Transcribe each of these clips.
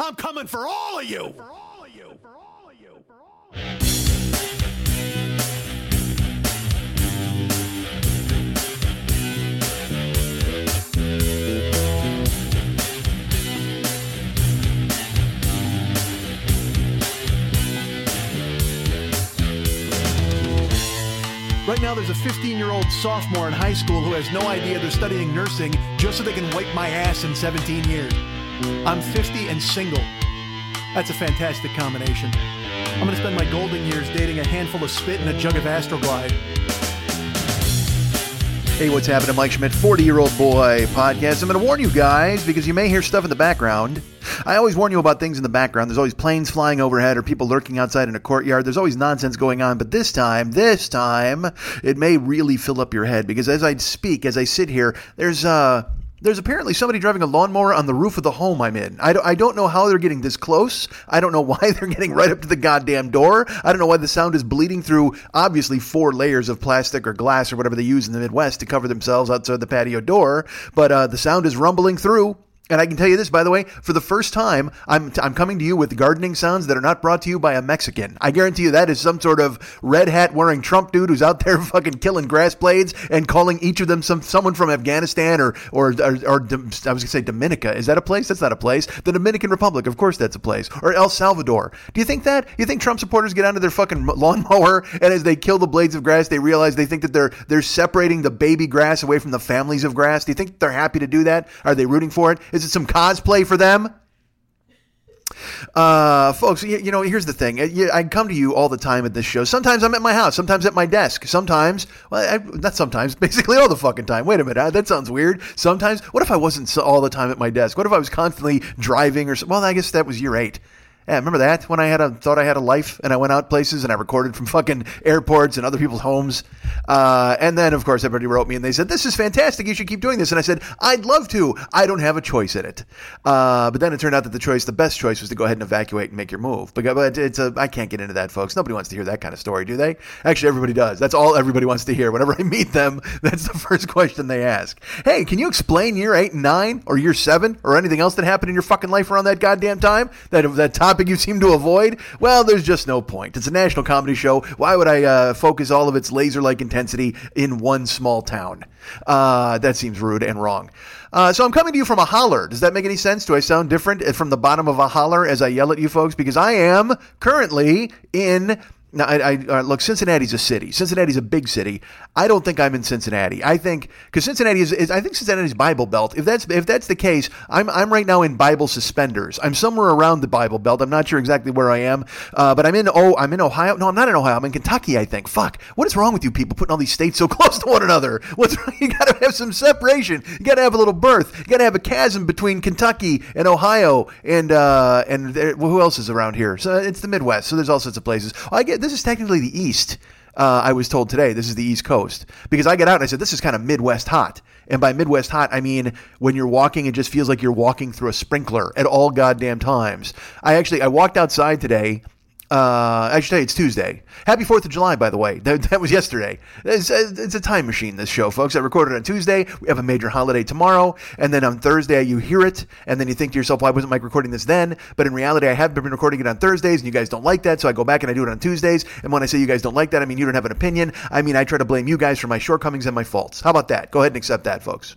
I'm coming for all of you! For all of you! For all of you! For all of you! Right now, there's a 15-year-old sophomore in high school who has no idea they're studying nursing just so they can wipe my ass in 17 years. I'm 50 and single. That's a fantastic combination. I'm going to spend my golden years dating a handful of spit and a jug of Astroglide. Hey, what's happening? Mike Schmidt, 40-year-old boy podcast. I'm going to warn you guys because you may hear stuff in the background. I always warn you about things in the background. There's always planes flying overhead or people lurking outside in a courtyard. There's always nonsense going on. But this time, it may really fill up your head because as I speak, as I sit here, there's apparently somebody driving a lawnmower on the roof of the home I'm in. I don't know how they're getting this close. I don't know why they're getting right up to the goddamn door. I don't know why the sound is bleeding through, obviously, 4 layers of plastic or glass or whatever they use in the Midwest to cover themselves outside the patio door. But the sound is rumbling through. And I can tell you this, by the way, for the first time, I'm coming to you with gardening sounds that are not brought to you by a Mexican. I guarantee you that is some sort of red hat wearing Trump dude who's out there fucking killing grass blades and calling each of them someone from Afghanistan or I was going to say Dominica. Is that a place? That's not a place. The Dominican Republic. Of course that's a place. Or El Salvador. Do you think that? You think Trump supporters get onto their fucking lawnmower and as they kill the blades of grass, they realize they think that they're separating the baby grass away from the families of grass? Do you think they're happy to do that? Are they rooting for it? Is it some cosplay for them? Folks, you know, here's the thing. I come to you all the time at this show. Sometimes I'm at my house. Sometimes at my desk. Sometimes, basically all the fucking time. Wait a minute. That sounds weird. Sometimes, what if I wasn't all the time at my desk? What if I was constantly driving or something? Well, I guess that was year 8. Yeah, remember that when I thought I had a life and I went out places and I recorded from fucking airports and other people's homes. And then, of course, everybody wrote me and they said, this is fantastic. You should keep doing this. And I said, I'd love to. I don't have a choice in it. But then it turned out that the best choice was to go ahead and evacuate and make your move. But I can't get into that, folks. Nobody wants to hear that kind of story, do they? Actually, everybody does. That's all everybody wants to hear. Whenever I meet them, that's the first question they ask. Hey, can you explain year 8 and 9 or year 7 or anything else that happened in your fucking life around that goddamn time? That top you seem to avoid? Well, there's just no point. It's a national comedy show. Why would I focus all of its laser-like intensity in one small town? That seems rude and wrong. So I'm coming to you from a holler. Does that make any sense? Do I sound different from the bottom of a holler as I yell at you folks? Because I am currently in... Now, look, Cincinnati's a city. Cincinnati's a big city. I don't think I'm in Cincinnati. I think because Cincinnati is Cincinnati's Bible Belt. If that's the case, I'm right now in Bible suspenders. I'm somewhere around the Bible Belt. I'm not sure exactly where I am, but I'm in Ohio. No, I'm not in Ohio. I'm in Kentucky, I think. Fuck. What is wrong with you people putting all these states so close to one another? You got to have some separation. You got to have a little berth. You got to have a chasm between Kentucky and Ohio and who else is around here? So it's the Midwest. So there's all sorts of places. This is technically the East. I was told today this is the East Coast because I get out and I said this is kind of Midwest hot. And by Midwest hot, I mean when you're walking, it just feels like you're walking through a sprinkler at all goddamn times. I walked outside today. I should tell you, it's Tuesday. Happy 4th of July, by the way. That was yesterday. It's a time machine, this show, folks. I recorded on Tuesday. We have a major holiday tomorrow. And then on Thursday, you hear it. And then you think to yourself, why wasn't Mike recording this then? But in reality, I have been recording it on Thursdays, and you guys don't like that. So I go back and I do it on Tuesdays. And when I say you guys don't like that, I mean you don't have an opinion. I mean I try to blame you guys for my shortcomings and my faults. How about that? Go ahead and accept that, folks.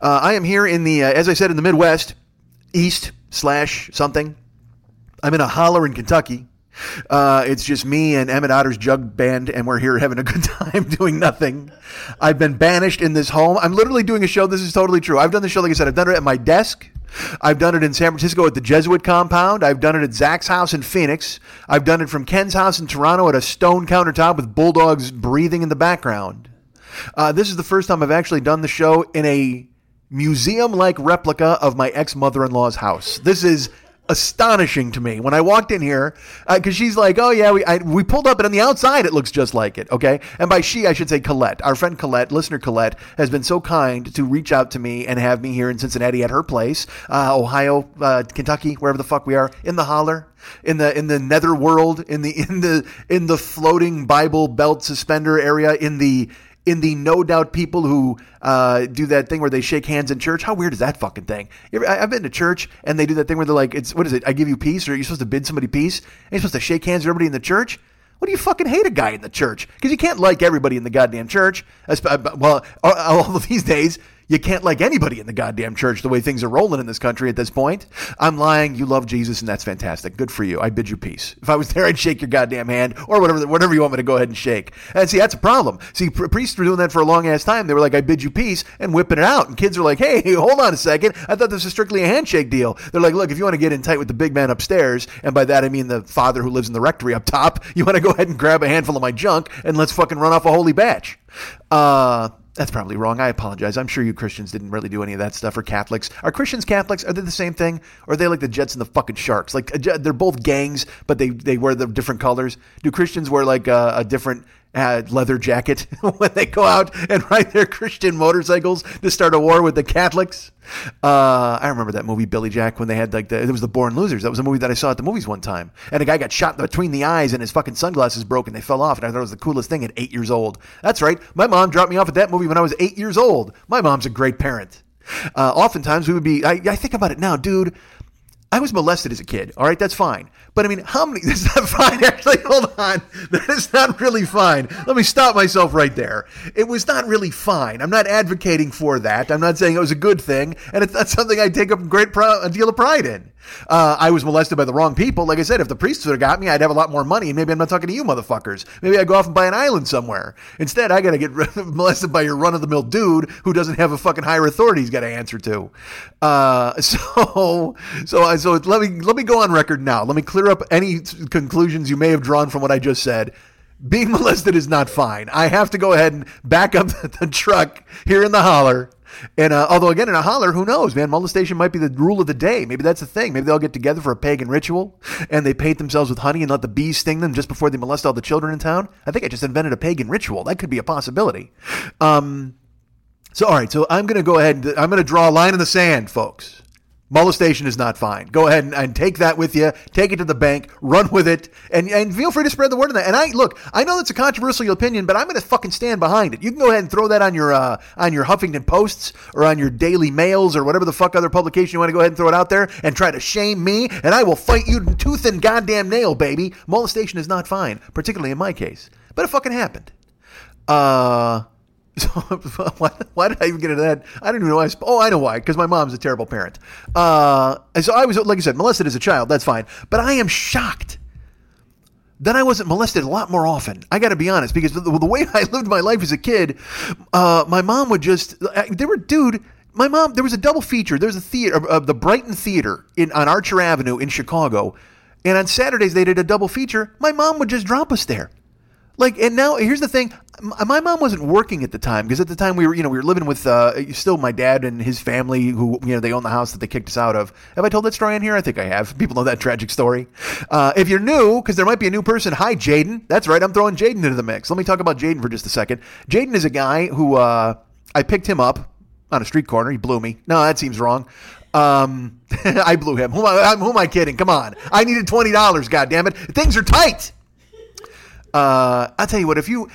I am here in the, as I said, in the Midwest, East/something. I'm in a holler in Kentucky. It's just me and Emmett Otter's jug band, and we're here having a good time doing nothing. I've been banished in this home. I'm literally doing a show. This is totally true. I've done the show, like I said. I've done it at my desk. I've done it in San Francisco at the Jesuit compound. I've done it at Zach's house in Phoenix. I've done it from Ken's house in Toronto at a stone countertop with bulldogs breathing in the background. This is the first time I've actually done the show in a museum-like replica of my ex-mother-in-law's house. This is astonishing to me when I walked in here, because she's like, oh yeah, we pulled up, and on the outside it looks just like it. Okay, and by she I should say Colette, our friend Colette, listener Colette, has been so kind to reach out to me and have me here in Cincinnati at her place, Ohio, Kentucky, wherever the fuck we are, in the holler, in the netherworld, in the floating Bible Belt suspender area, in the no doubt people who do that thing where they shake hands in church. How weird is that fucking thing? I've been to church and they do that thing where they're like, "It's what is it? I give you peace," or you're supposed to bid somebody peace. And you're supposed to shake hands with everybody in the church. What do you fucking hate a guy in the church? Because you can't like everybody in the goddamn church. Well, all of these days, you can't like anybody in the goddamn church the way things are rolling in this country at this point. I'm lying. You love Jesus, and that's fantastic. Good for you. I bid you peace. If I was there, I'd shake your goddamn hand or whatever you want me to go ahead and shake. And see, that's a problem. See, priests were doing that for a long-ass time. They were like, I bid you peace, and whipping it out. And kids are like, hey, hold on a second. I thought this was strictly a handshake deal. They're like, look, if you want to get in tight with the big man upstairs, and by that I mean the father who lives in the rectory up top, you want to go ahead and grab a handful of my junk, and let's fucking run off a holy batch. That's probably wrong. I apologize. I'm sure you Christians didn't really do any of that stuff, or Catholics. Are Christians Catholics? Are they the same thing? Or are they like the Jets and the fucking Sharks? Like, they're both gangs, but they wear the different colors. Do Christians wear like a different leather jacket when they go out and ride their Christian motorcycles to start a war with the Catholics? I remember that movie Billy Jack, when they had like it was the Born Losers. That was a movie that I saw at the movies one time, and a guy got shot between the eyes and his fucking sunglasses broke and they fell off, and I thought it was the coolest thing at 8 years old. That's right, my mom dropped me off at that movie when I was 8 years old. My mom's a great parent. Oftentimes we would be, I think about it now, dude, I was molested as a kid. All right, that's fine. But I mean, how many? That's not fine, actually. Hold on. That is not really fine. Let me stop myself right there. It was not really fine. I'm not advocating for that. I'm not saying it was a good thing. And it's not something I take a deal of pride in. I was molested by the wrong people. Like I said, if the priests would have got me, I'd have a lot more money. And maybe I'm not talking to you motherfuckers. Maybe I go off and buy an island somewhere. Instead, I got to get molested by your run-of-the-mill dude who doesn't have a fucking higher authority he's got to answer to. So let me go on record now. Let me clear up any conclusions you may have drawn from what I just said. Being molested is not fine. I have to go ahead and back up the truck here in the holler. And although, again, in a holler, who knows, man? Molestation might be the rule of the day. Maybe that's the thing. Maybe they all get together for a pagan ritual, and they paint themselves with honey and let the bees sting them just before they molest all the children in town. I think I just invented a pagan ritual. That could be a possibility. So, all right. So I'm going to go ahead. I'm going to draw a line in the sand, folks. Molestation is not fine. Go ahead and take that with you. Take it to the bank. Run with it. And feel free to spread the word on that. And I know that's a controversial opinion, but I'm going to fucking stand behind it. You can go ahead and throw that on your Huffington Posts or on your Daily Mails or whatever the fuck other publication you want to go ahead and throw it out there and try to shame me, and I will fight you tooth and goddamn nail, baby. Molestation is not fine, particularly in my case. But it fucking happened. So why did I even get into that? I don't even know why. Oh, I know why. Because my mom's a terrible parent. So I was, like I said, molested as a child. That's fine. But I am shocked that I wasn't molested a lot more often. I got to be honest, because the way I lived my life as a kid, my mom would just, there was a double feature. There's a theater, the Brighton Theater on Archer Avenue in Chicago. And on Saturdays they did a double feature. My mom would just drop us there. Like, and now here's the thing. My mom wasn't working at the time, because at the time we were living with still my dad and his family, who, they own the house that they kicked us out of. Have I told that story on here? I think I have. People know that tragic story. If you're new, because there might be a new person. Hi, Jaden. That's right. I'm throwing Jaden into the mix. Let me talk about Jaden for just a second. Jaden is a guy who I picked him up on a street corner. He blew me. No, that seems wrong. I blew him. Who am I kidding? Come on. I needed $20. Goddammit. Things are tight. I'll tell you what, if you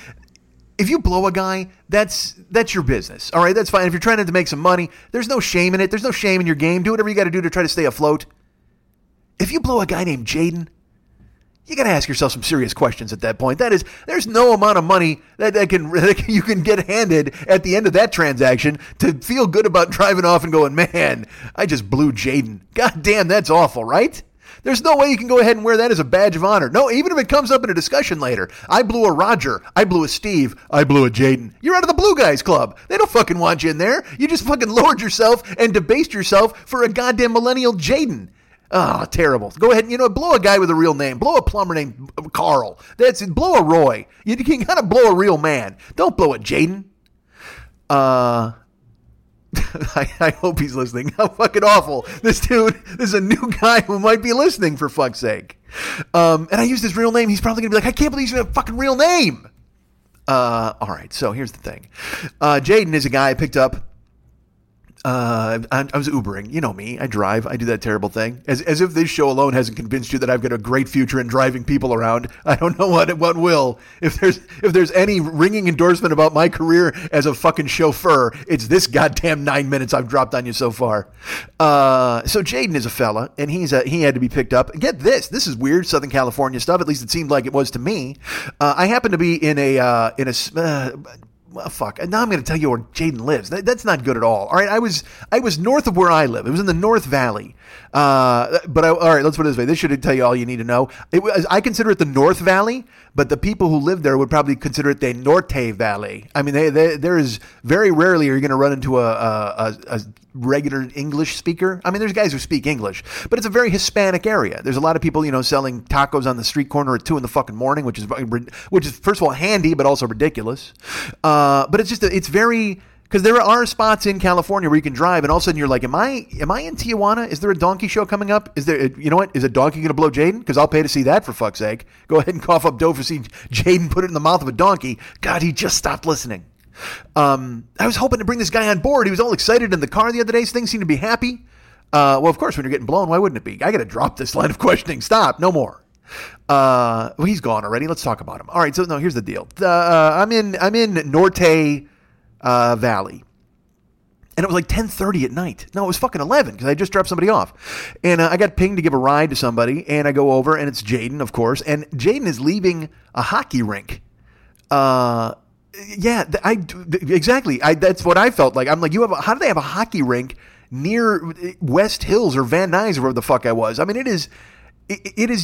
blow a guy, that's your business. All right, that's fine. If you're trying to make some money, there's no shame in it. There's no shame in your game. Do whatever you got to do to try to stay afloat. If you blow a guy named Jaden, you got to ask yourself some serious questions at that point. That is, there's no amount of money that you can get handed at the end of that transaction to feel good about driving off and going, man, I just blew Jaden. God damn, that's awful, right? There's no way you can go ahead and wear that as a badge of honor. No, even if it comes up in a discussion later. I blew a Roger. I blew a Steve. I blew a Jaden. You're out of the Blue Guys Club. They don't fucking want you in there. You just fucking lowered yourself and debased yourself for a goddamn millennial Jaden. Oh, terrible. Go ahead and, blow a guy with a real name. Blow a plumber named Carl. That's it. Blow a Roy. You gotta blow a real man. Don't blow a Jaden. I hope he's listening. How fucking awful. This dude, this is a new guy who might be listening, for fuck's sake. And I used his real name. He's probably going to be like, I can't believe you have a fucking real name. All right. So here's the thing. Jaden is a guy I picked up. I was Ubering. You know me. I drive. I do that terrible thing. As if this show alone hasn't convinced you that I've got a great future in driving people around. I don't know what will. If there's any ringing endorsement about my career as a fucking chauffeur, it's this goddamn 9 minutes I've dropped on you so far. So Jaden is a fella, and he had to be picked up. Get this. This is weird Southern California stuff. At least it seemed like it was to me. I happened to be well, fuck. Now I'm going to tell you where Jaden lives. That's not good at all. All right. I was north of where I live. It was in the North Valley. All right, let's put it this way. This should tell you all you need to know. I consider it the North Valley, but the people who live there would probably consider it the Norte Valley. I mean, there is very rarely are you going to run into a regular English speaker. I mean, there's guys who speak English, but it's a very Hispanic area. There's a lot of people, you know, selling tacos on the street corner at 2 a.m, which is first of all handy, but also ridiculous. But it's just it's very. Because there are spots in California where you can drive, and all of a sudden you're like, am I in Tijuana? Is there a donkey show coming up? Is there, you know what? Is a donkey going to blow Jaden? Because I'll pay to see that, for fuck's sake. Go ahead and cough up dough for seeing Jaden put it in the mouth of a donkey. God, he just stopped listening. I was hoping to bring this guy on board. He was all excited in the car the other day. Things seemed to be happy. Well, of course, when you're getting blown, why wouldn't it be? I got to drop this line of questioning. Stop. No more. Well, he's gone already. Let's talk about him. All right. So no, here's the deal. I'm in Norte Valley, and it was like 10:30 at night. No, it was fucking 11, because I just dropped somebody off, and I got pinged to give a ride to somebody, and I go over, and it's Jaden, of course, and Jaden is leaving a hockey rink. Exactly. That's what I felt like. I'm like, how do they have a hockey rink near West Hills or Van Nuys or wherever the fuck I was? I mean, it is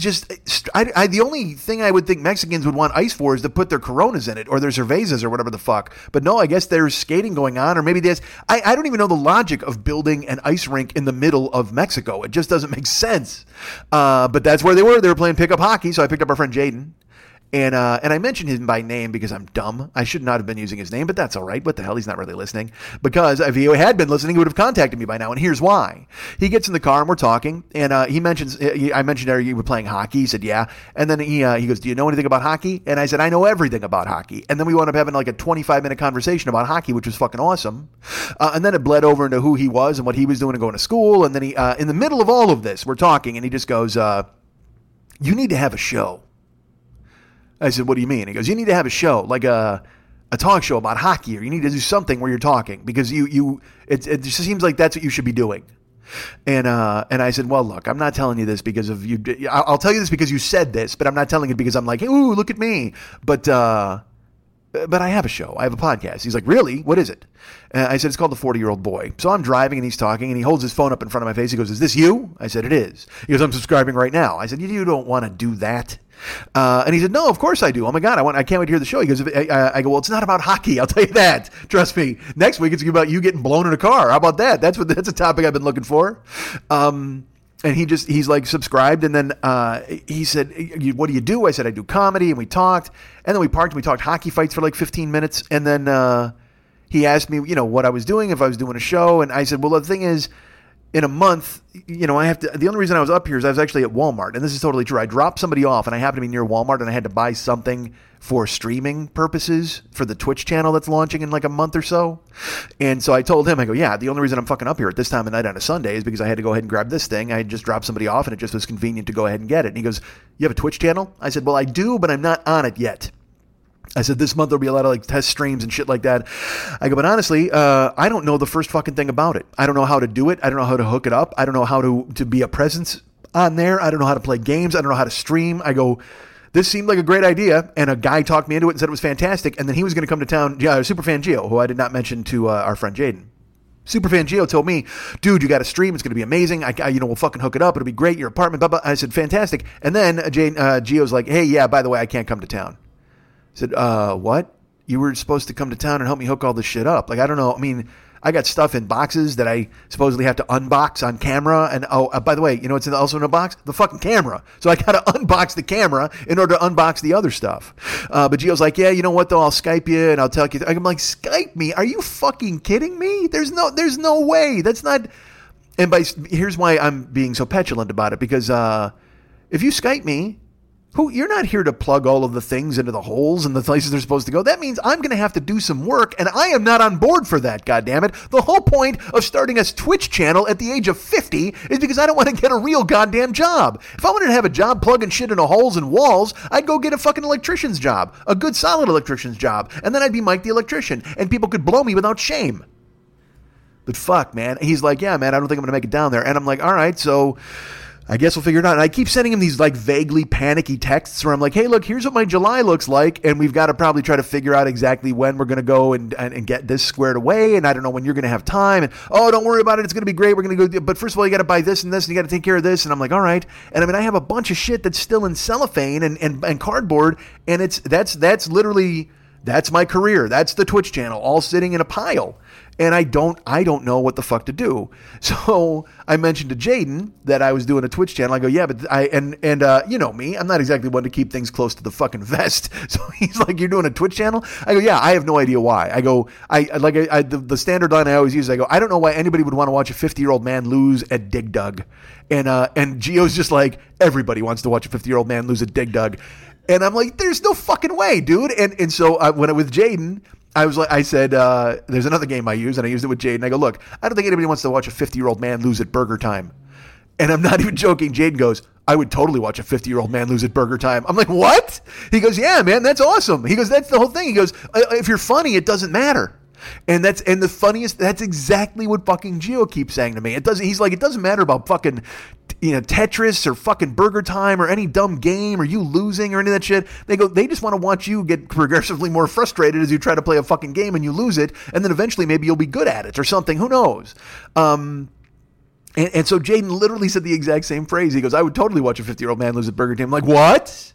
just, the only thing I would think Mexicans would want ice for is to put their Coronas in it, or their cervezas, or whatever the fuck. But no, I guess there's skating going on, or maybe there's, I don't even know the logic of building an ice rink in the middle of Mexico. It just doesn't make sense. But that's where they were. They were playing pickup hockey. So I picked up our friend Jaden, and I mentioned him by name because I'm dumb. I should not have been using his name, but that's all right. What the hell? He's not really listening, because if he had been listening, he would have contacted me by now. And here's why. He gets in the car and we're talking, and I mentioned you were playing hockey. He said, yeah. And then he goes, do you know anything about hockey? And I said, I know everything about hockey. And then we wound up having like a 25-minute conversation about hockey, which was fucking awesome. And then it bled over into who he was and what he was doing and going to school. And then he, in the middle of all of this, we're talking, and he just goes, you need to have a show. I said, what do you mean? He goes, you need to have a show, like a talk show about hockey, or you need to do something where you're talking, because it just seems like that's what you should be doing. And I said, well, look, I'm not telling you this because of you. I'll tell you this because you said this, but I'm not telling it because I'm like, hey, ooh, look at me. But I have a show. I have a podcast. He's like, really? What is it? And I said, it's called The 40-Year-Old Boy. So I'm driving and he's talking, and he holds his phone up in front of my face. He goes, is this you? I said, it is. He goes, I'm subscribing right now. I said, you don't want to do that. And he said, no, of course I do. Oh my God. I can't wait to hear the show. He goes, I go, well, it's not about hockey. I'll tell you that. Trust me. Next week, it's about you getting blown in a car. How about that? That's a topic I've been looking for. And he's like subscribed. And then, he said, what do you do? I said, I do comedy. And we talked, and then we parked and we talked hockey fights for like 15 minutes. And then, he asked me, what I was doing, if I was doing a show. And I said, well, the thing is, in a month, the only reason I was up here is I was actually at Walmart, and this is totally true. I dropped somebody off, and I happened to be near Walmart, and I had to buy something for streaming purposes for the Twitch channel that's launching in like a month or so. And so I told him, I go, yeah, the only reason I'm fucking up here at this time of night on a Sunday is because I had to go ahead and grab this thing. I had just dropped somebody off, and it just was convenient to go ahead and get it. And he goes, you have a Twitch channel? I said, well, I do, but I'm not on it yet. I said, this month there'll be a lot of like test streams and shit like that. I go, but honestly, I don't know the first fucking thing about it. I don't know how to do it. I don't know how to hook it up. I don't know how to be a presence on there. I don't know how to play games. I don't know how to stream. I go, this seemed like a great idea. And a guy talked me into it and said it was fantastic. And then he was going to come to town. Yeah, Superfan Geo, who I did not mention to our friend Jaden. Superfan Geo told me, dude, you got to stream. It's going to be amazing. We'll fucking hook it up. It'll be great. Your apartment, blah, blah. I said, fantastic. And then Geo's like, hey, yeah, by the way, I can't come to town. I said, what? You were supposed to come to town and help me hook all this shit up. Like, I don't know. I mean, I got stuff in boxes that I supposedly have to unbox on camera. And by the way, you know what's also in a box? The fucking camera. So I got to unbox the camera in order to unbox the other stuff. But Gio's like, yeah, you know what though? I'll Skype you and I'll tell you. I'm like, Skype me? Are you fucking kidding me? There's no way. That's not. And here's why I'm being so petulant about it, because if you Skype me, you're not here to plug all of the things into the holes and the places they're supposed to go. That means I'm going to have to do some work, and I am not on board for that, goddammit. The whole point of starting a Twitch channel at the age of 50 is because I don't want to get a real goddamn job. If I wanted to have a job plugging shit into holes and walls, I'd go get a fucking electrician's job, a good solid electrician's job, and then I'd be Mike the electrician, and people could blow me without shame. But fuck, man. He's like, yeah, man, I don't think I'm going to make it down there. And I'm like, all right, so I guess we'll figure it out. And I keep sending him these like vaguely panicky texts where I'm like, hey, look, here's what my July looks like. And we've got to probably try to figure out exactly when we're going to go and get this squared away. And I don't know when you're going to have time. And oh, don't worry about it. It's going to be great. We're going to go. But first of all, you got to buy this and this and you got to take care of this. And I'm like, all right. And I mean, I have a bunch of shit that's still in cellophane and cardboard. And that's literally, that's my career. That's the Twitch channel all sitting in a pile. And I don't know what the fuck to do. So I mentioned to Jaden that I was doing a Twitch channel. I go, yeah, but you know me, I'm not exactly one to keep things close to the fucking vest. So he's like, you're doing a Twitch channel? I go, yeah, I have no idea why. I go, the standard line I always use, I go, I don't know why anybody would want to watch a 50-year-old man lose at Dig Dug. And Gio's just like, everybody wants to watch a 50-year-old man lose at Dig Dug. And I'm like, there's no fucking way, dude. And so I went with Jaden. I was like, I said, there's another game I use, and I used it with Jaden. I go, look, I don't think anybody wants to watch a 50-year-old man lose at Burger Time. And I'm not even joking. Jaden goes, I would totally watch a 50-year-old man lose at Burger Time. I'm like, what? He goes, yeah, man, that's awesome. He goes, that's the whole thing. He goes, if you're funny, it doesn't matter. And the funniest, that's exactly what fucking Gio keeps saying to me. He's like, it doesn't matter about fucking, you know, Tetris or fucking Burger Time or any dumb game or you losing or any of that shit. They go, they just want to watch you get progressively more frustrated as you try to play a fucking game and you lose it. And then eventually maybe you'll be good at it or something. Who knows? And so Jaden literally said the exact same phrase. He goes, I would totally watch a 50-year-old man lose at Burger Time. I'm like, what?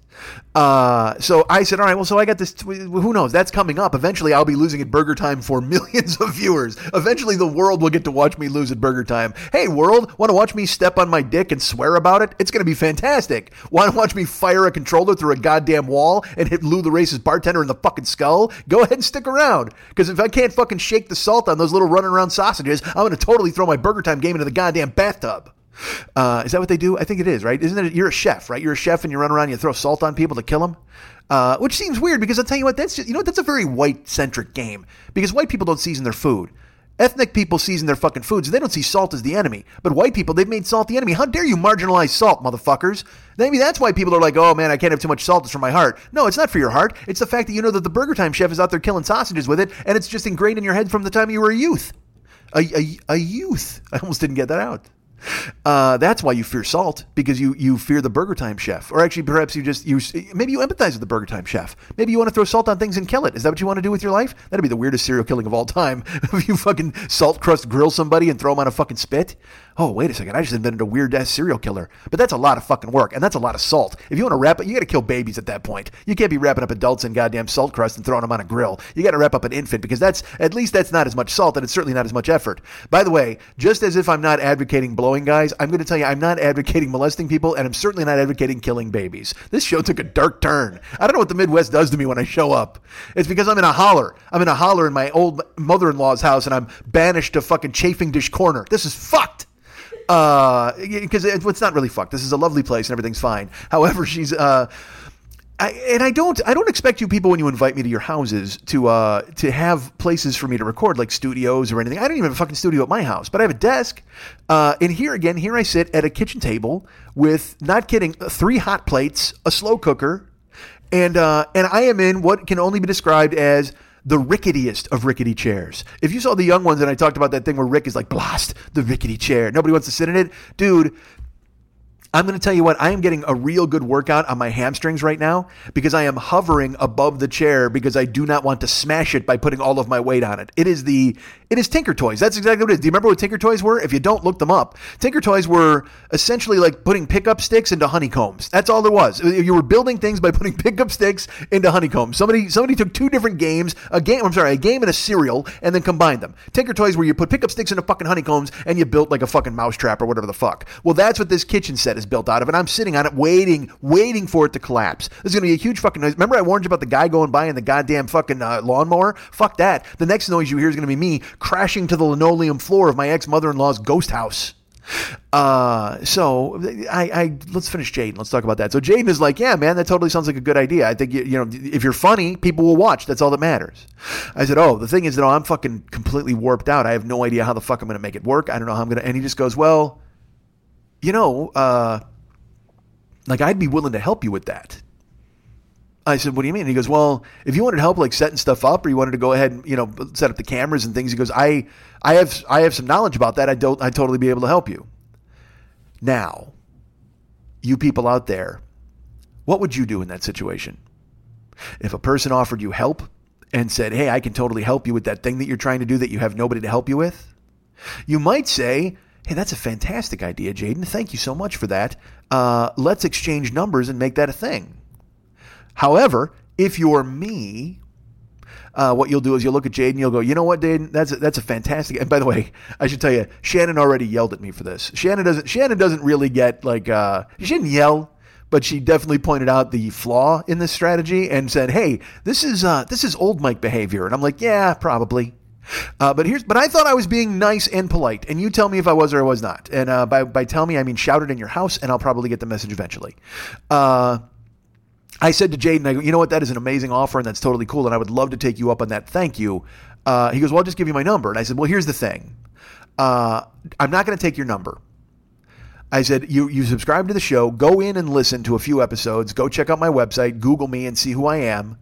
So I said, all right, well, so I got this, who knows, that's coming up. Eventually I'll be losing at Burger Time for millions of viewers. Eventually the world will get to watch me lose at Burger Time. Hey world, want to watch me step on my dick and swear about it? It's going to be fantastic. Want to watch me fire a controller through a goddamn wall and hit Lou the Racist bartender in the fucking skull? Go ahead and stick around, because if I can't fucking shake the salt on those little running around sausages, I'm going to totally throw my Burger Time game into the goddamn bathtub. Is that what they do? I think it is, right? Isn't it? You're a chef, right? You're a chef and you run around and you throw salt on people to kill them, which seems weird, because I'll tell you what, that's just, you know, that's a very white centric game, because white people don't season their food. Ethnic people season their fucking foods. So they don't see salt as the enemy, but white people, they've made salt the enemy. How dare you marginalize salt, motherfuckers? Maybe that's why people are like, oh man, I can't have too much salt. It's for my heart. No, it's not for your heart. It's the fact that you know that the Burger Time chef is out there killing sausages with it. And it's just ingrained in your head from the time you were a youth, a youth. I almost didn't get that out. That's why you fear salt, because you fear the Burger Time chef. Or actually, perhaps maybe you empathize with the Burger Time chef. Maybe you want to throw salt on things and kill it. Is that what you want to do with your life? That'd be the weirdest serial killing of all time. If you fucking salt crust grill somebody and throw them on a fucking spit. Oh, wait a second. I just invented a weird ass serial killer, but that's a lot of fucking work. And that's a lot of salt. If you want to wrap it, you got to kill babies at that point. You can't be wrapping up adults in goddamn salt crust and throwing them on a grill. You got to wrap up an infant, because that's not as much salt, and it's certainly not as much effort. By the way, just as if I'm not advocating blow, guys, I'm going to tell you, I'm not advocating molesting people, and I'm certainly not advocating killing babies. This show took a dark turn. I don't know what the Midwest does to me when I show up. It's because I'm in a holler. I'm in a holler in my old mother-in-law's house, and I'm banished to fucking Chafing Dish Corner. This is fucked. Because it's not really fucked. This is a lovely place, and everything's fine. However, she's... I don't expect you people, when you invite me to your houses, to have places for me to record, like studios or anything. I don't even have a fucking studio at my house, but I have a desk. And here I sit at a kitchen table with, not kidding, 3 hot plates, a slow cooker, and I am in what can only be described as the ricketiest of rickety chairs. If you saw the young ones, and I talked about that thing where Rick is like, blast, the rickety chair. Nobody wants to sit in it. Dude, I'm going to tell you what, I am getting a real good workout on my hamstrings right now because I am hovering above the chair because I do not want to smash it by putting all of my weight on it. It is Tinker Toys. That's exactly what it is. Do you remember what Tinker Toys were? If you don't, look them up. Tinker Toys were essentially like putting pickup sticks into honeycombs. That's all there was. You were building things by putting pickup sticks into honeycombs. Somebody took two different games, a game and a cereal, and then combined them. Tinker Toys where you put pickup sticks into fucking honeycombs and you built like a fucking mousetrap or whatever the fuck. Well, that's what this kitchen set is built out of, and I'm sitting on it waiting for it to collapse. This is going to be a huge fucking noise. Remember I warned you about the guy going by in the goddamn fucking lawnmower? Fuck that. The next noise you hear is going to be me crashing to the linoleum floor of my ex-mother-in-law's ghost house. So let's finish Jaden. Let's talk about that. So Jaden is like, yeah, man, that totally sounds like a good idea. I think, you know, if you're funny, people will watch. That's all that matters. I said, the thing is that I'm fucking completely warped out. I have no idea how the fuck I'm going to make it work. I don't know how I'm going to, and he just goes, well, you know, like I'd be willing to help you with that. I said, what do you mean? And he goes, well, if you wanted help like setting stuff up or you wanted to go ahead and, you know, set up the cameras and things, he goes, I have some knowledge about that. I'd totally be able to help you. Now, you people out there, what would you do in that situation? If a person offered you help and said, hey, I can totally help you with that thing that you're trying to do that you have nobody to help you with, you might say, hey, that's a fantastic idea, Jaden. Thank you so much for that. Let's exchange numbers and make that a thing. However, if you're me, what you'll do is you'll look at Jaden, you'll go, you know what, Jaden, that's a fantastic. And by the way, I should tell you, Shannon already yelled at me for this. Shannon doesn't really get like, she didn't yell, but she definitely pointed out the flaw in this strategy and said, hey, this is old Mike behavior. And I'm like, yeah, probably. But I thought I was being nice and polite, and you tell me if I was or I was not. And by tell me, I mean shout it in your house, and I'll probably get the message eventually. I said to Jaden, I go, you know what, that is an amazing offer, and that's totally cool, and I would love to take you up on that. Thank you. He goes, well, I'll just give you my number. And I said, well, here's the thing. I'm not going to take your number. I said, you subscribe to the show, go in and listen to a few episodes, go check out my website, Google me and see who I am.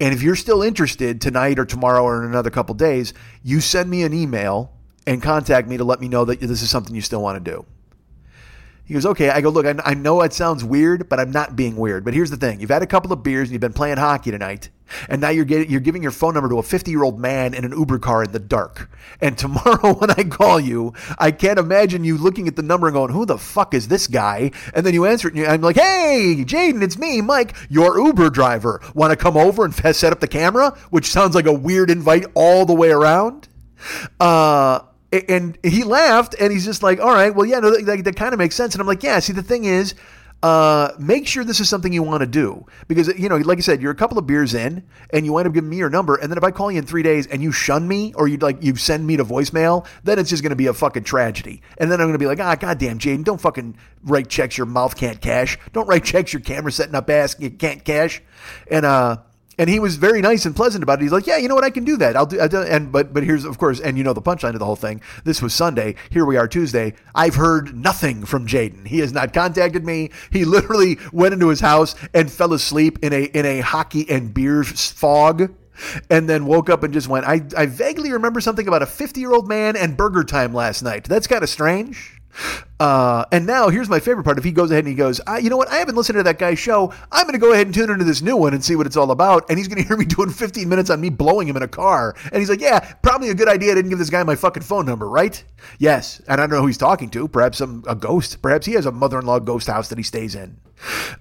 And if you're still interested tonight or tomorrow or in another couple days, you send me an email and contact me to let me know that this is something you still want to do. He goes, okay. I go, look, I know it sounds weird, but I'm not being weird. But here's the thing. You've had a couple of beers and you've been playing hockey tonight. And now you're giving your phone number to a 50-year-old man in an Uber car in the dark. And tomorrow when I call you, I can't imagine you looking at the number and going, who the fuck is this guy? And then you answer it and I'm like, hey, Jaden, it's me, Mike, your Uber driver. Want to come over and set up the camera? Which sounds like a weird invite all the way around. And he laughed and he's just like, all right, well, yeah, no, that kind of makes sense. And I'm like, yeah, see, the thing is, make sure this is something you want to do because, you know, like I said, you're a couple of beers in and you wind up giving me your number. And then if I call you in 3 days and you shun me or you send me to voicemail, then it's just going to be a fucking tragedy. And then I'm going to be like, goddamn, Jaden, don't fucking write checks your mouth can't cash. Don't write checks your camera setting up ass you can't cash. And he was very nice and pleasant about it. He's like, yeah, you know what? I can do that. I'll do. And, but here's, of course, and you know, the punchline of the whole thing. This was Sunday. Here we are Tuesday. I've heard nothing from Jaden. He has not contacted me. He literally went into his house and fell asleep in a hockey and beer fog. And then woke up and just went, I vaguely remember something about a 50-year-old man and Burger Time last night. That's kind of strange. And now here's my favorite part. If he goes ahead and he goes, you know what? I haven't listened to that guy's show. I'm going to go ahead and tune into this new one and see what it's all about. And he's going to hear me doing 15 minutes on me blowing him in a car. And he's like, yeah, probably a good idea. I didn't give this guy my fucking phone number, right? Yes. And I don't know who he's talking to. Perhaps a ghost. Perhaps he has a mother-in-law ghost house that he stays in.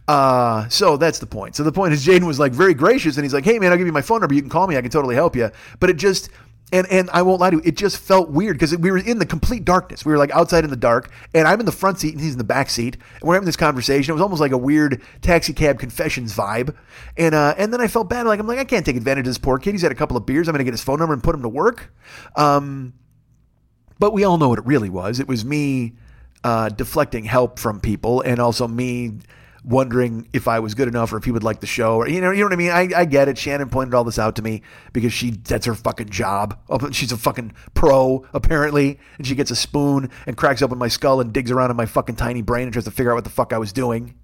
So that's the point. So the point is Jaden was like very gracious. And he's like, hey man, I'll give you my phone number. You can call me. I can totally help you. But it just, and I won't lie to you, it just felt weird because we were in the complete darkness. We were like outside in the dark and I'm in the front seat and he's in the back seat and we're having this conversation. It was almost like a weird taxi cab confessions vibe. And then I felt bad. Like, I'm like, I can't take advantage of this poor kid. He's had a couple of beers. I'm going to get his phone number and put him to work. But we all know what it really was. It was me deflecting help from people and also me wondering if I was good enough or if he would like the show. Or, you know what I mean? I get it. Shannon pointed all this out to me because that's her fucking job. She's a fucking pro, apparently. And she gets a spoon and cracks open my skull and digs around in my fucking tiny brain and tries to figure out what the fuck I was doing.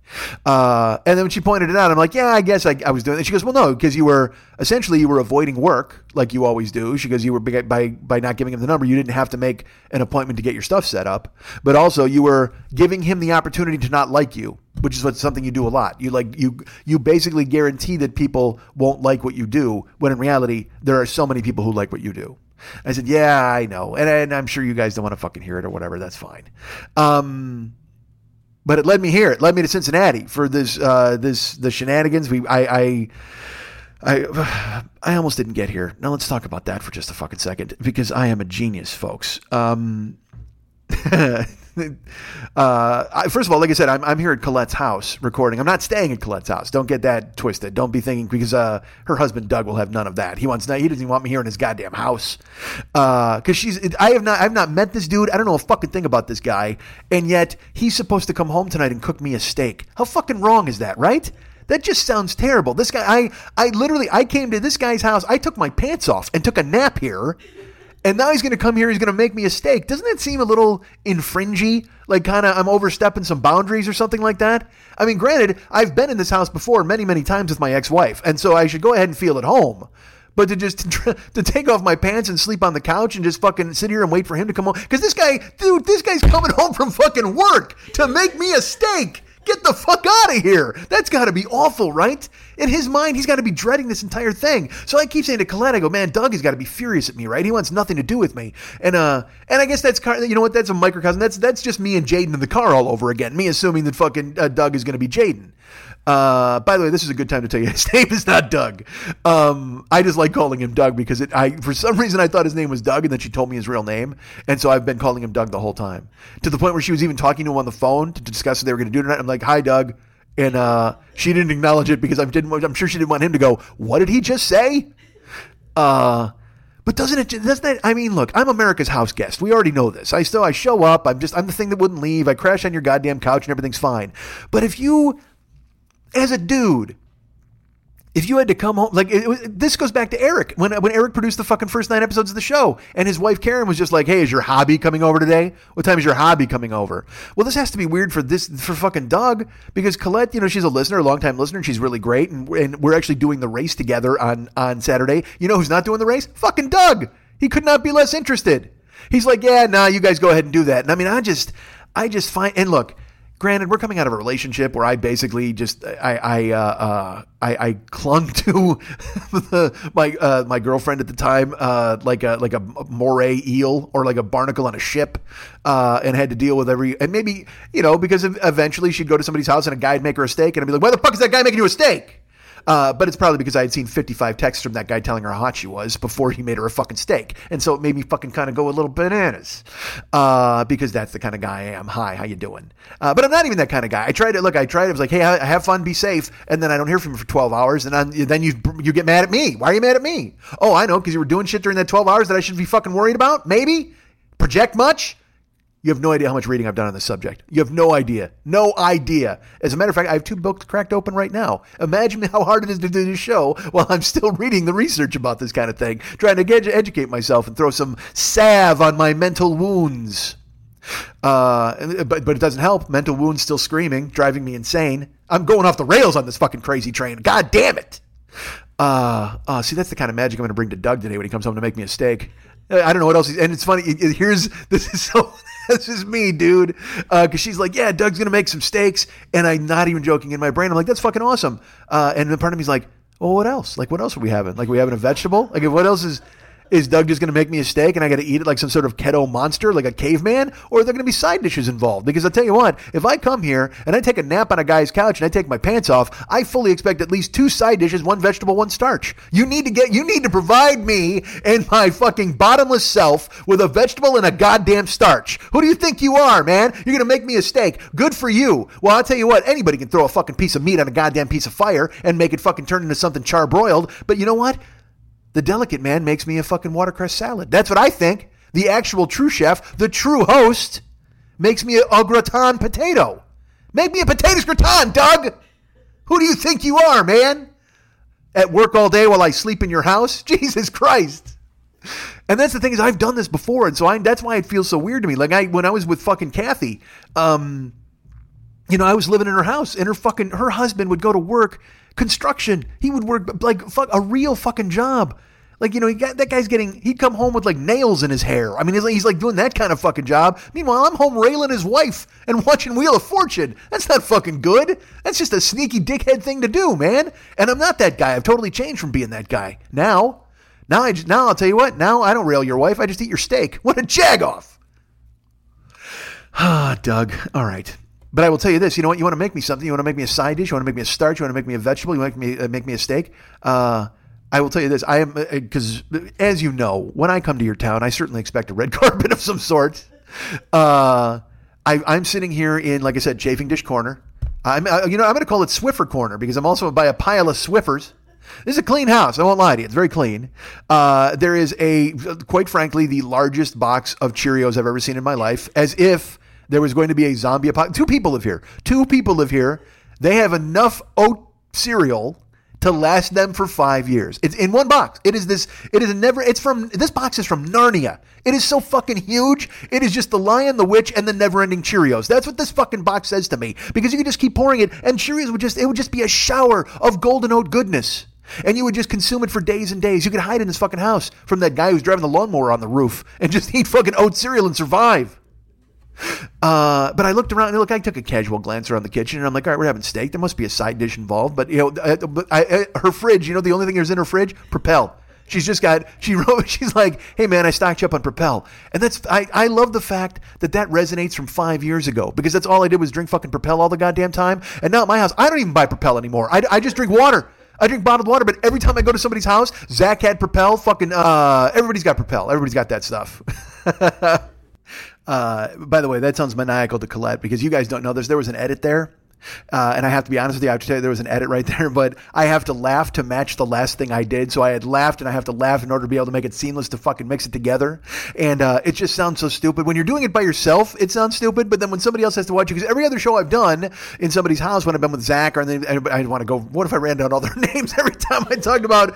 And then when she pointed it out, I'm like, yeah, I guess I was doing it. And she goes, well, no, because you were avoiding work like you always do. She goes, you were by not giving him the number, you didn't have to make an appointment to get your stuff set up, but also you were giving him the opportunity to not like you, which is something you do a lot. You basically guarantee that people won't like what you do when in reality, there are so many people who like what you do. I said, yeah, I know. And I'm sure you guys don't want to fucking hear it or whatever. That's fine. But it led me here. It led me to Cincinnati for the shenanigans. I almost didn't get here. Now let's talk about that for just a fucking second because I am a genius, folks. First of all, like I said, I'm here at Colette's house recording. I'm not staying at Colette's house. Don't get that twisted. Don't be thinking because her husband Doug will have none of that. He doesn't even want me here in his goddamn house. Because I've not met this dude. I don't know a fucking thing about this guy, and yet he's supposed to come home tonight and cook me a steak. How fucking wrong is that, right? That just sounds terrible. This guy, I came to this guy's house. I took my pants off and took a nap here. And now he's going to come here. He's going to make me a steak. Doesn't that seem a little infringy? Like kind of I'm overstepping some boundaries or something like that? I mean, granted, I've been in this house before many, many times with my ex-wife. And so I should go ahead and feel at home. But to take off my pants and sleep on the couch and just fucking sit here and wait for him to come home. Because this guy's coming home from fucking work to make me a steak. Get the fuck out of here. That's got to be awful, right? In his mind, he's got to be dreading this entire thing. So I keep saying to Colette, I go, man, Doug has got to be furious at me, right? He wants nothing to do with me. And I guess that's, you know what? That's a microcosm. That's just me and Jaden in the car all over again. Me assuming that fucking Doug is going to be Jaden. By the way, this is a good time to tell you his name is not Doug. I just like calling him Doug because for some reason I thought his name was Doug and then she told me his real name. And so I've been calling him Doug the whole time to the point where she was even talking to him on the phone to discuss what they were going to do tonight. I'm like, hi, Doug. And she didn't acknowledge it because I'm sure she didn't want him to go, what did he just say? But doesn't it, I mean, look, I'm America's house guest. We already know this. I show up. I'm the thing that wouldn't leave. I crash on your goddamn couch and everything's fine. But if you... as a dude, if you had to come home, like this goes back to Eric when Eric produced the fucking first 9 episodes of the show and his wife, Karen, was just like, hey, is your hobby coming over today? What time is your hobby coming over? Well, this has to be weird for fucking Doug because Colette, she's a listener, a longtime listener. And she's really great. And we're actually doing the race together on Saturday. You know who's not doing the race? Fucking Doug. He could not be less interested. He's like, yeah, nah, you guys go ahead and do that. And I mean, I just find, and look, granted, we're coming out of a relationship where I basically just I clung to my girlfriend at the time like a moray eel or like a barnacle on a ship and had to deal with because eventually she'd go to somebody's house and a guy'd make her a steak and I'd be like, why the fuck is that guy making you a steak? But it's probably because I had seen 55 texts from that guy telling her how hot she was before he made her a fucking steak. And so it made me fucking kind of go a little bananas, because that's the kind of guy I am. Hi, how you doing? But I'm not even that kind of guy. I tried it. I was like, hey, have fun, be safe. And then I don't hear from you for 12 hours. And then you get mad at me. Why are you mad at me? Oh, I know. Cause you were doing shit during that 12 hours that I should be fucking worried about. Maybe project much. You have no idea how much reading I've done on this subject. You have no idea. No idea. As a matter of fact, I have 2 books cracked open right now. Imagine how hard it is to do this show while I'm still reading the research about this kind of thing, trying to educate myself and throw some salve on my mental wounds. But it doesn't help. Mental wounds still screaming, driving me insane. I'm going off the rails on this fucking crazy train. God damn it. See, that's the kind of magic I'm going to bring to Doug today when he comes home to make me a steak. I don't know what else. And it's funny. This is me, dude. Cause she's like, yeah, Doug's going to make some steaks. And I'm not even joking in my brain. I'm like, that's fucking awesome. And then part of me's like, well, what else? Like, what else are we having? Like, we having a vegetable? Like, what else is Doug just going to make me a steak and I got to eat it like some sort of keto monster, like a caveman? Or are there going to be side dishes involved? Because I'll tell you what, if I come here and I take a nap on a guy's couch and I take my pants off, I fully expect at least 2 side dishes, 1 vegetable, 1 starch. You need to provide me and my fucking bottomless self with a vegetable and a goddamn starch. Who do you think you are, man? You're going to make me a steak. Good for you. Well, I'll tell you what, anybody can throw a fucking piece of meat on a goddamn piece of fire and make it fucking turn into something charbroiled. But you know what? The delicate man makes me a fucking watercress salad. That's what I think. The actual true chef, the true host, makes me a au gratin potato. Make me a potatoes gratin, Doug. Who do you think you are, man? At work all day while I sleep in your house? Jesus Christ. And that's the thing is I've done this before. And so that's why it feels so weird to me. Like when I was with fucking Kathy, I was living in her house and her husband would go to work construction. He would work like fuck a real fucking job. Like, he'd come home with like nails in his hair. I mean, he's like doing that kind of fucking job. Meanwhile, I'm home railing his wife and watching Wheel of Fortune. That's not fucking good. That's just a sneaky dickhead thing to do, man. And I'm not that guy. I've totally changed from being that guy. Now I'll tell you what, now I don't rail your wife. I just eat your steak. What a jagoff. Ah, Doug. All right. But I will tell you this. You know what? You want to make me something? You want to make me a side dish? You want to make me a starch? You want to make me a vegetable? You want to make me a steak? I will tell you this. I am, because as you know, when I come to your town, I certainly expect a red carpet of some sort. I'm sitting here in, like I said, chafing dish corner. I'm going to call it Swiffer corner because I'm also by a pile of Swiffers. This is a clean house. I won't lie to you. It's very clean. There is quite frankly, the largest box of Cheerios I've ever seen in my life, as if there was going to be a zombie apocalypse. Two people live here. They have enough oat cereal to last them for 5 years. It's in one box. This box is from Narnia. It is so fucking huge. It is just the Lion, the Witch, and the Never-Ending Cheerios. That's what this fucking box says to me, because you could just keep pouring it and Cheerios would just be a shower of golden oat goodness. And you would just consume it for days and days. You could hide in this fucking house from that guy who's driving the lawnmower on the roof and just eat fucking oat cereal and survive. But I looked around and I took a casual glance around the kitchen and I'm like, all right, we're having steak. There must be a side dish involved. But, her fridge, the only thing that was in her fridge, Propel. She's like, hey man, I stocked you up on Propel. And I love the fact that resonates from 5 years ago, because that's all I did was drink fucking Propel all the goddamn time. And now at my house, I don't even buy Propel anymore. I just drink water. I drink bottled water, but every time I go to somebody's house, Zach had Propel, fucking, everybody's got Propel. Everybody's got that stuff. By the way, that sounds maniacal to Colette, because you guys don't know this. There was an edit there. And I have to be honest with you, I have to tell you there was an edit right there, but I have to laugh to match the last thing I did. So I had laughed and I have to laugh in order to be able to make it seamless to fucking mix it together. And it just sounds so stupid. When you're doing it by yourself, it sounds stupid. But then when somebody else has to watch you, because every other show I've done in somebody's house when I've been with Zach, or I want to go, what if I ran down all their names every time I talked about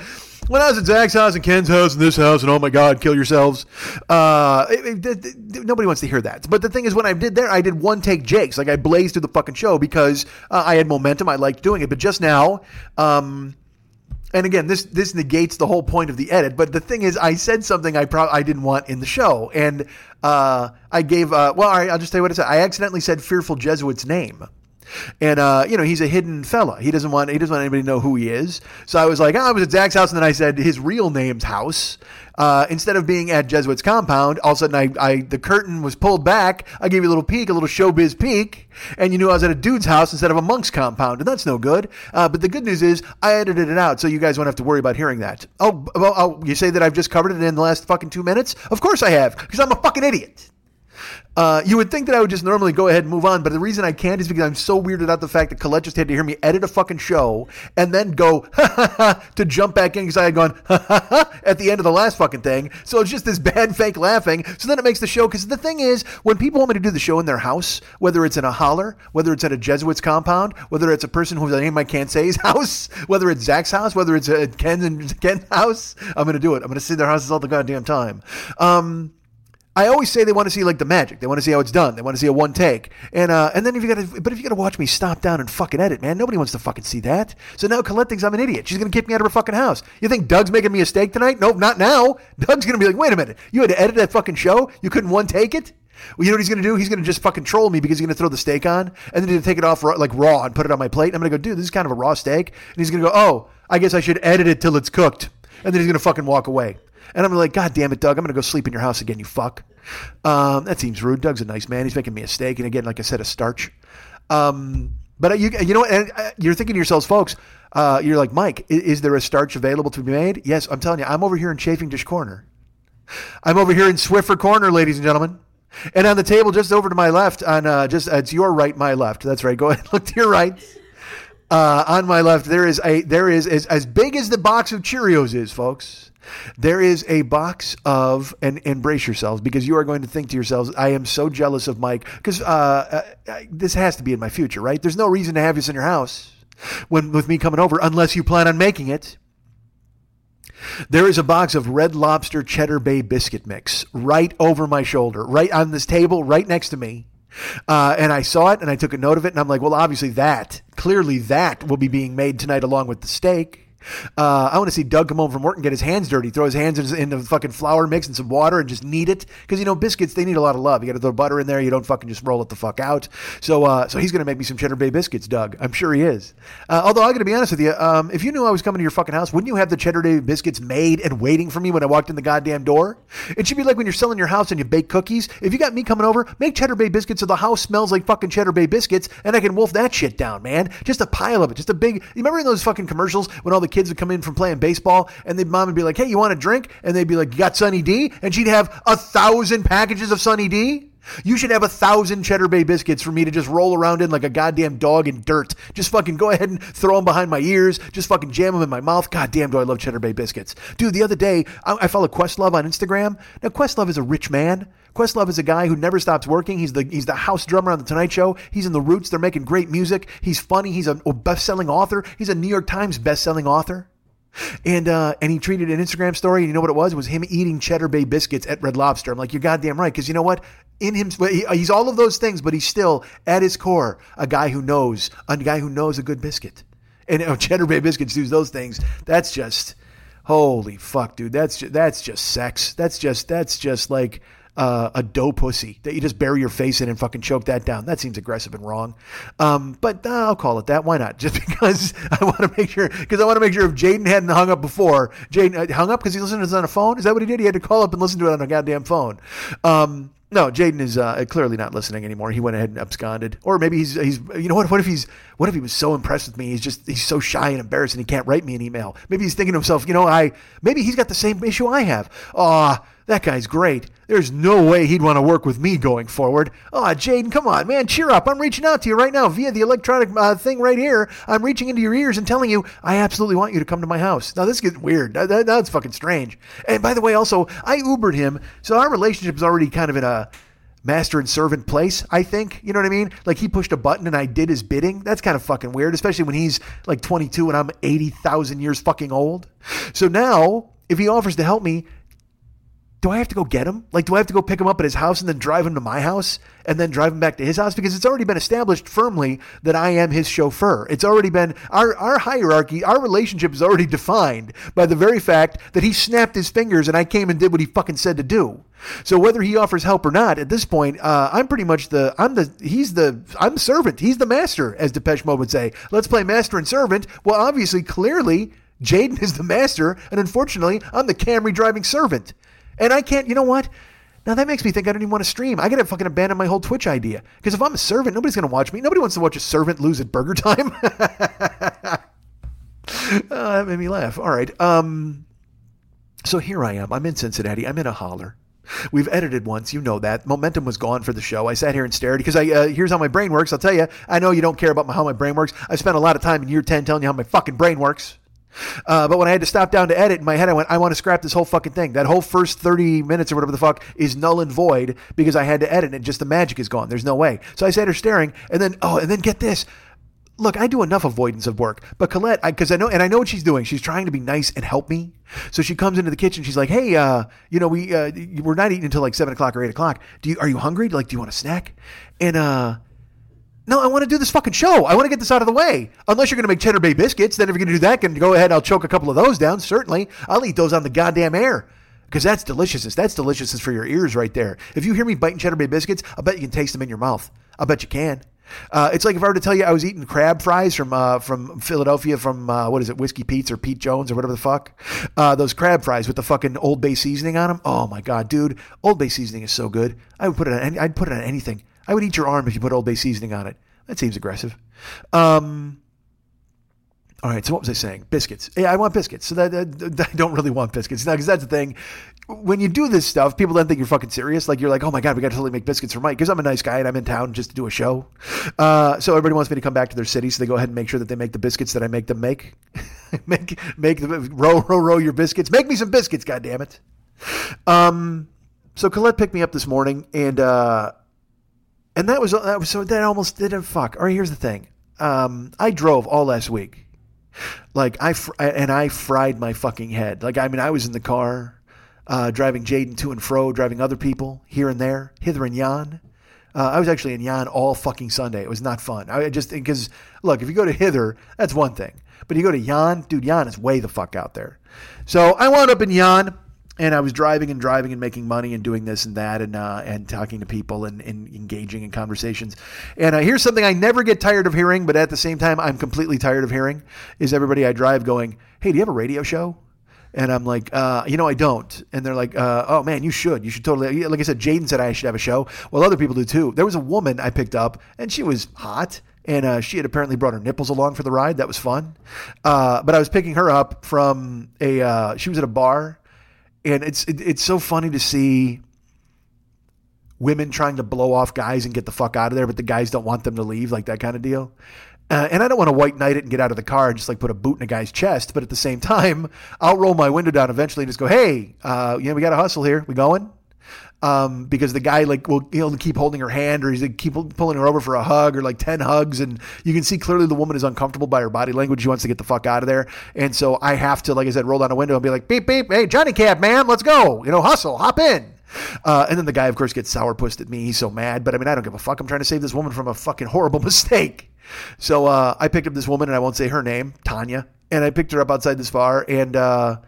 when I was at Zach's house and Ken's house and this house and oh my God, kill yourselves. Nobody wants to hear that. But the thing is, when I did there, I did one take Jake's. Like I blazed through the fucking show because I had momentum. I liked doing it. But just now, and again, this negates the whole point of the edit. But the thing is, I said something I didn't want in the show. And I gave, all right, I'll just tell you what I said. I accidentally said Fearful Jesuit's name. And, he's a hidden fella. He doesn't want anybody to know who he is. So I was like, I was at Zach's house. And then I said his real name's house, instead of being at Jesuit's compound. All of a sudden the curtain was pulled back. I gave you a little peek, a little showbiz peek. And you knew I was at a dude's house instead of a monk's compound. And that's no good. But the good news is I edited it out. So you guys won't have to worry about hearing that. Oh, you say that I've just covered it in the last fucking 2 minutes. Of course I have. Cause I'm a fucking idiot. You would think that I would just normally go ahead and move on, but the reason I can't is because I'm so weirded out the fact that Colette just had to hear me edit a fucking show and then go ha, ha, ha, to jump back in because I had gone ha, ha, ha, at the end of the last fucking thing. So it's just this bad fake laughing. So then it makes the show, because the thing is, when people want me to do the show in their house, whether it's in a holler, whether it's at a Jesuit's compound, whether it's a person whose name I can't say's house, whether it's Zach's house, whether it's at Ken's house, I'm going to do it. I'm going to see their houses all the goddamn time. I always say they want to see like the magic. They want to see how it's done. They want to see a one take. And then if you got to watch me stop down and fucking edit, man, nobody wants to fucking see that. So now Colette thinks I'm an idiot. She's going to kick me out of her fucking house. You think Doug's making me a steak tonight? Nope, not now. Doug's going to be like, wait a minute. You had to edit that fucking show? You couldn't one take it? Well, you know what he's going to do? He's going to just fucking troll me, because he's going to throw the steak on and then he'll take it off like raw and put it on my plate. And I'm going to go, dude, this is kind of a raw steak. And he's going to go, oh, I guess I should edit it till it's cooked. And then he's going to fucking walk away. And I'm like, God damn it, Doug, I'm going to go sleep in your house again, you fuck. That seems rude. Doug's a nice man. He's making me a steak. And again, like I said, a starch. But you know what? And you're thinking to yourselves, folks, you're like, Mike, is there a starch available to be made? Yes, I'm telling you, I'm over here in Chafing Dish Corner. I'm over here in Swiffer Corner, ladies and gentlemen. And on the table just over to my left, it's your right, my left. That's right. Go ahead and look to your right. On my left, there is as big as the box of Cheerios is, folks. There is a box of, and brace yourselves, because you are going to think to yourselves, I am so jealous of Mike, because this has to be in my future, right? There's no reason to have this in your house with me coming over, unless you plan on making it. There is a box of Red Lobster Cheddar Bay biscuit mix right over my shoulder, right on this table, right next to me. And I saw it and I took a note of it, and I'm like, well, obviously that will be being made tonight along with the steak. I want to see Doug come home from work and get his hands dirty, throw his hands in the fucking flour mix and some water and just knead it. Because, you know, biscuits, they need a lot of love. You got to throw butter in there. You don't fucking just roll it the fuck out. So he's going to make me some Cheddar Bay biscuits, Doug. I'm sure he is. Although I got to be honest with you, if you knew I was coming to your fucking house, wouldn't you have the Cheddar Bay biscuits made and waiting for me when I walked in the goddamn door? It should be like when you're selling your house and you bake cookies. If you got me coming over, make Cheddar Bay biscuits so the house smells like fucking Cheddar Bay biscuits, and I can wolf that shit down, man. Just a pile of it. Just a big, you remember in those fucking commercials when all the kids would come in from playing baseball and the mom would be like, hey, you want a drink? And they'd be like, you got Sunny D? And she'd have 1,000 packages of Sunny D. You should have 1,000 Cheddar Bay biscuits for me to just roll around in like a goddamn dog in dirt. Just fucking go ahead and throw them behind my ears. Just fucking jam them in my mouth. Goddamn, do I love Cheddar Bay biscuits. Dude, the other day, I follow Questlove on Instagram. Now, Questlove is a rich man. Questlove is a guy who never stops working. He's the house drummer on The Tonight Show. He's in the Roots. They're making great music. He's funny. He's a best-selling author. He's a New York Times best-selling author. And he tweeted an Instagram story, and you know what it was? It was him eating Cheddar Bay biscuits at Red Lobster. I'm like, you're goddamn right, because you know what? In him, he's all of those things, but he's still, at his core, a guy who knows a good biscuit. And Cheddar Bay biscuits do those things. That's just, holy fuck, dude. That's just sex. That's just like... a dough pussy that you just bury your face in and fucking choke that down. That seems aggressive and wrong. But I'll call it that. Why not? Just because I want to make sure if Jaden hadn't hung up before, Jaden hung up because he listened to this on a phone. Is that what he did? He had to call up and listen to it on a goddamn phone. No, Jaden is clearly not listening anymore. He went ahead and absconded, or maybe he's you know what? What if he was so impressed with me? He's so shy and embarrassed and he can't write me an email. Maybe he's thinking to himself, maybe he's got the same issue I have. That guy's great. There's no way he'd want to work with me going forward. Jaden, come on, man, cheer up. I'm reaching out to you right now via the electronic thing right here. I'm reaching into your ears and telling you I absolutely want you to come to my house. Now, this gets weird. That's fucking strange. And by the way, also, I Ubered him, so our relationship is already kind of in a master and servant place, I think. You know what I mean? Like, he pushed a button and I did his bidding. That's kind of fucking weird, especially when he's like 22 and I'm 80,000 years fucking old. So now, if he offers to help me, do I have to go get him? Like, do I have to go pick him up at his house and then drive him to my house and then drive him back to his house? Because it's already been established firmly that I am his chauffeur. It's already been our hierarchy. Our relationship is already defined by the very fact that he snapped his fingers and I came and did what he fucking said to do. So whether he offers help or not, at this point, I'm pretty much I'm servant. He's the master, as Depeche Mode would say. Let's play master and servant. Well, obviously, clearly, Jaden is the master. And unfortunately, I'm the Camry driving servant. And I can't, you know what? Now that makes me think I don't even want to stream. I got to fucking abandon my whole Twitch idea. Because if I'm a servant, nobody's going to watch me. Nobody wants to watch a servant lose at Burger Time. That made me laugh. All right. So here I am. I'm in Cincinnati. I'm in a holler. We've edited once. You know that. Momentum was gone for the show. I sat here and stared because here's how my brain works. I'll tell you. I know you don't care about how my brain works. I spent a lot of time in year 10 telling you how my fucking brain works. But when I had to stop down to edit in my head, I went, I want to scrap this whole fucking thing. That whole first 30 minutes or whatever the fuck is null and void because I had to edit and just the magic is gone. There's no way. So I sat her staring and then get this. Look, I do enough avoidance of work, but Colette, I know what she's doing. She's trying to be nice and help me. So she comes into the kitchen. She's like, hey, we're not eating until like 7 o'clock or 8 o'clock. Are you hungry? Like, do you want a snack? And, no, I want to do this fucking show. I want to get this out of the way. Unless you're going to make Cheddar Bay biscuits, then if you're going to do that, then go ahead. I'll choke a couple of those down. Certainly, I'll eat those on the goddamn air because that's deliciousness. That's deliciousness for your ears right there. If you hear me biting Cheddar Bay biscuits, I bet you can taste them in your mouth. I bet you can. It's like if I were to tell you I was eating crab fries from Philadelphia from Whiskey Pete's or Pete Jones or whatever the fuck. Those crab fries with the fucking Old Bay seasoning on them. Oh my god, dude, Old Bay seasoning is so good. I'd put it on anything. I would eat your arm if you put Old Bay seasoning on it. That seems aggressive. All right, so what was I saying? Biscuits. Yeah, I want biscuits. So I don't really want biscuits. Now, because that's the thing. When you do this stuff, people don't think you're fucking serious. Like, you're like, oh, my God, we got to totally make biscuits for Mike. Because I'm a nice guy and I'm in town just to do a show. So everybody wants me to come back to their city. So they go ahead and make sure that they make the biscuits that I make them make. Row your biscuits. Make me some biscuits, goddammit. So Colette picked me up this morning. And that was so that almost didn't fuck. All right, here's the thing. I drove all last week. Like I fried my fucking head. Like, I mean, I was in the car, driving Jaden to and fro, driving other people here and there, hither and yon. I was actually in yon all fucking Sunday. It was not fun. I just, because look, if you go to hither, that's one thing, but you go to yon, dude, yon is way the fuck out there. So I wound up in yon and I was driving and making money and doing this and that and talking to people and engaging in conversations. And here's something I never get tired of hearing, but at the same time, I'm completely tired of hearing, is everybody I drive going, hey, do you have a radio show? And I'm like, I don't. And they're like, oh, man, you should totally. Like I said, Jaden said I should have a show. Well, other people do, too. There was a woman I picked up and she was hot. And she had apparently brought her nipples along for the ride. That was fun. But I was picking her up from she was at a bar. And it's so funny to see women trying to blow off guys and get the fuck out of there, but the guys don't want them to leave, like that kind of deal. And I don't want to white knight it and get out of the car and just like put a boot in a guy's chest. But at the same time, I'll roll my window down eventually and just go, hey, we got to hustle here. We going? Because the guy he'll keep holding her hand or he's like keep pulling her over for a hug or like 10 hugs. And you can see clearly the woman is uncomfortable by her body language. She wants to get the fuck out of there. And so I have to, like I said, roll down a window and be like, beep, beep. Hey, Johnny Cab, ma'am, let's go, hustle, hop in. And then the guy of course gets sourpussed at me. He's so mad, but I mean, I don't give a fuck. I'm trying to save this woman from a fucking horrible mistake. So, I picked up this woman and I won't say her name, Tanya. And I picked her up outside this bar but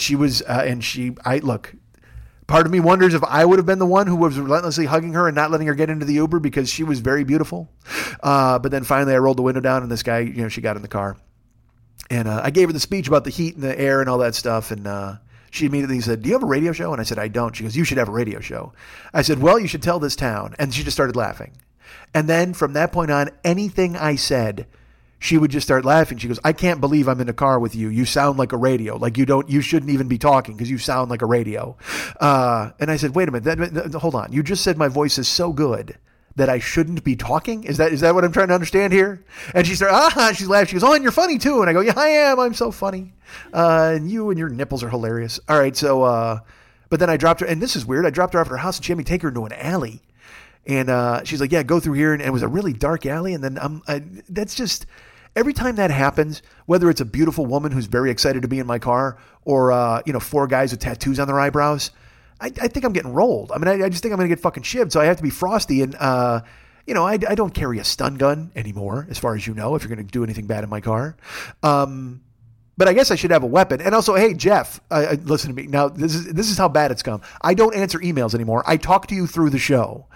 she was, part of me wonders if I would have been the one who was relentlessly hugging her and not letting her get into the Uber because she was very beautiful. But then finally I rolled the window down and this guy, she got in the car and I gave her the speech about the heat and the air and all that stuff. And she immediately said, do you have a radio show? And I said, I don't. She goes, you should have a radio show. I said, well, you should tell this town. And she just started laughing. And then from that point on, anything I said, she would just start laughing. She goes, I can't believe I'm in a car with you. You sound like a radio. Like you shouldn't even be talking because you sound like a radio. And I said, wait a minute, hold on. You just said my voice is so good that I shouldn't be talking. Is that what I'm trying to understand here? And she started, she laughed. She goes, oh, and you're funny too. And I go, yeah, I am. I'm so funny. And you and your nipples are hilarious. All right. So, but then I dropped her and this is weird. I dropped her off at her house and she had me take her into an alley. And she's like, yeah, go through here. And it was a really dark alley. And then that's just every time that happens, whether it's a beautiful woman who's very excited to be in my car or, four guys with tattoos on their eyebrows, I think I'm getting rolled. I mean, I just think I'm going to get fucking shivved. So I have to be frosty. And, I don't carry a stun gun anymore, as far as you know, if you're going to do anything bad in my car. But I guess I should have a weapon. And also, hey, Jeff, listen to me. Now, this is how bad it's come. I don't answer emails anymore. I talk to you through the show.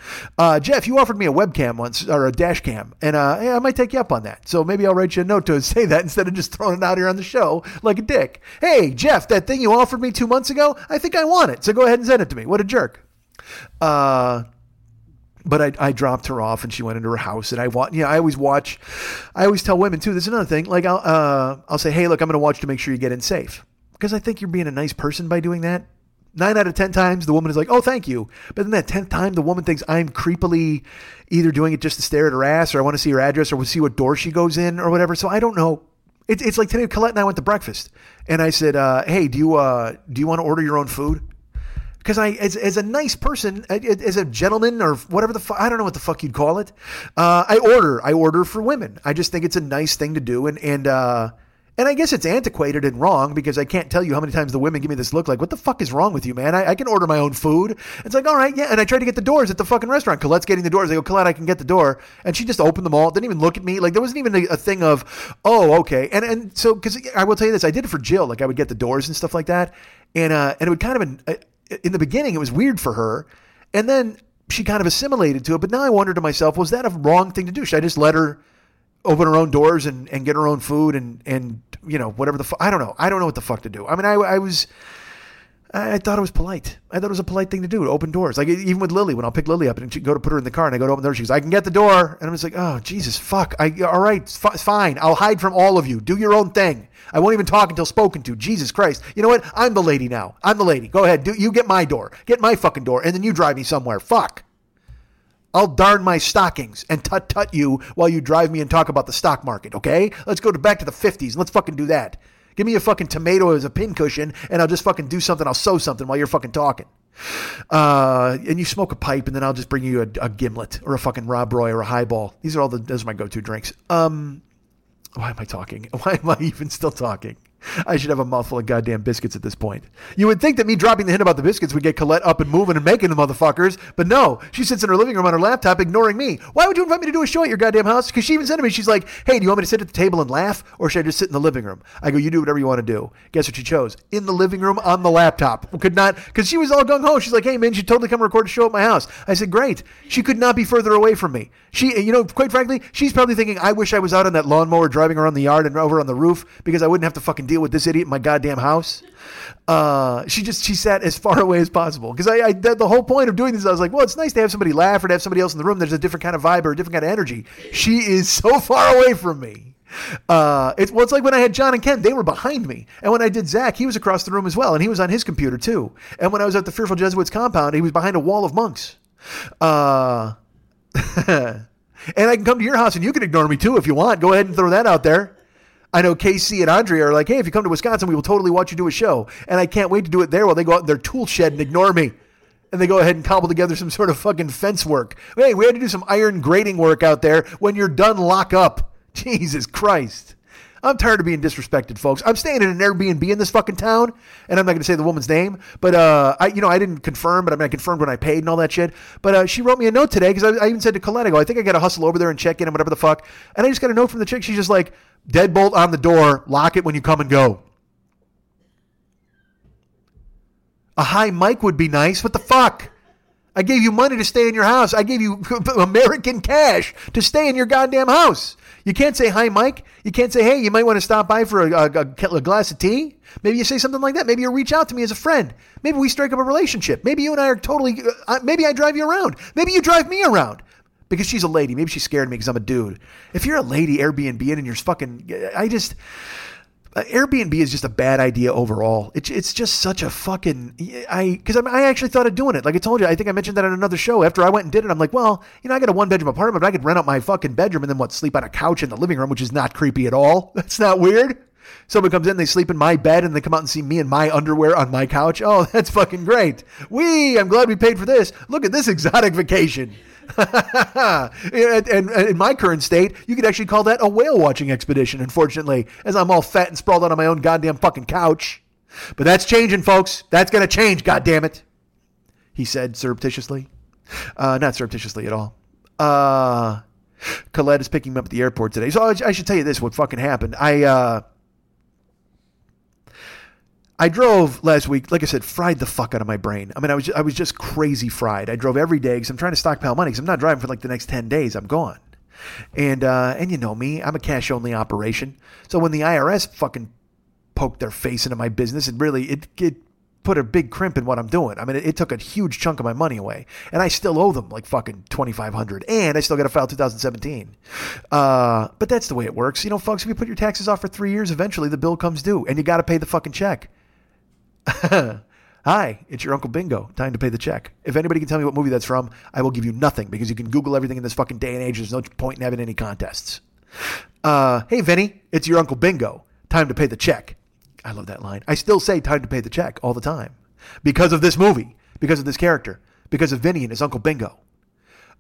Jeff, you offered me a webcam once, or a dash cam, and I might take you up on that. So maybe I'll write you a note to say that instead of just throwing it out here on the show like a dick. Hey, Jeff, that thing you offered me 2 months ago, I think I want it. So go ahead and send it to me. What a jerk. But I dropped her off and she went into her house and I always tell women too, this is another thing. Like I'll say, hey, look, I'm going to watch to make sure you get in safe because I think you're being a nice person by doing that. 9 out of 10 times the woman is like, oh, thank you. But then that 10th time, the woman thinks I'm creepily either doing it just to stare at her ass or I want to see her address or we'll see what door she goes in or whatever. So I don't know. It's like today Colette and I went to breakfast and I said, hey, do you want to order your own food? Because as a nice person, as a gentleman or whatever I don't know what the fuck you'd call it. I order for women. I just think it's a nice thing to do. And I guess it's antiquated and wrong because I can't tell you how many times the women give me this look like, what the fuck is wrong with you, man? I can order my own food. It's like, all right, yeah. And I tried to get the doors at the fucking restaurant. Colette's getting the doors. I go, Colette, I can get the door. And she just opened them all. Didn't even look at me. Like there wasn't even a thing of, oh, okay. And so, because I will tell you this, I did it for Jill. Like I would get the doors and stuff like that. And it would kind of, in the beginning, it was weird for her. And then she kind of assimilated to it. But now I wonder to myself, was that a wrong thing to do? Should I just let her open her own doors and get her own food and whatever the fuck? I don't know. I don't know what the fuck to do. I mean, I was I thought it was polite. I thought it was a polite thing to do, to open doors. Like, even with Lily, when I'll pick Lily up and she go to put her in the car and I go to open the door, she goes, I can get the door. And I'm just like, oh, Jesus, fuck. All right, fine. I'll hide from all of you. Do your own thing. I won't even talk until spoken to. Jesus Christ. You know what? I'm the lady now. I'm the lady. Go ahead. You get my door. Get my fucking door. And then you drive me somewhere. Fuck. I'll darn my stockings and tut-tut you while you drive me and talk about the stock market, okay? Let's go back to the 50s. Let's fucking do that. Give me a fucking tomato as a pincushion, and I'll just fucking do something. I'll sew something while you're fucking talking. And you smoke a pipe, and then I'll just bring you a gimlet or a fucking Rob Roy or a highball. Those are my go-to drinks. Why am I talking? Why am I even still talking? I should have a mouthful of goddamn biscuits at this point. You would think that me dropping the hint about the biscuits would get Colette up and moving and making the motherfuckers, but no. She sits in her living room on her laptop ignoring me. Why would you invite me to do a show at your goddamn house? Because she even said to me, she's like, hey, do you want me to sit at the table and laugh, or should I just sit in the living room? I go, you do whatever you want to do. Guess what she chose? In the living room on the laptop. Could not, because she was all gung-ho. She's like, hey, man, she'd totally come record a show at my house. I said, great. She could not be further away from me. She, quite frankly, she's probably thinking, I wish I was out on that lawnmower driving around the yard and over on the roof because I wouldn't have to fucking deal with this idiot in my goddamn house. She sat as far away as possible because I the whole point of doing this, I was like, well, it's nice to have somebody laugh or to have somebody else in the room. There's a different kind of vibe or a different kind of energy. She is so far away from me. It's like when I had John and Ken, they were behind me. And when I did Zach, he was across the room as well. And he was on his computer too. And when I was at the Fearful Jesuits compound, he was behind a wall of monks. And I can come to your house and you can ignore me too if you want. Go ahead and throw that out there. I know KC and Andrea are like, hey, if you come to Wisconsin, we will totally watch you do a show. And I can't wait to do it there while they go out in their tool shed and ignore me. And they go ahead and cobble together some sort of fucking fence work. Hey, we had to do some iron grating work out there. When you're done, lock up. Jesus Christ. I'm tired of being disrespected, folks. I'm staying in an Airbnb in this fucking town, and I'm not going to say the woman's name, but I didn't confirm, but I confirmed when I paid and all that shit. But she wrote me a note today because I even said to Colette, I think I got to hustle over there and check in and whatever the fuck. And I just got a note from the chick. She's just like, deadbolt on the door, lock it when you come and go. A high mic would be nice. What the fuck? I gave you money to stay in your house. I gave you American cash to stay in your goddamn house. You can't say, hi, Mike. You can't say, hey, you might want to stop by for a glass of tea. Maybe you say something like that. Maybe you reach out to me as a friend. Maybe we strike up a relationship. Maybe you and I are totally, maybe I drive you around. Maybe you drive me around. Because she's a lady. Maybe she scared me because I'm a dude. If you're a lady, Airbnb in and you're fucking, Airbnb is just a bad idea overall. It's just such a fucking, I actually thought of doing it. Like I told you, I think I mentioned that on another show. After I went and did it, I'm like, well, I got a one-bedroom apartment, but I could rent out my fucking bedroom and then sleep on a couch in the living room, which is not creepy at all. That's not weird. Someone comes in, they sleep in my bed, and they come out and see me in my underwear on my couch. Oh, that's fucking great. I'm glad we paid for this. Look at this exotic vacation. And in my current state, you could actually call that a whale watching expedition, unfortunately, as I'm all fat and sprawled out on my own goddamn fucking couch. But that's changing, folks. That's going to change, goddammit. He said surreptitiously. Not surreptitiously at all. Colette is picking me up at the airport today. So I should tell you this, what fucking happened. I drove last week, like I said, fried the fuck out of my brain. I was just crazy fried. I drove every day because I'm trying to stockpile money because I'm not driving for like the next 10 days. I'm gone. And you know me, I'm a cash only operation. So when the IRS fucking poked their face into my business, and really it put a big crimp in what I'm doing. It took a huge chunk of my money away, and I still owe them like fucking $2,500, and I still got to file 2017. But that's the way it works. Folks, if you put your taxes off for 3 years, eventually the bill comes due and you got to pay the fucking check. Hi, it's your Uncle Bingo. Time to pay the check. If anybody can tell me what movie that's from, I will give you nothing because you can Google everything in this fucking day and age. There's no point in having any contests. Hey, Vinny, it's your Uncle Bingo. Time to pay the check. I love that line. I still say time to pay the check all the time because of this movie, because of this character, because of Vinny and his Uncle Bingo.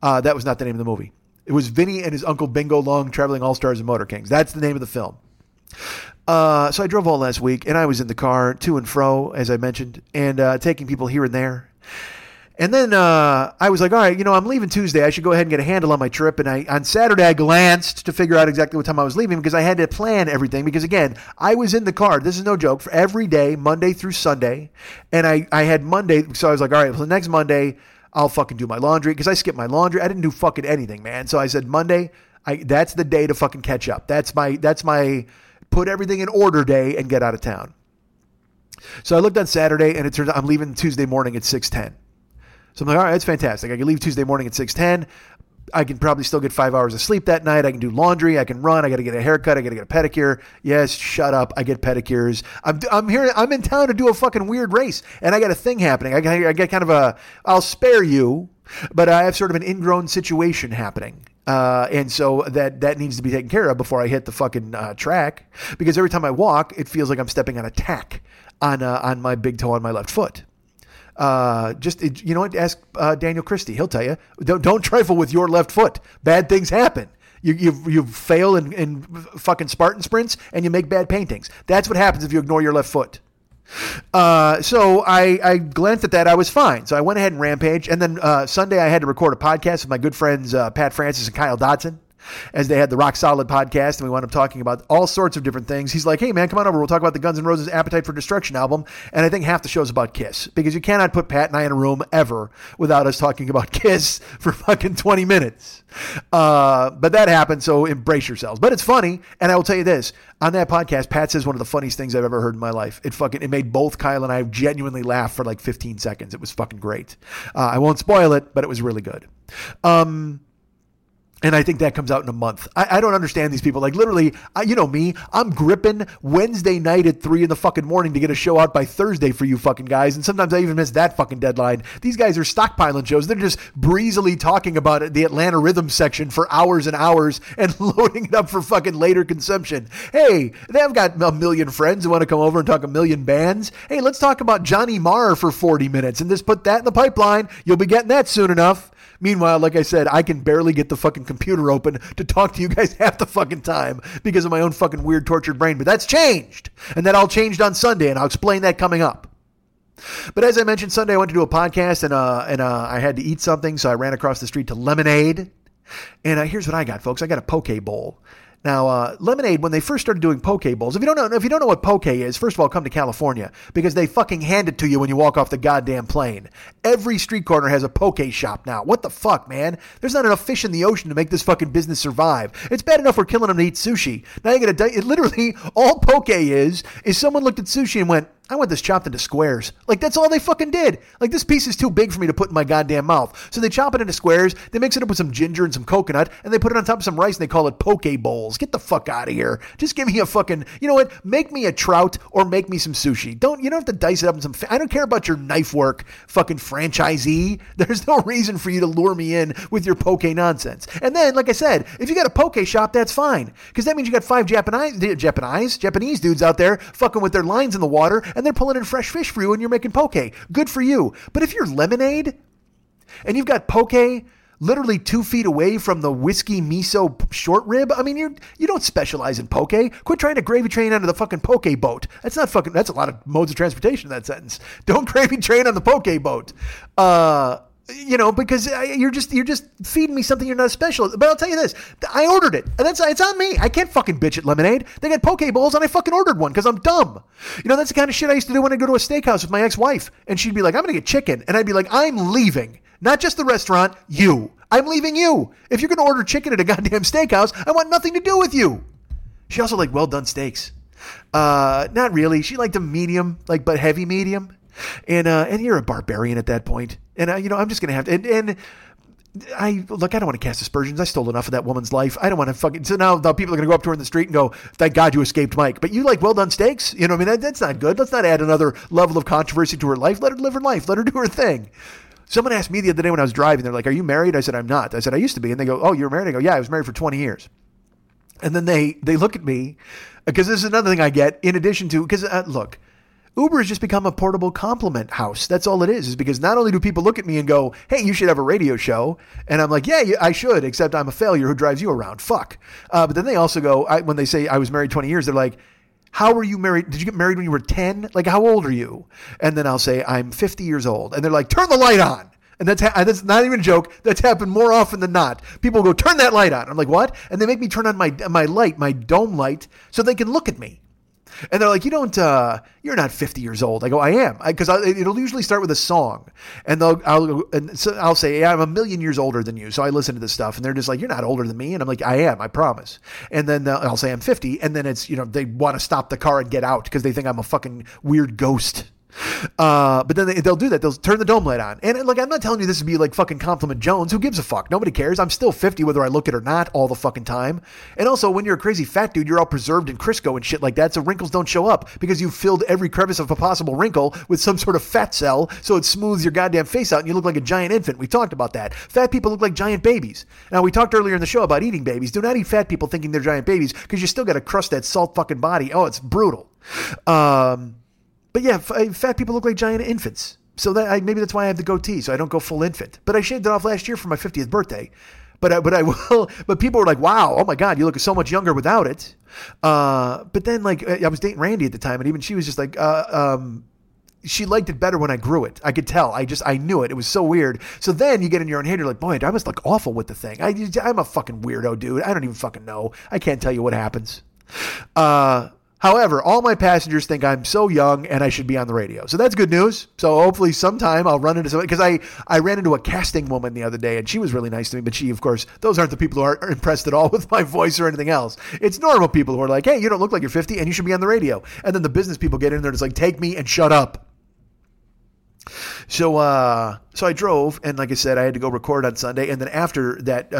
That was not the name of the movie. It was Vinny and his Uncle Bingo Long Traveling All-Stars and Motor Kings. That's the name of the film. So I drove all last week, and I was in the car to and fro, as I mentioned, and taking people here and there. And then I was like, all right, I'm leaving Tuesday. I should go ahead and get a handle on my trip. And on Saturday, I glanced to figure out exactly what time I was leaving because I had to plan everything because, again, I was in the car. This is no joke. For every day, Monday through Sunday, and I had Monday. So I was like, all right, well, next Monday, I'll fucking do my laundry because I skipped my laundry. I didn't do fucking anything, man. So I said Monday, that's the day to fucking catch up. That's my put everything in order day and get out of town. So I looked on Saturday, and it turns out I'm leaving Tuesday morning at 6:10. So I'm like, all right, that's fantastic. I can leave Tuesday morning at 6:10. I can probably still get 5 hours of sleep that night. I can do laundry. I can run. I got to get a haircut. I got to get a pedicure. Yes, shut up. I get pedicures. I'm here. I'm in town to do a fucking weird race, and I got a thing happening. I got kind of a, I'll spare you, but I have sort of an ingrown situation happening. And so that needs to be taken care of before I hit the fucking track, because every time I walk, it feels like I'm stepping on a tack on my big toe on my left foot. You know what? Ask Daniel Christie. He'll tell you. Don't trifle with your left foot. Bad things happen. You fail in fucking Spartan sprints, and you make bad paintings. That's what happens if you ignore your left foot. So I glanced at that. I was fine. So I went ahead and rampaged. And then Sunday I had to record a podcast with my good friends Pat Francis and Kyle Dotson, as they had the Rock Solid podcast, and we wound up talking about all sorts of different things. He's like, hey, man, come on over. We'll talk about the Guns N' Roses Appetite for Destruction album, and I think half the show's about Kiss, because you cannot put Pat and I in a room ever without us talking about Kiss for fucking 20 minutes. But that happened, so embrace yourselves. But it's funny, and I will tell you this. On that podcast, Pat says one of the funniest things I've ever heard in my life. It made both Kyle and I genuinely laugh for like 15 seconds. It was fucking great. I won't spoil it, but it was really good. And I think that comes out in a month. I don't understand these people. Like, literally, you know me, I'm gripping Wednesday night at 3 in the fucking morning to get a show out by Thursday for you fucking guys. And sometimes I even miss that fucking deadline. These guys are stockpiling shows. They're just breezily talking about it, the Atlanta Rhythm section for hours and hours and loading it up for fucking later consumption. Hey, they've got a million friends who want to come over and talk a million bands. Hey, let's talk about Johnny Marr for 40 minutes and just put that in the pipeline. You'll be getting that soon enough. Meanwhile, like I said, I can barely get the fucking computer open to talk to you guys half the fucking time because of my own fucking weird tortured brain. But that's changed, and that all changed on Sunday, and I'll explain that coming up. But as I mentioned, Sunday I went to do a podcast, and I had to eat something, so I ran across the street to Lemonade. And here's what I got, folks. I got a poke bowl. Now, Lemonade, when they first started doing poke bowls, if you don't know what poke is, first of all, come to California, because they fucking hand it to you when you walk off the goddamn plane. Every street corner has a poke shop now. What the fuck, man? There's not enough fish in the ocean to make this fucking business survive. It's bad enough we're killing them to eat sushi. Now you gotta, literally, all poke is someone looked at sushi and went, I want this chopped into squares. Like, that's all they fucking did. Like, this piece is too big for me to put in my goddamn mouth. So they chop it into squares, they mix it up with some ginger and some coconut, and they put it on top of some rice, and they call it poke bowls. Get the fuck out of here. Just give me a fucking, you know what, make me a trout or make me some sushi. You don't have to dice it up in some, I don't care about your knife work, fucking franchisee. There's no reason for you to lure me in with your poke nonsense. And then, like I said, if you got a poke shop, that's fine. Because that means you got five Japanese dudes out there fucking with their lines in the water, and they're pulling in fresh fish for you, and you're making poke. Good for you. But if you're Lemonade and you've got poke literally 2 feet away from the whiskey miso short rib, I mean, you don't specialize in poke. Quit trying to gravy train onto the fucking poke boat. That's a lot of modes of transportation in that sentence. Don't gravy train on the poke boat. You know, because you're just feeding me something you're not special. But I'll tell you this, I ordered it, and it's on me. I can't fucking bitch at Lemonade. They got poke bowls, and I fucking ordered one because I'm dumb. You know, that's the kind of shit I used to do when I go to a steakhouse with my ex-wife, and she'd be like, I'm gonna get chicken, and I'd be like, I'm leaving. Not just the restaurant, you. I'm leaving you. If you're gonna order chicken at a goddamn steakhouse, I want nothing to do with you. She also liked well done steaks. Not really. She liked a medium, but heavy medium. And you're a barbarian at that point. And I'm just going to have to, I don't want to cast aspersions. I stole enough of that woman's life. I don't want to fucking, so now the people are going to go up to her in the street and go, thank God you escaped Mike, but you like well done steaks. You know what I mean? That's not good. Let's not add another level of controversy to her life. Let her live her life. Let her do her thing. Someone asked me the other day when I was driving, they're like, are you married? I said, I'm not. I said, I used to be. And they go, oh, you're married? I go, yeah, I was married for 20 years. And then they look at me, because this is another thing I get in addition to, because look, Uber has just become a portable compliment house. That's all it is because not only do people look at me and go, hey, you should have a radio show. And I'm like, yeah, I should, except I'm a failure who drives you around. Fuck. But then they also go, when they say I was married 20 years, they're like, how were you married? Did you get married when you were 10? Like, how old are you? And then I'll say, I'm 50 years old. And they're like, turn the light on. And that's not even a joke. That's happened more often than not. People go, turn that light on. I'm like, what? And they make me turn on my light, my dome light, so they can look at me. And they're like, you don't, you're not 50 years old. I go, I am. Because it'll usually start with a song. And I'll say, yeah, I'm 1,000,000 years older than you. So I listen to this stuff. And they're just like, you're not older than me. And I'm like, I am. I promise. And then I'll say I'm 50. And then it's, you know, they want to stop the car and get out because they think I'm a fucking weird ghost. But then they'll do that. They'll turn the dome light on. And like, I'm not telling you this would be like fucking Compliment Jones. Who gives a fuck? Nobody cares. I'm still 50, whether I look it or not, all the fucking time. And also, when you're a crazy fat dude, you're all preserved in Crisco and shit like that. So wrinkles don't show up because you've filled every crevice of a possible wrinkle with some sort of fat cell. So it smooths your goddamn face out and you look like a giant infant. We talked about that. Fat people look like giant babies. Now, we talked earlier in the show about eating babies. Do not eat fat people thinking they're giant babies because you still got to crust that salt fucking body. Oh, it's brutal. But yeah, fat people look like giant infants. So that maybe that's why I have the goatee, so I don't go full infant. But I shaved it off last year for my 50th birthday. But people were like, wow, oh my God, you look so much younger without it. But then like I was dating Randy at the time, and even she was just like, she liked it better when I grew it. I could tell. I knew it. It was so weird. So then you get in your own head. You're like, boy, I must look awful with the thing. I'm a fucking weirdo, dude. I don't even fucking know. I can't tell you what happens. However, all my passengers think I'm so young and I should be on the radio. So that's good news. So hopefully sometime I'll run into somebody. Because I ran into a casting woman the other day and she was really nice to me. But she, of course, those aren't the people who are impressed at all with my voice or anything else. It's normal people who are like, hey, you don't look like you're 50 and you should be on the radio. And then the business people get in there and it's like, take me and shut up. So, so I drove, and like I said, I had to go record on Sunday. And then after that,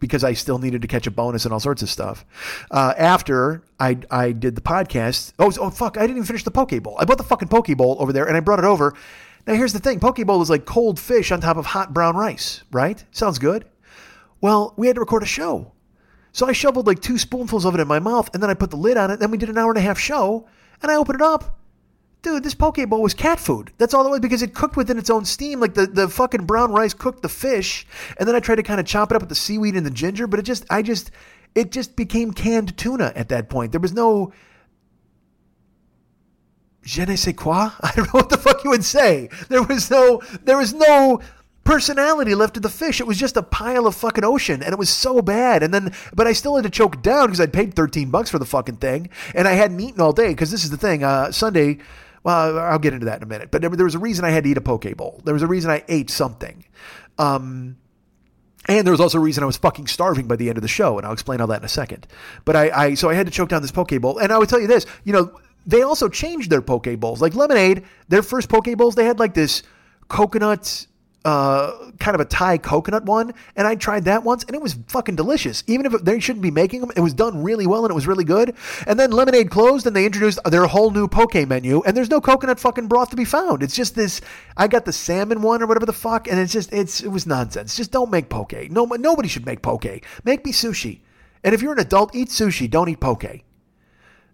because I still needed to catch a bonus and all sorts of stuff. After I did the podcast, oh fuck, I didn't even finish the poke bowl. I bought the fucking poke bowl over there and I brought it over. Now here's the thing. Poke bowl is like cold fish on top of hot brown rice, right? Sounds good. Well, we had to record a show. So I shoveled like 2 spoonfuls of it in my mouth and then I put the lid on it. Then we did an hour and a half show and I opened it up. Dude, this poke bowl was cat food. That's all it was because it cooked within its own steam. Like the fucking brown rice cooked the fish. And then I tried to kind of chop it up with the seaweed and the ginger. But it just became canned tuna at that point. There was no je ne sais quoi. I don't know what the fuck you would say. There was no personality left of the fish. It was just a pile of fucking ocean, and it was so bad. And then, but I still had to choke down because I'd paid $13 for the fucking thing, and I hadn't eaten all day because this is the thing. Sunday. Well, I'll get into that in a minute. But there was a reason I had to eat a poke bowl. There was a reason I ate something. And there was also a reason I was fucking starving by the end of the show. And I'll explain all that in a second. But so I had to choke down this poke bowl. And I would tell you this, you know, they also changed their poke bowls. Like Lemonade, their first poke bowls, they had like this coconut, kind of a Thai coconut one. And I tried that once and it was fucking delicious. Even if they shouldn't be making them, it was done really well and it was really good. And then Lemonade closed and they introduced their whole new poke menu and there's no coconut fucking broth to be found. It's just this, I got the salmon one or whatever the fuck. And it was nonsense. Just don't make poke. No, nobody should make poke. Make me sushi. And if you're an adult, eat sushi. Don't eat poke.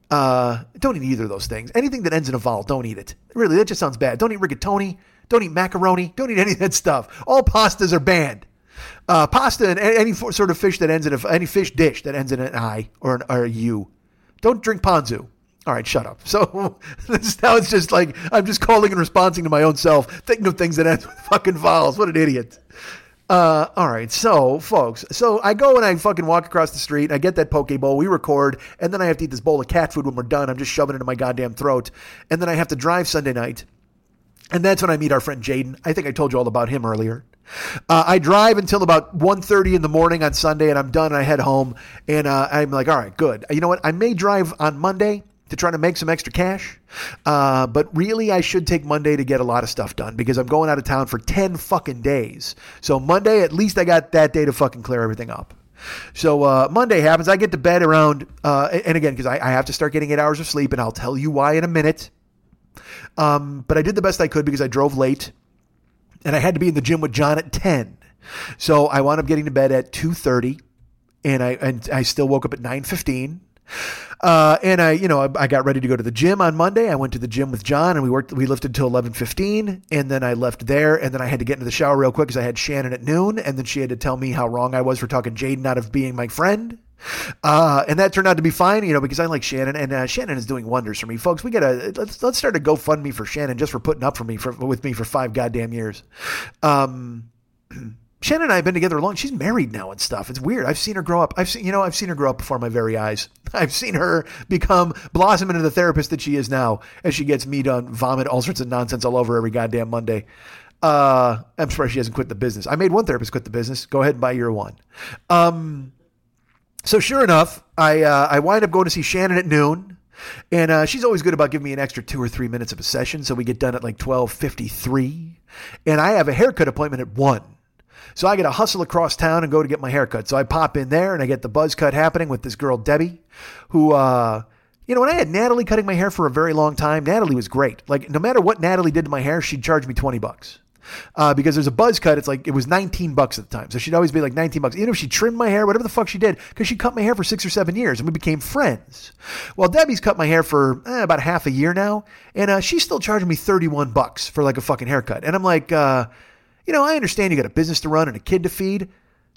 Don't eat either of those things. Anything that ends in a vowel, don't eat it. Really, that just sounds bad. Don't eat rigatoni. Don't eat macaroni. Don't eat any of that stuff. All pastas are banned. Pasta and any sort of fish that ends in any fish dish that ends in an I or a U. Don't drink ponzu. All right, shut up. So now it's just like I'm just calling and responding to my own self, thinking of things that end with fucking vowels. What an idiot. All right. So folks, so I go and I fucking walk across the street. I get that poke bowl. We record. And then I have to eat this bowl of cat food when we're done. I'm just shoving it into my goddamn throat. And then I have to drive Sunday night. And that's when I meet our friend Jaden. I think I told you all about him earlier. I drive until about 1:30 in the morning on Sunday and I'm done and I head home and I'm like, all right, good. You know what? I may drive on Monday to try to make some extra cash. But really I should take Monday to get a lot of stuff done because I'm going out of town for 10 fucking days. So Monday, at least I got that day to fucking clear everything up. So Monday happens. I get to bed around, and again, because I have to start getting 8 hours of sleep and I'll tell you why in a minute. But I did the best I could because I drove late and I had to be in the gym with John at 10. So I wound up getting to bed at 2:30 and I still woke up at 9:15. And I got ready to go to the gym on Monday. I went to the gym with John and we lifted till 11:15 and then I left there. And then I had to get into the shower real quick because I had Shannon at noon. And then she had to tell me how wrong I was for talking Jaden out of being my friend. And that turned out to be fine, you know, because I like Shannon and Shannon is doing wonders for me, folks. We gotta, let's start a GoFundMe for Shannon just for putting up with me for 5 goddamn years. Shannon and I have been together long. She's married now and stuff. It's weird. I've seen her grow up. I've seen her grow up before my very eyes. I've seen her blossom into the therapist that she is now as she gets me to vomit all sorts of nonsense all over every goddamn Monday. I'm surprised she hasn't quit the business. I made one therapist quit the business. Go ahead and buy your one. So sure enough, I wind up going to see Shannon at noon. And she's always good about giving me an extra 2 or 3 minutes of a session. So we get done at like 12:53. And I have a haircut appointment at 1. So I got to hustle across town and go to get my haircut. So I pop in there and I get the buzz cut happening with this girl, Debbie, who, when I had Natalie cutting my hair for a very long time, Natalie was great. Like no matter what Natalie did to my hair, she'd charge me $20. Because there's a buzz cut. It's like, it was $19 at the time. So she'd always be like $19, even if she trimmed my hair, whatever the fuck she did, because she cut my hair for 6 or 7 years and we became friends. Well, Debbie's cut my hair for about half a year now. And, she's still charging me $31 for like a fucking haircut. And I'm like, I understand you got a business to run and a kid to feed,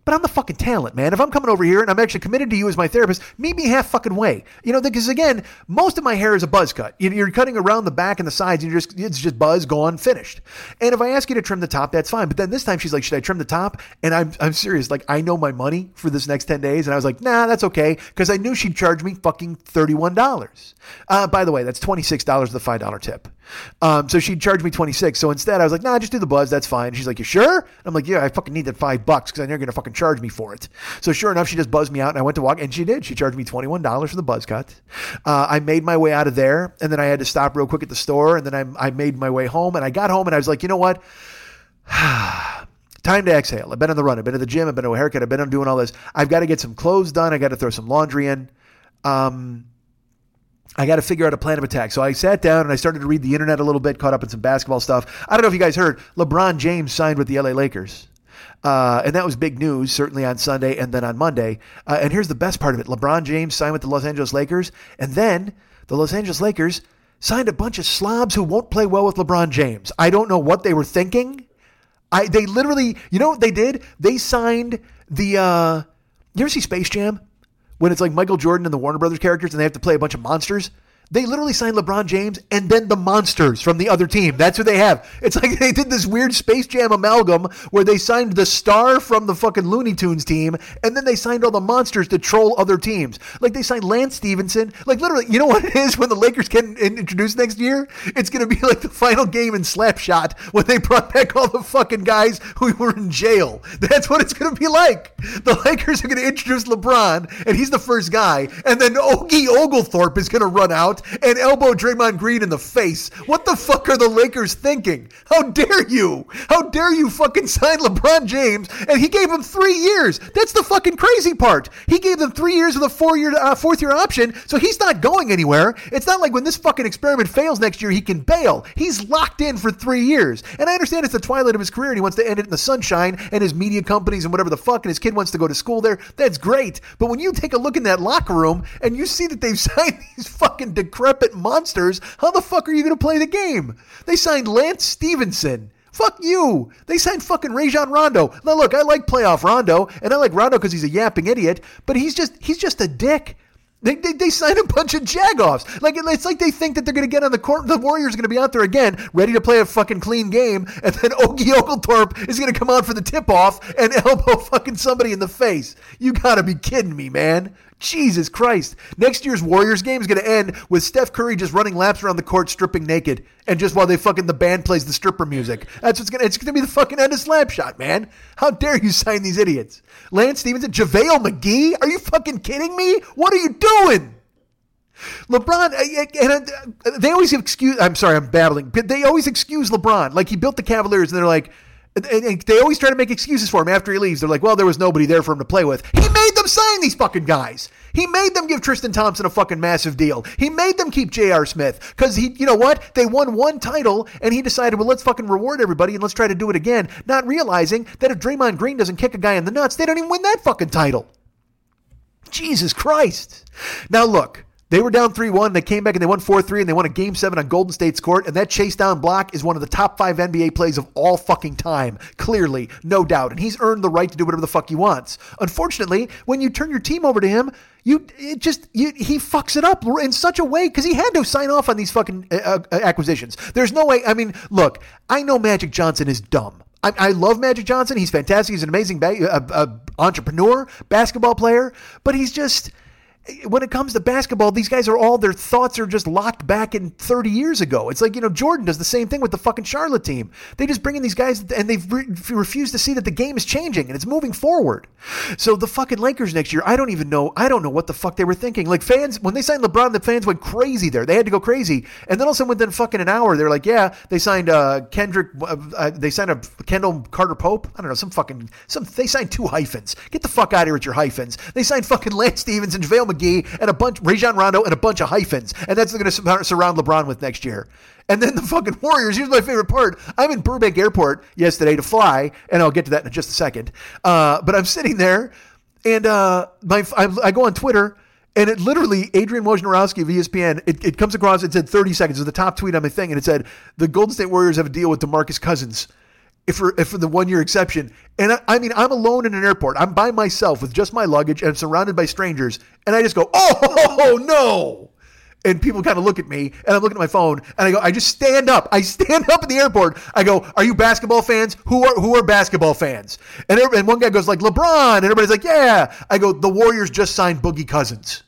but I'm the fucking talent, man. If I'm coming over here and I'm actually committed to you as my therapist, meet me half fucking way. Because again, most of my hair is a buzz cut. You're cutting around the back and the sides and it's just buzz, gone, finished. And if I ask you to trim the top, that's fine. But then this time she's like, should I trim the top? And I'm serious. Like I know my money for this next 10 days. And I was like, nah, that's okay. Cause I knew she'd charge me fucking $31. By the way, that's $26 of the $5 tip. So she'd charge me $26. So instead I was like, nah, just do the buzz. That's fine. And she's like, you sure? And I'm like, yeah, I fucking need that $5 because I know you're going to fucking charge me for it. So sure enough, she just buzzed me out and I went to walk and she did. She charged me $21 for the buzz cut. I made my way out of there and then I had to stop real quick at the store. And then I made my way home and I got home and I was like, you know what? Time to exhale. I've been on the run. I've been to the gym. I've been to a haircut. I've been on doing all this. I've got to get some clothes done. I got to throw some laundry in. I got to figure out a plan of attack. So I sat down and I started to read the internet a little bit, caught up in some basketball stuff. I don't know if you guys heard, LeBron James signed with the LA Lakers. And that was big news, certainly on Sunday and then on Monday. And here's the best part of it. LeBron James signed with the Los Angeles Lakers. And then the Los Angeles Lakers signed a bunch of slobs who won't play well with LeBron James. I don't know what they were thinking. They literally, you know what they did? They signed the, you ever see Space Jam? When it's like Michael Jordan and the Warner Brothers characters and they have to play a bunch of monsters, they literally signed LeBron James and then the monsters from the other team. That's who they have. It's like they did this weird Space Jam amalgam where they signed the star from the fucking Looney Tunes team and then they signed all the monsters to troll other teams. Like they signed Lance Stevenson. Like literally, you know what it is when the Lakers get introduced next year? It's going to be like the final game in Slapshot when they brought back all the fucking guys who were in jail. That's what it's going to be like. The Lakers are going to introduce LeBron and he's the first guy and then Ogie Oglethorpe is going to run out and elbow Draymond Green in the face. What the fuck are the Lakers thinking? How dare you? How dare you fucking sign LeBron James? And he gave him 3 years. That's the fucking crazy part. He gave them 3 years with a fourth year option, so he's not going anywhere. It's not like when this fucking experiment fails next year, he can bail. He's locked in for 3 years. And I understand it's the twilight of his career and he wants to end it in the sunshine and his media companies and whatever the fuck and his kid wants to go to school there. That's great. But when you take a look in that locker room and you see that they've signed these fucking decrepit monsters, how the fuck are you going to play the game? They signed Lance Stevenson. Fuck you. They signed fucking Rajon Rondo. Now look, I like playoff Rondo, and I like Rondo because he's a yapping idiot, but he's just a dick. They signed a bunch of jagoffs. Like it's like they think that they're going to get on the court. The Warriors are going to be out there again, ready to play a fucking clean game, and then Ogie Oglethorpe is going to come out for the tip off and elbow fucking somebody in the face. You got to be kidding me, man. Jesus Christ. Next year's Warriors game is going to end with Steph Curry just running laps around the court stripping naked, and just while the band plays the stripper music. That's what's it's going to be the fucking end of Slapshot, man. How dare you sign these idiots? Lance Stevenson, JaVale McGee? Are you fucking kidding me? What are you doing? LeBron, and they always excuse, I'm sorry, I'm babbling, but they always excuse LeBron. Like he built the Cavaliers and they're like, and they always try to make excuses for him after he leaves. They're like, well, there was nobody there for him to play with. He made them sign these fucking guys. He made them give Tristan Thompson a fucking massive deal. He made them keep J.R. Smith because you know what? They won one title and he decided, well, let's fucking reward everybody and let's try to do it again. Not realizing that if Draymond Green doesn't kick a guy in the nuts, they don't even win that fucking title. Jesus Christ. Now look. They were down 3-1. They came back and they won 4-3 and they won a game 7 on Golden State's court. And that chase down block is one of the top 5 NBA plays of all fucking time. Clearly, no doubt. And he's earned the right to do whatever the fuck he wants. Unfortunately, when you turn your team over to him, he fucks it up in such a way because he had to sign off on these fucking acquisitions. There's no way. I mean, look, I know Magic Johnson is dumb. I love Magic Johnson. He's fantastic. He's an amazing entrepreneur, basketball player. But he's just, when it comes to basketball, these guys are all, their thoughts are just locked back in 30 years ago. It's like, you know, Jordan does the same thing with the fucking Charlotte team. They just bring in these guys and they've refused to see that the game is changing and it's moving forward. So the fucking Lakers next year, I don't know what the fuck they were thinking. Like, fans, when they signed LeBron, the fans went crazy there. They had to go crazy. And then all of a sudden within fucking an hour, they're like, yeah, they signed Kendall Carter Pope. I don't know, they signed two hyphens. Get the fuck out of here with your hyphens. They signed fucking Lance Stevens and JaVale McGee and Rajon Rondo and a bunch of hyphens, and that's going to surround LeBron with next year. And then the fucking Warriors, here's my favorite part. I'm in Burbank Airport yesterday to fly, and I'll get to that in just a second, but I'm sitting there and I go on Twitter, and it literally, Adrian Wojnarowski of ESPN, it comes across, it said 30 seconds, it was the top tweet on my thing, and it said the Golden State Warriors have a deal with DeMarcus Cousins for the one-year exception. And I mean, I'm alone in an airport. I'm by myself with just my luggage, and I'm surrounded by strangers. And I just go, oh, no. And people kind of look at me, and I'm looking at my phone, and I go, I just stand up. I stand up in the airport. I go, are you basketball fans? Who are basketball fans? And one guy goes like, LeBron. And everybody's like, yeah. I go, the Warriors just signed Boogie Cousins.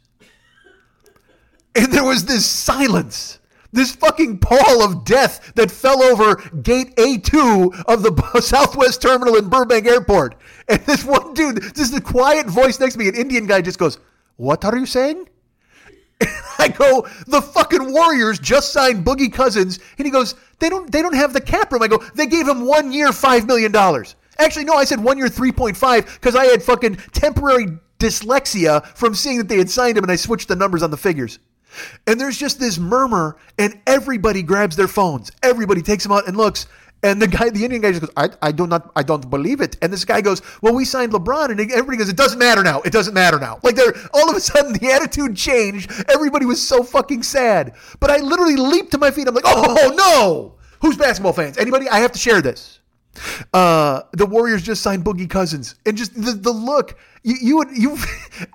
And there was this silence. This fucking pall of death that fell over gate A2 of the Southwest Terminal in Burbank Airport. And this one dude, just the quiet voice next to me, an Indian guy, just goes, what are you saying? And I go, the fucking Warriors just signed Boogie Cousins. And he goes, they don't have the cap room. I go, they gave him 1 year, $5 million. Actually, no, I said 1 year, 3.5, because I had fucking temporary dyslexia from seeing that they had signed him, and I switched the numbers on the figures. And there's just this murmur, and everybody grabs their phones. Everybody takes them out and looks. And the Indian guy just goes, I don't believe it. And this guy goes, well, we signed LeBron. And everybody goes, it doesn't matter now. Like, all of a sudden, the attitude changed. Everybody was so fucking sad. But I literally leaped to my feet. I'm like, oh, no. Who's basketball fans? Anybody? I have to share this. The Warriors just signed Boogie Cousins. And just the look, you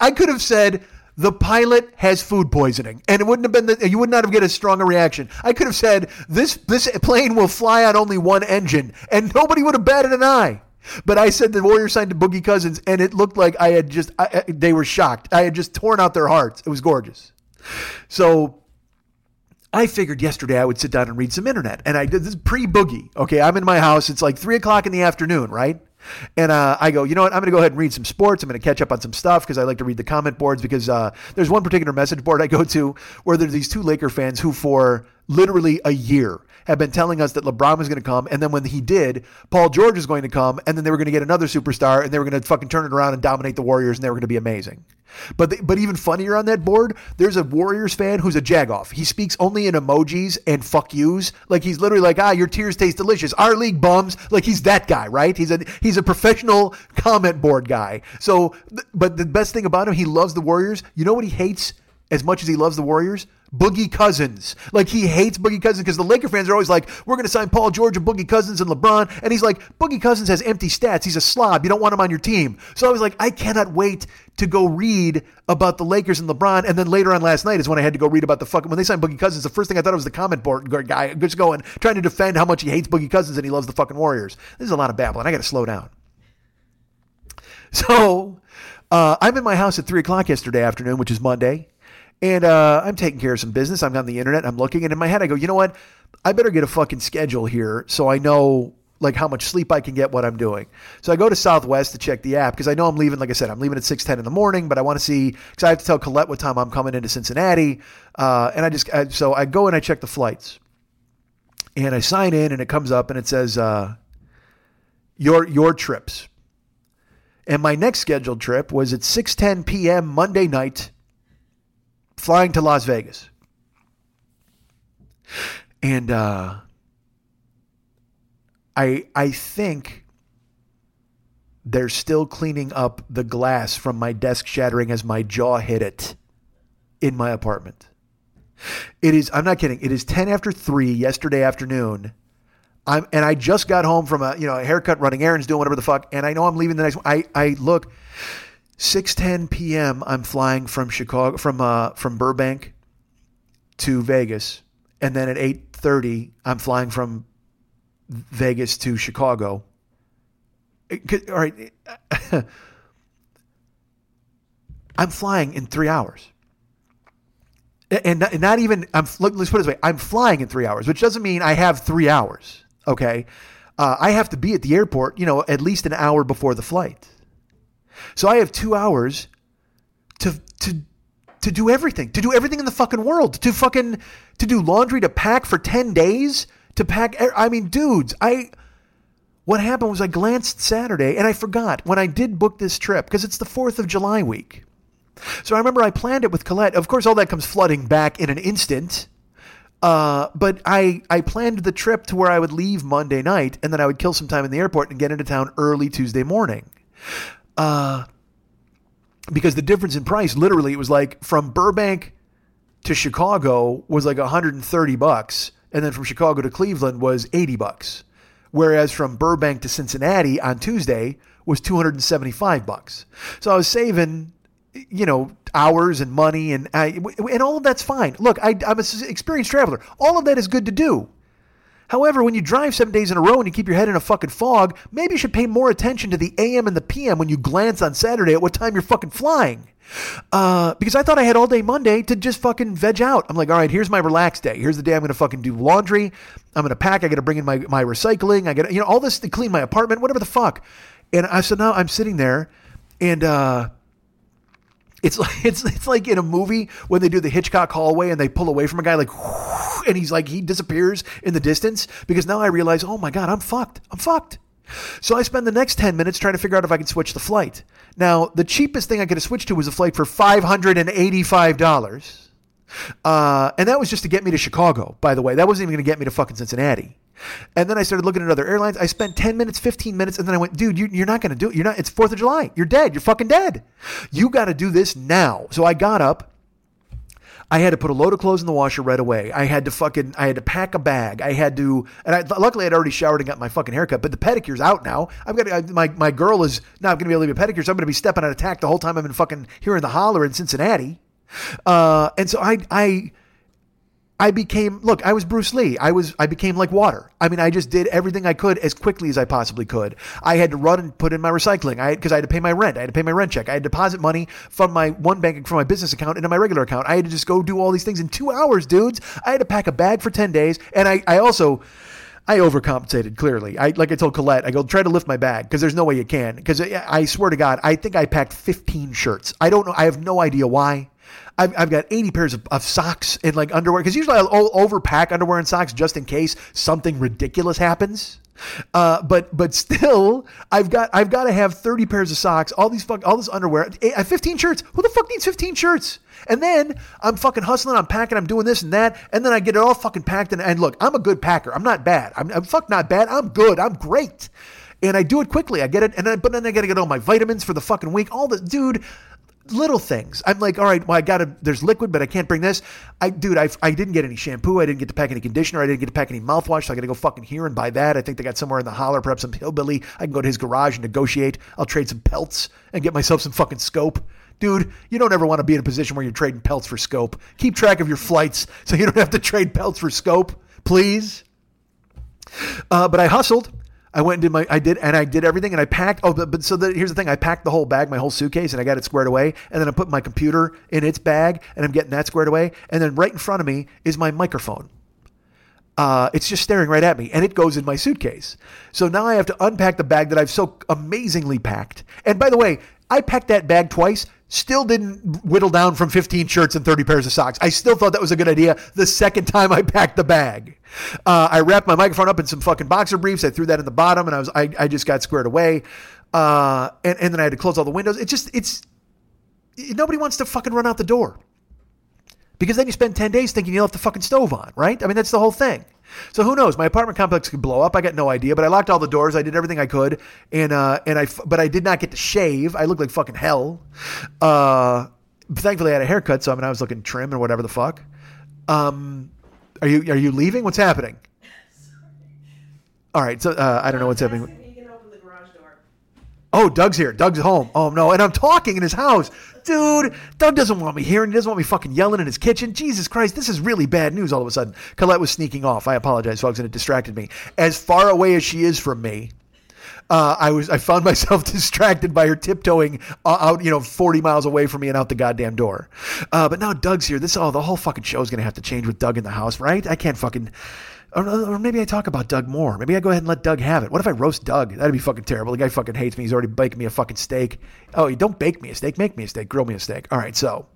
I could have said, the pilot has food poisoning, and it wouldn't have been you would not have get as strong a reaction. I could have said this plane will fly on only one engine, and nobody would have batted an eye. But I said the Warriors signed to Boogie Cousins, and it looked like they were shocked. I had just torn out their hearts. It was gorgeous. So I figured yesterday I would sit down and read some internet, and I did this pre-Boogie. Okay, I'm in my house. It's like 3:00 in the afternoon, right? And I go, you know what? I'm going to go ahead and read some sports. I'm going to catch up on some stuff because I like to read the comment boards, because there's one particular message board I go to where there's these two Laker fans who for literally a year have been telling us that LeBron was going to come. And then when he did, Paul George was going to come. And then they were going to get another superstar, and they were going to fucking turn it around and dominate the Warriors, and they were going to be amazing. But even funnier on that board, there's a Warriors fan who's a jagoff. He speaks only in emojis and fuck yous. Like, he's literally like, your tears taste delicious. Our league bums. Like, he's that guy, right? He's a professional comment board guy. So, but the best thing about him, he loves the Warriors. You know what he hates as much as he loves the Warriors? Boogie Cousins. Like, he hates Boogie Cousins because the Laker fans are always like, we're going to sign Paul George and Boogie Cousins and LeBron. And he's like, Boogie Cousins has empty stats. He's a slob. You don't want him on your team. So I was like, I cannot wait to go read about the Lakers and LeBron. And then later on last night is when I had to go read about when they signed Boogie Cousins. The first thing I thought of was the comment board guy just going, trying to defend how much he hates Boogie Cousins and he loves the fucking Warriors. This is a lot of babbling. I got to slow down. So I'm in my house at 3:00 yesterday afternoon, which is Monday. And I'm taking care of some business. I'm on the internet. I'm looking. And in my head, I go, you know what? I better get a fucking schedule here so I know like how much sleep I can get, what I'm doing. So I go to Southwest to check the app because I know I'm leaving. Like I said, I'm leaving at 6:10 in the morning, but I want to see, because I have to tell Colette what time I'm coming into Cincinnati. So I go and I check the flights. And I sign in, and it comes up and it says, your trips. And my next scheduled trip was at 6:10 p.m. Monday night, flying to Las Vegas. And I think they're still cleaning up the glass from my desk shattering as my jaw hit it in my apartment. I'm not kidding. It is 3:10 yesterday afternoon. I just got home from a haircut, running errands, doing whatever the fuck. And I know I'm leaving the next one. I look, 6:10 p.m. I'm flying from Chicago, from Burbank to Vegas, and then at 8:30 I'm flying from Vegas to Chicago, all right, I'm flying in 3 hours. And not even, let's put it this way, I'm flying in 3 hours, which doesn't mean I have 3 hours, okay? I have to be at the airport, you know, at least an hour before the flight. So I have 2 hours to do everything, in the fucking world, to do laundry, to pack for 10 days, I mean, dudes, what happened was I glanced Saturday and I forgot when I did book this trip because it's the 4th of July week. So I remember I planned it with Colette. Of course, all that comes flooding back in an instant. But I planned the trip to where I would leave Monday night and then I would kill some time in the airport and get into town early Tuesday morning. Because the difference in price, literally, it was like from Burbank to Chicago was like $130. And then from Chicago to Cleveland was $80. Whereas from Burbank to Cincinnati on Tuesday was $275. So I was saving, you know, hours and money and all of that's fine. Look, I'm an experienced traveler. All of that is good to do. However, when you drive 7 days in a row and you keep your head in a fucking fog, maybe you should pay more attention to the AM and the PM when you glance on Saturday at what time you're fucking flying. Because I thought I had all day Monday to just fucking veg out. I'm like, all right, here's my relaxed day. Here's the day I'm going to fucking do laundry. I'm going to pack. I got to bring in my recycling. I got to, you know, all this to clean my apartment, whatever the fuck. So now I'm sitting there and, It's like in a movie when they do the Hitchcock hallway and they pull away from a guy like, and he's like, he disappears in the distance because now I realize, oh my God, I'm fucked. So I spend the next 10 minutes trying to figure out if I can switch the flight. Now, the cheapest thing I could have switched to was a flight for $585. And that was just to get me to Chicago, by the way. That wasn't even going to get me to fucking Cincinnati. And then I started looking at other airlines. I spent 10 minutes, 15 minutes. And then I went, dude, you're not going to do it. You're not. It's 4th of July. You're dead. You're fucking dead. You got to do this now. So I got up. I had to put a load of clothes in the washer right away. I had to pack a bag. Luckily I'd already showered and got my fucking haircut, but the pedicure's out now. My girl is not going to be able to be a pedicure. So I'm going to be stepping out of tack the whole time I've been fucking hearing the holler in Cincinnati. And so I was Bruce Lee. I became like water. I mean, I just did everything I could as quickly as I possibly could. I had to run and put in my recycling. Cause I had to pay my rent. I had to pay my rent check. I had to deposit money from my one bank, from my business account into my regular account. I had to just go do all these things in 2 hours, dudes. I had to pack a bag for 10 days. And I also overcompensated clearly. Like I told Colette, I go try to lift my bag cause there's no way you can. Cause I swear to God, I think I packed 15 shirts. I don't know. I have no idea why. I've got 80 pairs of socks and like underwear because usually I'll overpack underwear and socks just in case something ridiculous happens. But still, I've got to have 30 pairs of socks, all this underwear, 15 shirts. Who the fuck needs 15 shirts? And then I'm fucking hustling, I'm packing, I'm doing this and that, and then I get it all fucking packed. And look, I'm a good packer. I'm not bad. I'm fuck not bad. I'm good. I'm great. And I do it quickly. I get it. But then I got to get all my vitamins for the fucking week. All this, dude. Little things. I'm like, all right, well, there's liquid, but I can't bring this. I didn't get any shampoo. I didn't get to pack any conditioner. I didn't get to pack any mouthwash. So I got to go fucking here and buy that. I think they got somewhere in the holler, perhaps some hillbilly. I can go to his garage and negotiate. I'll trade some pelts and get myself some fucking Scope. Dude, you don't ever want to be in a position where you're trading pelts for Scope. Keep track of your flights so you don't have to trade pelts for Scope, please. But I hustled. I went and did everything and I packed. Oh, here's the thing. I packed the whole bag, my whole suitcase, and I got it squared away. And then I put my computer in its bag and I'm getting that squared away. And then right in front of me is my microphone. It's just staring right at me and it goes in my suitcase. So now I have to unpack the bag that I've so amazingly packed. And by the way, I packed that bag twice. Still didn't whittle down from 15 shirts and 30 pairs of socks. I still thought that was a good idea the second time I packed the bag. I wrapped my microphone up in some fucking boxer briefs. I threw that in the bottom and I just got squared away. And then I had to close all the windows. Nobody wants to fucking run out the door because then you spend 10 days thinking you left the fucking stove on, right? I mean, that's the whole thing. So who knows? My apartment complex could blow up. I got no idea, but I locked all the doors. I did everything I could. But I did not get to shave. I looked like fucking hell. Thankfully I had a haircut. So I mean, I was looking trim and whatever the fuck. Are you leaving? What's happening? Sorry. All right. So, I don't know what's happening. You can open the garage door. Oh, Doug's here. Doug's home. Oh no. And I'm talking in his house. Dude, Doug doesn't want me here and he doesn't want me fucking yelling in his kitchen. Jesus Christ, this is really bad news all of a sudden. Colette was sneaking off. I apologize, folks, and it distracted me. As far away as she is from me, I found myself distracted by her tiptoeing out, 40 miles away from me and out the goddamn door. But now Doug's here. The whole fucking show is going to have to change with Doug in the house, right? I can't fucking... Or maybe I talk about Doug more. Maybe I go ahead and let Doug have it. What if I roast Doug? That'd be fucking terrible. The guy fucking hates me. He's already baking me a fucking steak. Oh, you don't bake me a steak. Make me a steak. Grill me a steak. All right, so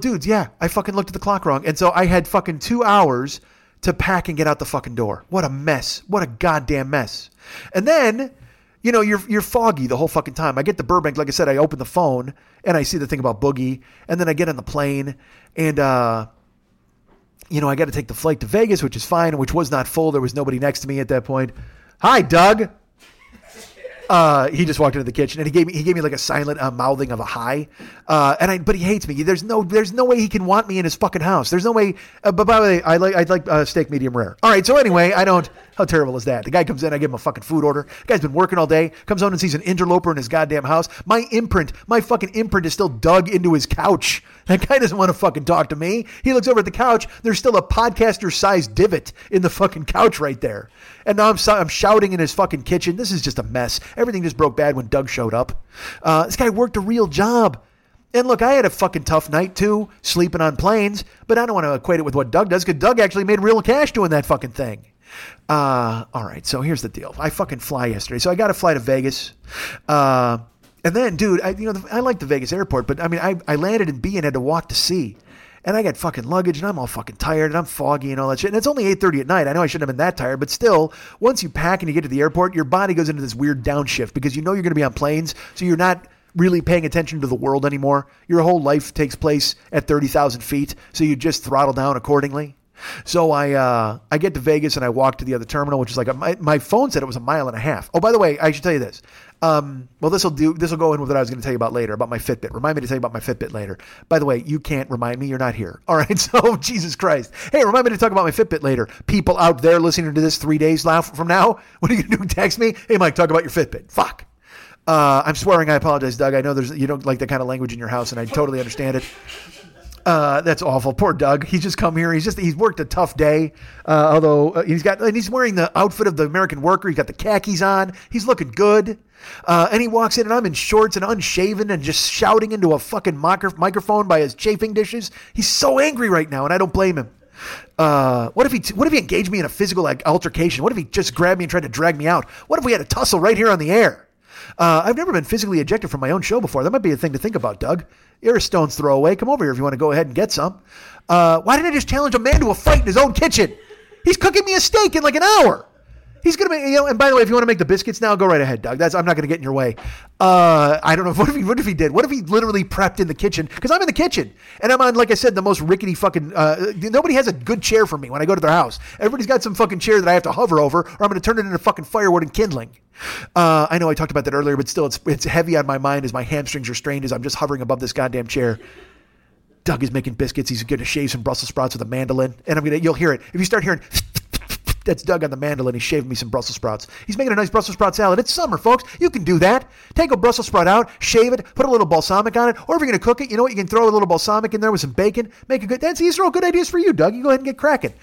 dudes, yeah, I fucking looked at the clock wrong. And so I had fucking 2 hours to pack and get out the fucking door. What a mess. What a goddamn mess. And then, you're foggy the whole fucking time. I get to Burbank. Like I said, I open the phone and I see the thing about Boogie. And then I get on the plane and, I got to take the flight to Vegas, which is fine, which was not full. There was nobody next to me at that point. Hi, Doug. He just walked into the kitchen and he gave me like a silent mouthing of a hi. But he hates me. There's no way he can want me in his fucking house. There's no way. But by the way, I'd like steak medium rare. All right. So anyway, how terrible is that? The guy comes in, I give him a fucking food order. The guy's been working all day, comes on and sees an interloper in his goddamn house. My fucking imprint is still dug into his couch. That guy doesn't want to fucking talk to me. He looks over at the couch. There's still a podcaster sized divot in the fucking couch right there. And now I'm shouting in his fucking kitchen. This is just a mess. Everything just broke bad when Doug showed up. This guy worked a real job. And look, I had a fucking tough night too, sleeping on planes. But I don't want to equate it with what Doug does, because Doug actually made real cash doing that fucking thing. All right, so here's the deal. I fucking fly yesterday. So I got to fly to Vegas. And then, dude, I like the Vegas airport. But, I landed in B and had to walk to C. And I got fucking luggage, and I'm all fucking tired, and I'm foggy and all that shit. And it's only 8:30 at night. I know I shouldn't have been that tired, but still, once you pack and you get to the airport, your body goes into this weird downshift because you're going to be on planes, so you're not really paying attention to the world anymore. Your whole life takes place at 30,000 feet, so you just throttle down accordingly. So I get to Vegas, and I walk to the other terminal, which is like my phone said it was a mile and a half. Oh, by the way, I should tell you this. This will go in with what I was going to tell you about later about my Fitbit. Remind me to tell you about my Fitbit later. By the way, you can't remind me. You're not here. All right. So Jesus Christ. Hey, remind me to talk about my Fitbit later. People out there listening to this 3 days from now, what are you going to do? Text me. Hey, Mike, talk about your Fitbit. Fuck. I'm swearing. I apologize, Doug. I know you don't like that kind of language in your house, and I totally understand it. That's awful. Poor Doug. He's just come here. He's worked a tough day. Although he's wearing the outfit of the American worker. He's got the khakis on. He's looking good. And he walks in and I'm in shorts and unshaven and just shouting into a fucking microphone by his chafing dishes. He's so angry right now. And I don't blame him. What if he engaged me in a physical altercation? What if he just grabbed me and tried to drag me out? What if we had a tussle right here on the air? I've never been physically ejected from my own show before. That might be a thing to think about, Doug. You're a stone's throw away. Come over here if you want to go ahead and get some. Why didn't I just challenge a man to a fight in his own kitchen? He's cooking me a steak in like an hour. He's going to make, and by the way, if you want to make the biscuits now, go right ahead, Doug. I'm not going to get in your way. I don't know. What if he did? What if he literally prepped in the kitchen? Because I'm in the kitchen and I'm on, like I said, the most rickety fucking, nobody has a good chair for me when I go to their house. Everybody's got some fucking chair that I have to hover over or I'm going to turn it into fucking firewood and kindling. I know I talked about that earlier, but still it's heavy on my mind as my hamstrings are strained as I'm just hovering above this goddamn chair. Doug is making biscuits. He's going to shave some Brussels sprouts with a mandolin and you'll hear it. If you start hearing... That's Doug on the mandolin. He's shaving me some Brussels sprouts. He's making a nice Brussels sprout salad. It's summer, folks. You can do that. Take a Brussels sprout out, shave it, put a little balsamic on it. Or if you're going to cook it, you know what? You can throw a little balsamic in there with some bacon. These are all good ideas for you, Doug. You go ahead and get cracking.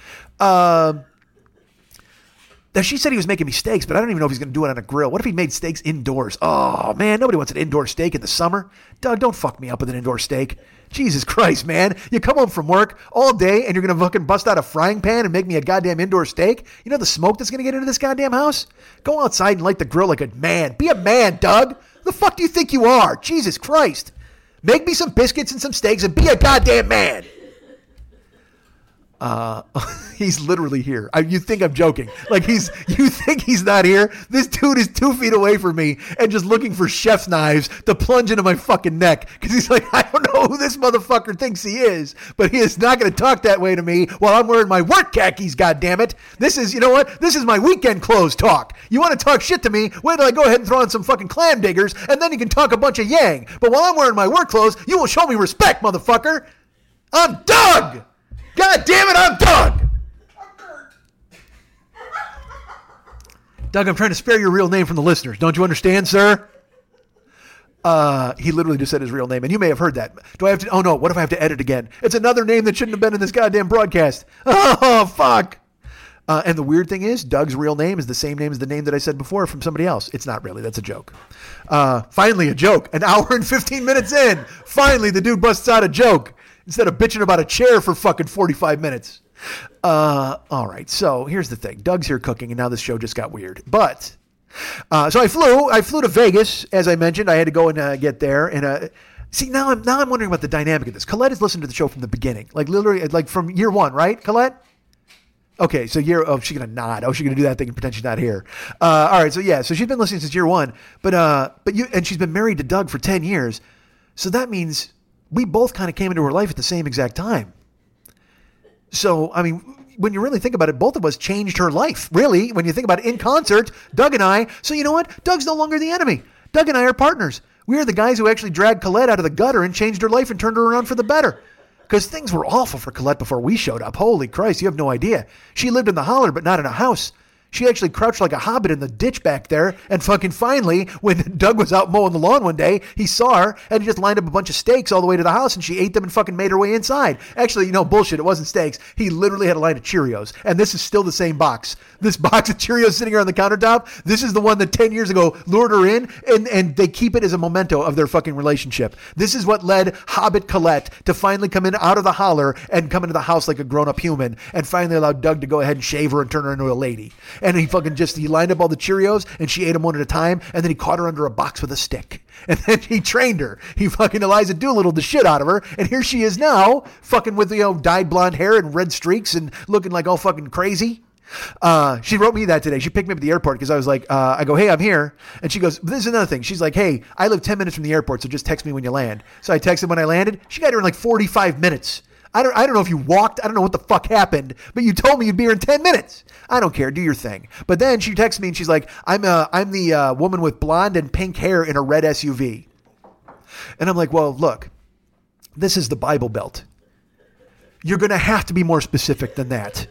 Now she said he was making me steaks, but I don't even know if he's going to do it on a grill. What if he made steaks indoors? Oh, man, nobody wants an indoor steak in the summer. Doug, don't fuck me up with an indoor steak. Jesus Christ, man. You come home from work all day and you're going to fucking bust out a frying pan and make me a goddamn indoor steak? You know the smoke that's going to get into this goddamn house? Go outside and light the grill like a man. Be a man, Doug. Who the fuck do you think you are? Jesus Christ. Make me some biscuits and some steaks and be a goddamn man. He's literally here. You think I'm joking. You think he's not here? This dude is 2 feet away from me and just looking for chef's knives to plunge into my fucking neck. Cause he's like, I don't know who this motherfucker thinks he is, but he is not going to talk that way to me while I'm wearing my work khakis. God damn it. This is my weekend clothes talk. You want to talk shit to me? Wait till I go ahead and throw in some fucking clam diggers and then you can talk a bunch of yang. But while I'm wearing my work clothes, you will show me respect, motherfucker. I'm Doug. God damn it, I'm Doug! Doug, I'm trying to spare your real name from the listeners. Don't you understand, sir? He literally just said his real name, and you may have heard that. Do I have to... Oh, no, what if I have to edit again? It's another name that shouldn't have been in this goddamn broadcast. Oh, fuck. And the weird thing is, Doug's real name is the same name as the name that I said before from somebody else. It's not really. That's a joke. Finally, a joke. An hour and 15 minutes in, finally, the dude busts out a joke instead of bitching about a chair for fucking 45 minutes. All right. So here's the thing. Doug's here cooking, and now this show just got weird. But so I flew to Vegas. As I mentioned, I had to go and get there. And see, now I'm wondering about the dynamic of this. Colette has listened to the show from the beginning, like literally, like from year one, right, Colette? Okay, so she's going to nod. Oh, she's going to do that thing and pretend she's not here. All right, so yeah, so she's been listening since year one, but she's been married to Doug for 10 years. So that means we both kind of came into her life at the same exact time. So, I mean, when you really think about it, both of us changed her life, really, when you think about it, in concert, Doug and I. So you know what? Doug's no longer the enemy. Doug and I are partners. We are the guys who actually dragged Colette out of the gutter and changed her life and turned her around for the better. Because things were awful for Colette before we showed up. Holy Christ, you have no idea. She lived in the holler, but not in a house. She actually crouched like a hobbit in the ditch back there. And fucking finally, when Doug was out mowing the lawn one day, he saw her and he just lined up a bunch of steaks all the way to the house, and she ate them and fucking made her way inside. Actually, you know, bullshit. It wasn't steaks. He literally had a line of Cheerios. And this is still the same box. This box of Cheerios sitting here on the countertop, this is the one that 10 years ago lured her in, and they keep it as a memento of their fucking relationship. This is what led Hobbit Colette to finally come in out of the holler and come into the house like a grown-up human, and finally allowed Doug to go ahead and shave her and turn her into a lady. And he lined up all the Cheerios, and she ate them one at a time. And then he caught her under a box with a stick, and then he trained her. He fucking Eliza Doolittle the shit out of her. And here she is now fucking with, dyed blonde hair and red streaks and looking like all fucking crazy. She wrote me that today. She picked me up at the airport because I was like, I go, hey, I'm here. And she goes, this is another thing. She's like, hey, I live 10 minutes from the airport, so just text me when you land. So I texted when I landed. She got here in like 45 minutes. I don't know if you walked. I don't know what the fuck happened, but you told me you'd be here in 10 minutes. I don't care. Do your thing. But then she texts me and she's like, I'm the woman with blonde and pink hair in a red SUV. And I'm like, well, look, this is the Bible Belt. You're going to have to be more specific than that.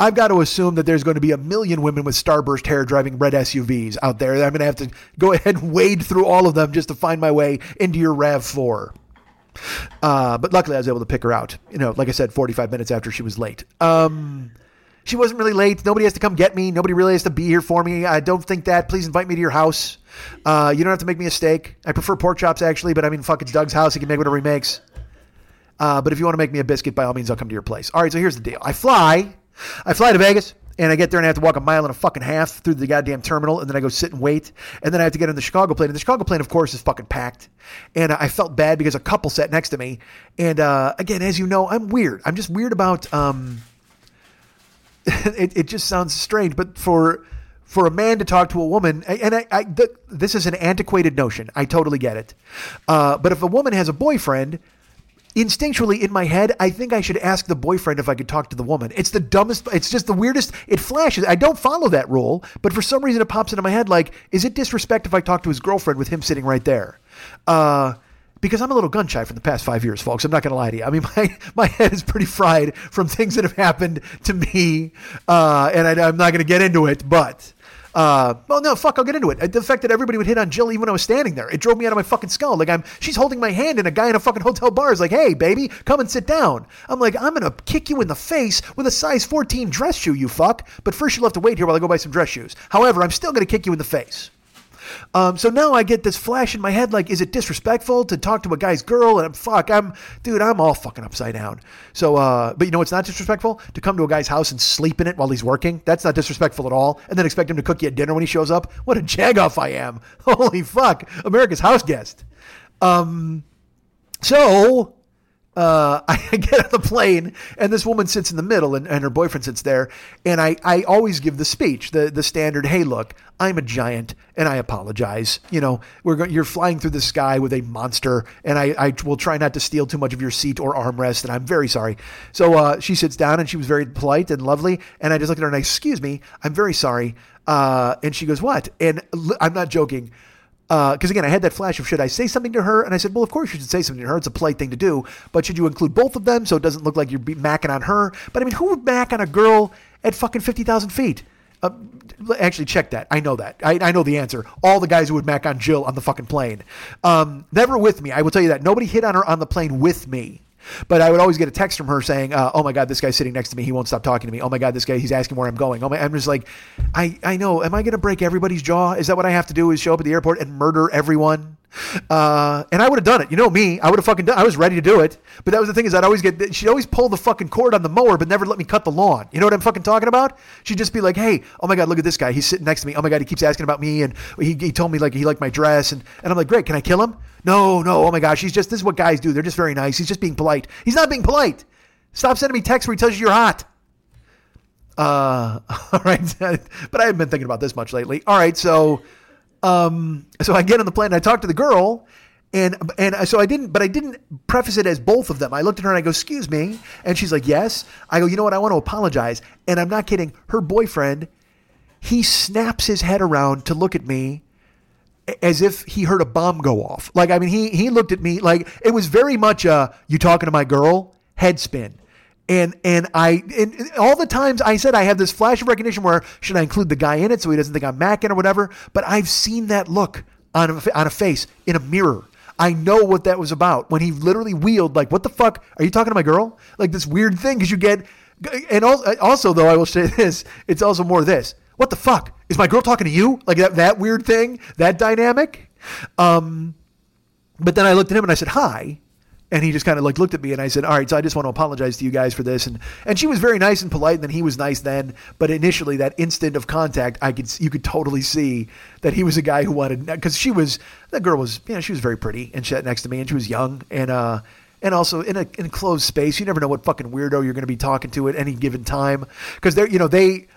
I've got to assume that there's going to be a million women with starburst hair driving red SUVs out there. I'm going to have to go ahead and wade through all of them just to find my way into your RAV4. But luckily I was able to pick her out, like I said, 45 minutes after she was late. She wasn't really late. Nobody has to come get me. Nobody really has to be here for me. I don't think that. Please invite me to your house. You don't have to make me a steak. I prefer pork chops actually, but I mean, fuck, it's Doug's house. He can make whatever he makes. But if you want to make me a biscuit, by all means, I'll come to your place. All right. So here's the deal. I fly to Vegas. And I get there and I have to walk a mile and a fucking half through the goddamn terminal. And then I go sit and wait. And then I have to get on the Chicago plane. And the Chicago plane, of course, is fucking packed. And I felt bad because a couple sat next to me. And again, as you know, I'm weird. I'm just weird about, it just sounds strange, but for a man to talk to a woman, and this is an antiquated notion. I totally get it. But if a woman has a boyfriend, instinctually in my head, I think I should ask the boyfriend if I could talk to the woman. It's the dumbest. It's just the weirdest. It flashes. I don't follow that rule, but for some reason it pops into my head. Like, is it disrespect if I talk to his girlfriend with him sitting right there? Because I'm a little gun shy from the past 5 years, folks. I'm not going to lie to you. I mean, my head is pretty fried from things that have happened to me. And I'm not going to get into it, but well, no, fuck, I'll get into it. The fact that everybody would hit on Jill even when I was standing there, it drove me out of my fucking skull. Like she's holding my hand and a guy in a fucking hotel bar is like, hey baby, come and sit down. I'm like, I'm going to kick you in the face with a size 14 dress shoe, you fuck. But first you'll have to wait here while I go buy some dress shoes. However, I'm still going to kick you in the face. So now I get this flash in my head, like, is it disrespectful to talk to a guy's girl? And I'm all fucking upside down. So, but you know what's not disrespectful? To come to a guy's house and sleep in it while he's working. That's not disrespectful at all. And then expect him to cook you a dinner when he shows up. What a jagoff I am. Holy fuck. America's house guest. So I get on the plane and this woman sits in the middle and her boyfriend sits there. And I always give the speech, the standard, hey, look, I'm a giant and I apologize. You're flying through the sky with a monster and I will try not to steal too much of your seat or armrest. And I'm very sorry. So, she sits down and she was very polite and lovely. And I just looked at her and I, excuse me, I'm very sorry. And she goes, what? And I'm not joking. Because again, I had that flash of, should I say something to her? And I said, well, of course you should say something to her. It's a polite thing to do, but should you include both of them so it doesn't look like you're macking on her? But I mean, who would mack on a girl at fucking 50,000 feet? Actually, check that. I know that. I know the answer. All the guys who would mack on Jill on the fucking plane. Never with me. I will tell you that. Nobody hit on her on the plane with me. But I would always get a text from her saying, oh my God, this guy's sitting next to me. He won't stop talking to me. Oh my God, this guy, he's asking where I'm going. Oh my, I'm just like, I know. Am I going to break everybody's jaw? Is that what I have to do is show up at the airport and murder everyone? And I would have done it. You know me, I would have fucking done it. I was ready to do it. But that was the thing is she'd always pull the fucking cord on the mower, but never let me cut the lawn. You know what I'm fucking talking about? She'd just be like, hey, oh my God, look at this guy. He's sitting next to me. Oh my God, he keeps asking about me. And he told me like, he liked my dress. And I'm like, great. Can I kill him? No. Oh my gosh. This is what guys do. They're just very nice. He's just being polite. He's not being polite. Stop sending me texts where he tells you you're hot. All right. But I haven't been thinking about this much lately. All right. So I get on the plane and I talk to the girl and so I didn't preface it as both of them. I looked at her and I go, excuse me. And she's like, yes. I go, you know what? I want to apologize. And I'm not kidding. Her boyfriend, he snaps his head around to look at me as if he heard a bomb go off. Like, I mean, he looked at me like it was very much a, you talking to my girl head spin. And all the times I said I have this flash of recognition where should I include the guy in it so he doesn't think I'm macking or whatever, but I've seen that look on a face in a mirror. I know what that was about when he literally wheeled like, what the fuck? Are you talking to my girl? Like this weird thing because you get, and also though I will say this, it's also more this, what the fuck? Is my girl talking to you? Like that weird thing, that dynamic. But then I looked at him and I said, hi. And he just kind of like looked at me and I said, all right, so I just want to apologize to you guys for this. And she was very nice and polite. And then he was nice then. But initially that instant of contact, you could totally see that he was a guy who wanted, because that girl was, you know, she was very pretty and sat next to me and she was young. And also in an enclosed space, you never know what fucking weirdo you're going to be talking to at any given time. Because they're, you know,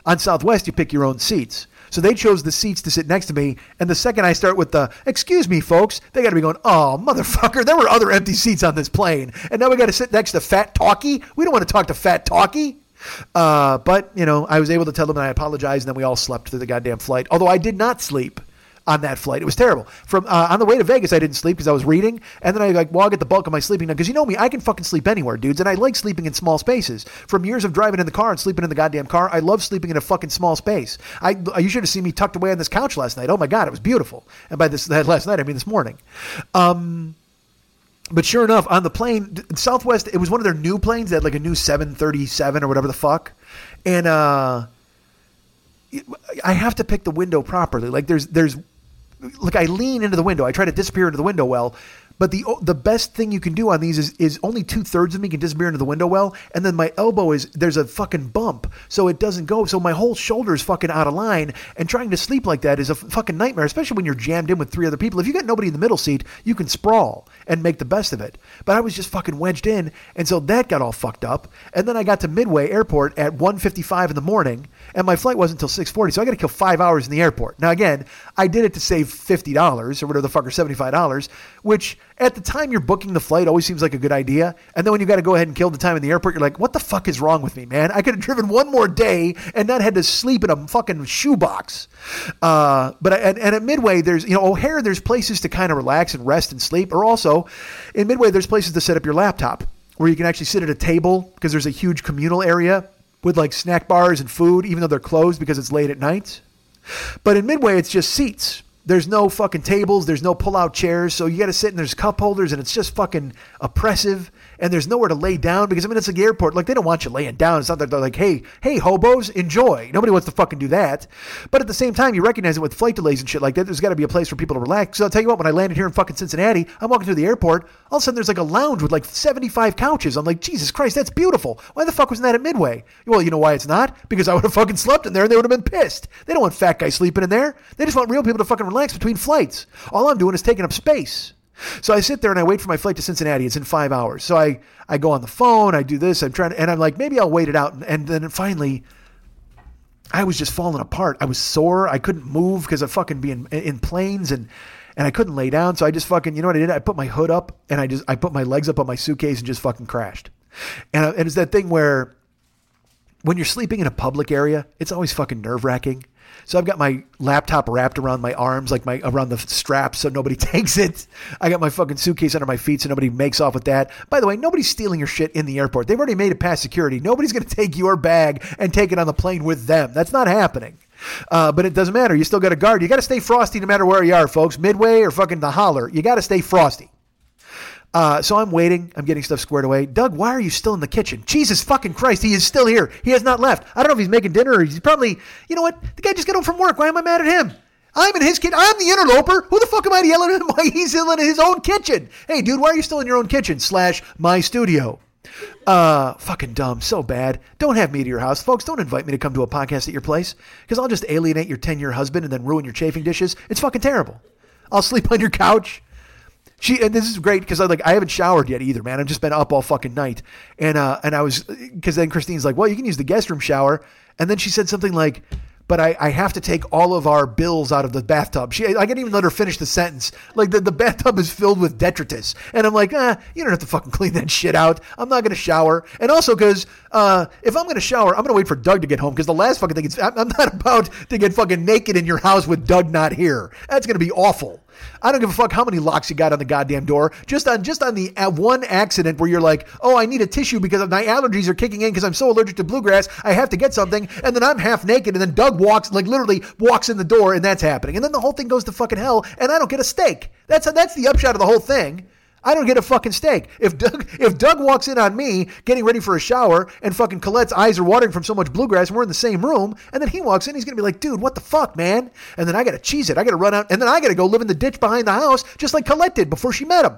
on Southwest, you pick your own seats. So they chose the seats to sit next to me. And the second I start with the, excuse me, folks, they got to be going, oh, motherfucker, there were other empty seats on this plane. And now we got to sit next to Fat Talkie. We don't want to talk to Fat Talkie. But, you know, I was able to tell them that I apologized. And then we all slept through the goddamn flight. Although I did not sleep on that flight. It was terrible. From on the way to Vegas, I didn't sleep because I was reading. And then I'll get the bulk of my sleeping done. Because you know me, I can fucking sleep anywhere, dudes. And I like sleeping in small spaces. From years of driving in the car and sleeping in the goddamn car, I love sleeping in a fucking small space. You should have seen me tucked away on this couch last night. Oh my God, it was beautiful. And by that last night, I mean this morning. But sure enough, on the plane, Southwest, it was one of their new planes. They had like a new 737 or whatever the fuck. And I have to pick the window properly. Like Like I lean into the window. I try to disappear into the window well, but the best thing you can do on these is only 2/3 of me can disappear into the window well, and then my elbow there's a fucking bump, so it doesn't go. So my whole shoulder is fucking out of line, and trying to sleep like that is a fucking nightmare, especially when you're jammed in with three other people. If you got nobody in the middle seat, you can sprawl and make the best of it. But I was just fucking wedged in, and so that got all fucked up. And then I got to Midway Airport at 1:55 in the morning, and my flight wasn't until 6:40, so I got to kill 5 hours in the airport. Now again, I did it to save $50 or whatever the fuck, or $75, which at the time you're booking the flight always seems like a good idea. And then when you got to go ahead and kill the time in the airport, you're like, what the fuck is wrong with me, man? I could have driven one more day and not had to sleep in a fucking shoebox. But at Midway, there's, you know, O'Hare, there's places to kind of relax and rest and sleep. Or also in Midway, there's places to set up your laptop where you can actually sit at a table because there's a huge communal area with like snack bars and food, even though they're closed because it's late at night. But in Midway, it's just seats. There's no fucking tables. There's no pull-out chairs. So you got to sit and there's cup holders and it's just fucking oppressive. And there's nowhere to lay down because, I mean, it's like the airport. Like, they don't want you laying down. It's not that they're like, hey, hobos, enjoy. Nobody wants to fucking do that. But at the same time, you recognize it with flight delays and shit like that. There's got to be a place for people to relax. So I'll tell you what, when I landed here in fucking Cincinnati, I'm walking through the airport. All of a sudden, there's like a lounge with like 75 couches. I'm like, Jesus Christ, that's beautiful. Why the fuck wasn't that at Midway? Well, you know why it's not? Because I would have fucking slept in there and they would have been pissed. They don't want fat guys sleeping in there. They just want real people to fucking relax. Between flights. All I'm doing is taking up space. So I sit there and I wait for my flight to Cincinnati. It's in 5 hours. So I go on the phone, I do this, I'm trying to, and I'm like, maybe I'll wait it out. And then finally, I was just falling apart. I was sore. I couldn't move because I fucking be in planes and I couldn't lay down. So I just fucking, you know what I did? I put my hood up and I put my legs up on my suitcase and just fucking crashed. And it's that thing where when you're sleeping in a public area, it's always fucking nerve wracking. So I've got my laptop wrapped around my arms, like around the straps, so nobody takes it. I got my fucking suitcase under my feet so nobody makes off with that. By the way, nobody's stealing your shit in the airport. They've already made it past security. Nobody's going to take your bag and take it on the plane with them. That's not happening. But it doesn't matter. You still got a guard. You got to stay frosty no matter where you are, folks. Midway or fucking the holler. You got to stay frosty. So I'm waiting. I'm getting stuff squared away. Doug, why are you still in the kitchen? Jesus fucking Christ. He is still here. He has not left. I don't know if he's making dinner or he's probably, you know what? The guy just got home from work. Why am I mad at him? I'm in his kitchen. I'm the interloper. Who the fuck am I yelling at him why he's in his own kitchen? Hey, dude, why are you still in your own kitchen / my studio? Fucking dumb. So bad. Don't have me to your house. Folks, don't invite me to come to a podcast at your place because I'll just alienate your 10-year husband and then ruin your chafing dishes. It's fucking terrible. I'll sleep on your couch. And this is great because I haven't showered yet either, man. I've just been up all fucking night. And I was, because then Christine's like, well, you can use the guest room shower. And then she said something like, but I have to take all of our bills out of the bathtub. I can't even let her finish the sentence. Like the bathtub is filled with detritus. And I'm like, you don't have to fucking clean that shit out. I'm not going to shower. And also because if I'm going to shower, I'm going to wait for Doug to get home because the last fucking thing is I'm not about to get fucking naked in your house with Doug not here. That's going to be awful. I don't give a fuck how many locks you got on the goddamn door. Just on the one accident where you're like, oh, I need a tissue because my allergies are kicking in because I'm so allergic to bluegrass. I have to get something. And then I'm half naked. And then Doug literally walks in the door and that's happening. And then the whole thing goes to fucking hell and I don't get a steak. That's the upshot of the whole thing. I don't get a fucking steak. If Doug walks in on me getting ready for a shower and fucking Colette's eyes are watering from so much bluegrass, we're in the same room, and then he walks in, he's going to be like, dude, what the fuck, man? And then I got to cheese it. I got to run out, and then I got to go live in the ditch behind the house just like Colette did before she met him.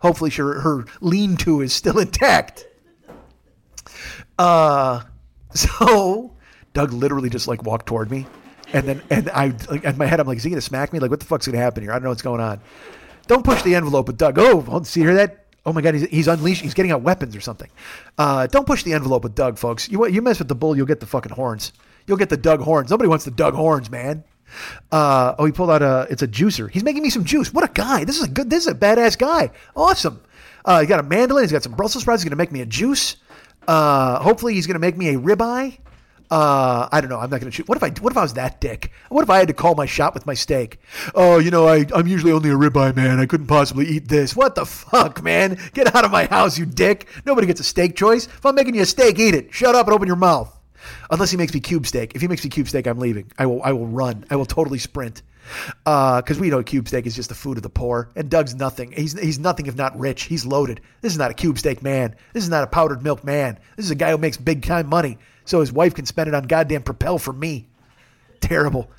Hopefully her lean-to is still intact. So Doug literally just walked toward me, and in my head, I'm like, is he going to smack me? Like, what the fuck's going to happen here? I don't know what's going on. Don't push the envelope with Doug. Oh, see, hear that? Oh my God, he's unleashed. He's getting out weapons or something. Don't push the envelope with Doug, folks. You mess with the bull, you'll get the fucking horns. You'll get the Doug horns. Nobody wants the Doug horns, man. He pulled out it's a juicer. He's making me some juice. What a guy. This is a badass guy. Awesome. He got a mandolin. He's got some Brussels sprouts. He's going to make me a juice. Hopefully he's going to make me a ribeye. I don't know. I'm not going to shoot. What if I was that dick? What if I had to call my shot with my steak? Oh, I'm usually only a ribeye, man. I couldn't possibly eat this. What the fuck, man? Get out of my house, you dick. Nobody gets a steak choice. If I'm making you a steak, eat it. Shut up and open your mouth. Unless he makes me cube steak. If he makes me cube steak, I'm leaving. I will run. I will totally sprint. Because we know cube steak is just the food of the poor, and Doug's nothing. He's nothing if not rich. He's loaded. This is not a cube steak man. This is not a powdered milk man. This is a guy who makes big time money, so his wife can spend it on goddamn Propel for me. Terrible.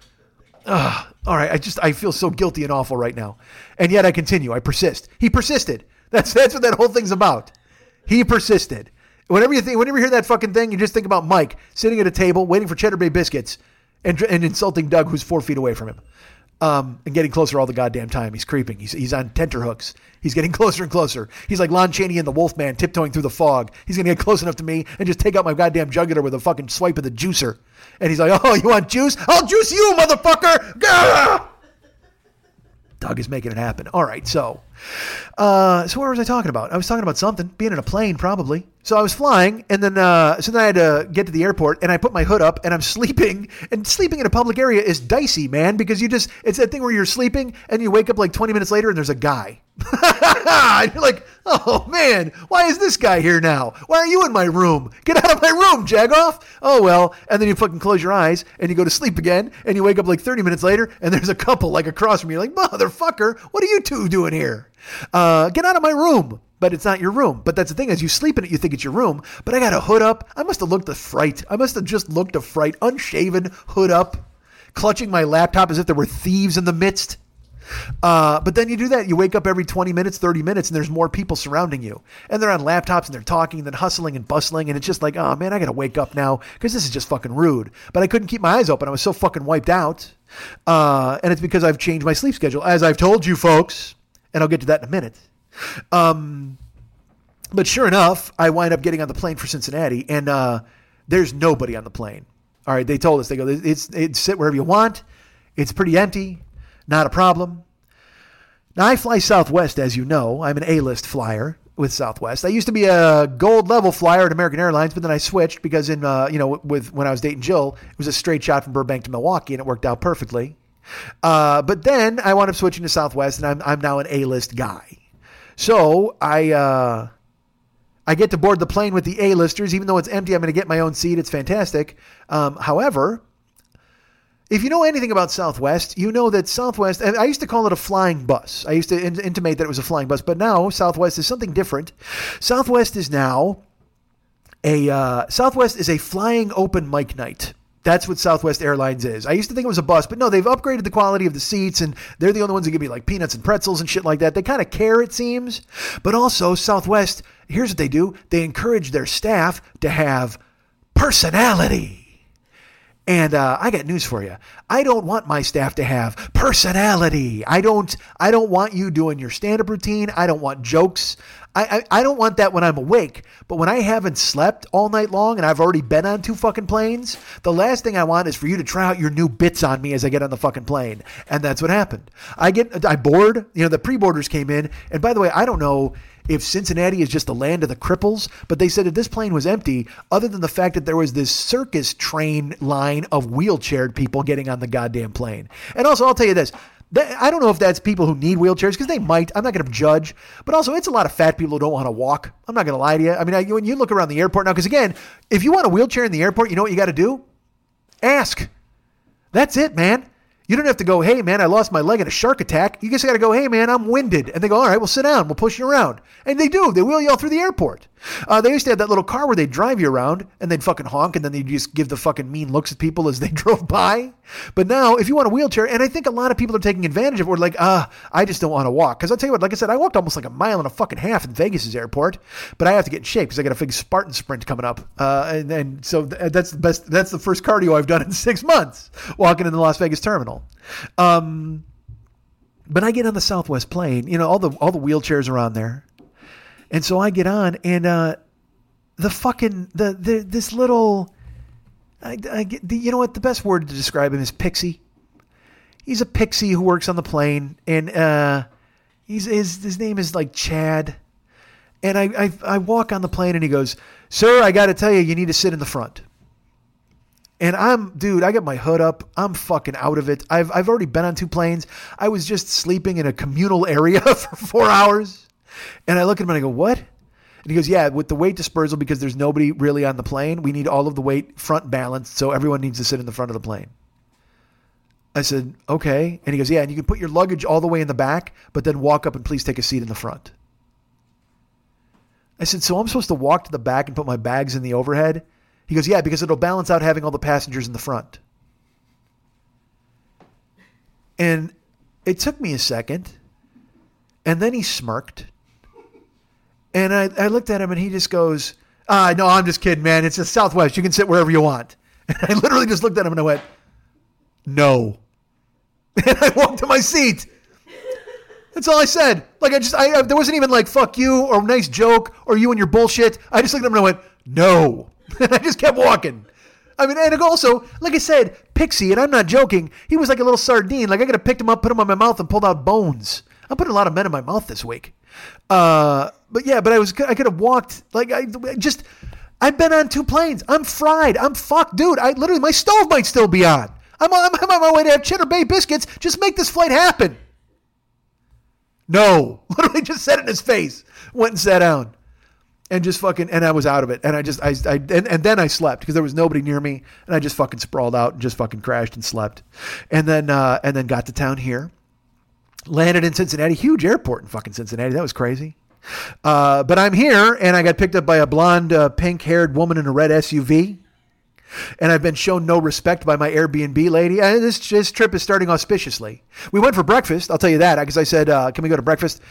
All right, I feel so guilty and awful right now, and yet I continue. I persist. He persisted. That's what that whole thing's about. He persisted. Whenever you hear that fucking thing, you just think about Mike sitting at a table waiting for Cheddar Bay biscuits and insulting Doug, who's 4 feet away from him. And getting closer all the goddamn time. He's creeping. He's on tenterhooks. He's getting closer and closer. He's like Lon Chaney and the Wolfman tiptoeing through the fog. He's going to get close enough to me and just take out my goddamn jugular with a fucking swipe of the juicer. And he's like, oh, you want juice? I'll juice you, motherfucker! Gah! Doug is making it happen. All right, so what was I talking about? I was talking about something, being in a plane probably. So I was flying, and then so then I had to get to the airport, and I put my hood up, and I'm sleeping. And sleeping in a public area is dicey, man, because it's that thing where you're sleeping, and you wake up like 20 minutes later, and there's a guy. And you're like, oh, man, why is this guy here now? Why are you in my room? Get out of my room, jagoff. Oh, well. And then you fucking close your eyes, and you go to sleep again, and you wake up like 30 minutes later, and there's a couple like across from you. You're like, motherfucker, what are you two doing here? Get out of my room. But it's not your room. But that's the thing, as you sleep in it, you think it's your room. But I got a hood up. I must have looked a fright. Unshaven, hood up, clutching my laptop as if there were thieves in the midst. But then you do that. You wake up every 20 minutes, 30 minutes, and there's more people surrounding you. And they're on laptops, and they're talking, and then hustling and bustling. And it's just like, oh, man, I got to wake up now because this is just fucking rude. But I couldn't keep my eyes open. I was so fucking wiped out. And it's because I've changed my sleep schedule, as I've told you, folks. And I'll get to that in a minute. But sure enough, I wind up getting on the plane for Cincinnati, and there's nobody on the plane. All right, they told us, they go, it's sit wherever you want. It's pretty empty. Not a problem. Now, I fly Southwest, as you know. I'm an A-list flyer with Southwest. I used to be a gold level flyer at American Airlines, but then I switched because when I was dating Jill, it was a straight shot from Burbank to Milwaukee, and it worked out perfectly. But then I wound up switching to Southwest, and I'm now an A-list guy. So I get to board the plane with the A-listers. Even though it's empty, I'm going to get my own seat. It's fantastic. However, If you know anything about Southwest, you know that Southwest, and I used to call it a flying bus. I used to intimate that it was a flying bus, but now Southwest is something different. Southwest is now Southwest is a flying open mic night. That's what Southwest Airlines is. I used to think it was a bus, but no, they've upgraded the quality of the seats, and they're the only ones that give me like peanuts and pretzels and shit like that. They kind of care, it seems. But also Southwest, here's what they do. They encourage their staff to have personality. And I got news for you. I don't want my staff to have personality. I don't want you doing your stand-up routine. I don't want jokes. I don't want that when I'm awake. But when I haven't slept all night long and I've already been on two fucking planes, the last thing I want is for you to try out your new bits on me as I get on the fucking plane. And that's what happened. I board. You know, the pre-boarders came in. And by the way, I don't know if Cincinnati is just the land of the cripples, but they said that this plane was empty other than the fact that there was this circus train line of wheelchaired people getting on the goddamn plane. And also, I'll tell you this. I don't know if that's people who need wheelchairs, because they might. I'm not going to judge. But also, it's a lot of fat people who don't want to walk. I'm not going to lie to you. I mean, when you look around the airport now, because again, if you want a wheelchair in the airport, you know what you got to do? Ask. That's it, man. You don't have to go, hey, man, I lost my leg in a shark attack. You just got to go, hey, man, I'm winded. And they go, all right, well, sit down. We'll push you around. And they do. They wheel you all through the airport. They used to have that little car where they'd drive you around and they'd fucking honk and then they'd just give the fucking mean looks at people as they drove by. But now, if you want a wheelchair, and I think a lot of people are taking advantage of it, we're like, I just don't want to walk. Because I'll tell you what, like I said, I walked almost like a mile and a fucking half in Vegas's airport, but I have to get in shape because I got a big Spartan Sprint coming up. And so that's the best. That's the first cardio I've done in 6 months, walking in the Las Vegas terminal. But I get on the Southwest plane, you know, all the wheelchairs are on there. And so I get on, and you know what? The best word to describe him is pixie. He's a pixie who works on the plane, and his name is like Chad. And I walk on the plane, and he goes, "Sir, I got to tell you, you need to sit in the front." And I got my hood up. I'm fucking out of it. I've already been on two planes. I was just sleeping in a communal area for 4 hours. And I look at him and I go, what? And he goes, yeah, with the weight dispersal, because there's nobody really on the plane, we need all of the weight front balanced, so everyone needs to sit in the front of the plane. I said, okay. And he goes, yeah, and you can put your luggage all the way in the back, but then walk up and please take a seat in the front. I said, so I'm supposed to walk to the back and put my bags in the overhead? He goes, yeah, because it'll balance out having all the passengers in the front. And it took me a second, and then he smirked. And I looked at him and he just goes, no, I'm just kidding, man. It's the Southwest. You can sit wherever you want. And I literally just looked at him and I went, no. And I walked to my seat. That's all I said. Like I there wasn't even like, fuck you or nice joke or you and your bullshit. I just looked at him and I went, no. And I just kept walking. I mean, and also, like I said, pixie, and I'm not joking. He was like a little sardine. Like I could have picked him up, put him on my mouth and pulled out bones. I'm putting a lot of men in my mouth this week. I could have walked, like I've been on two planes. I'm fried. I'm fucked, dude. My stove might still be on. I'm on my way to have Cheddar Bay biscuits. Just make this flight happen. No, literally just said it in his face, went and sat down and just fucking, and I was out of it. And then I slept because there was nobody near me and I just fucking sprawled out and just fucking crashed and slept. And then got to town here. Landed in Cincinnati, huge airport in fucking Cincinnati. That was crazy. But I'm here and I got picked up by a blonde, pink haired woman in a red SUV. And I've been shown no respect by my Airbnb lady. And this trip is starting auspiciously. We went for breakfast. I'll tell you that. Because I said, can we go to breakfast?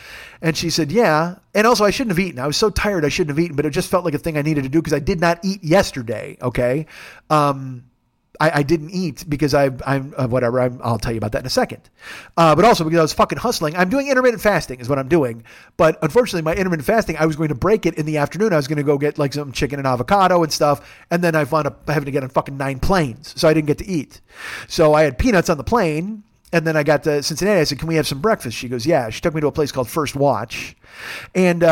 And she said, yeah. And also I shouldn't have eaten. I was so tired. I shouldn't have eaten, but it just felt like a thing I needed to do because I did not eat yesterday. Okay. I didn't eat because I'll tell you about that in a second. But also because I was fucking hustling. I'm doing intermittent fasting is what I'm doing. But unfortunately, my intermittent fasting, I was going to break it in the afternoon. I was going to go get like some chicken and avocado and stuff. And then I wound up having to get on fucking 9 planes. So I didn't get to eat. So I had peanuts on the plane. And then I got to Cincinnati. I said, can we have some breakfast? She goes, yeah. She took me to a place called First Watch. And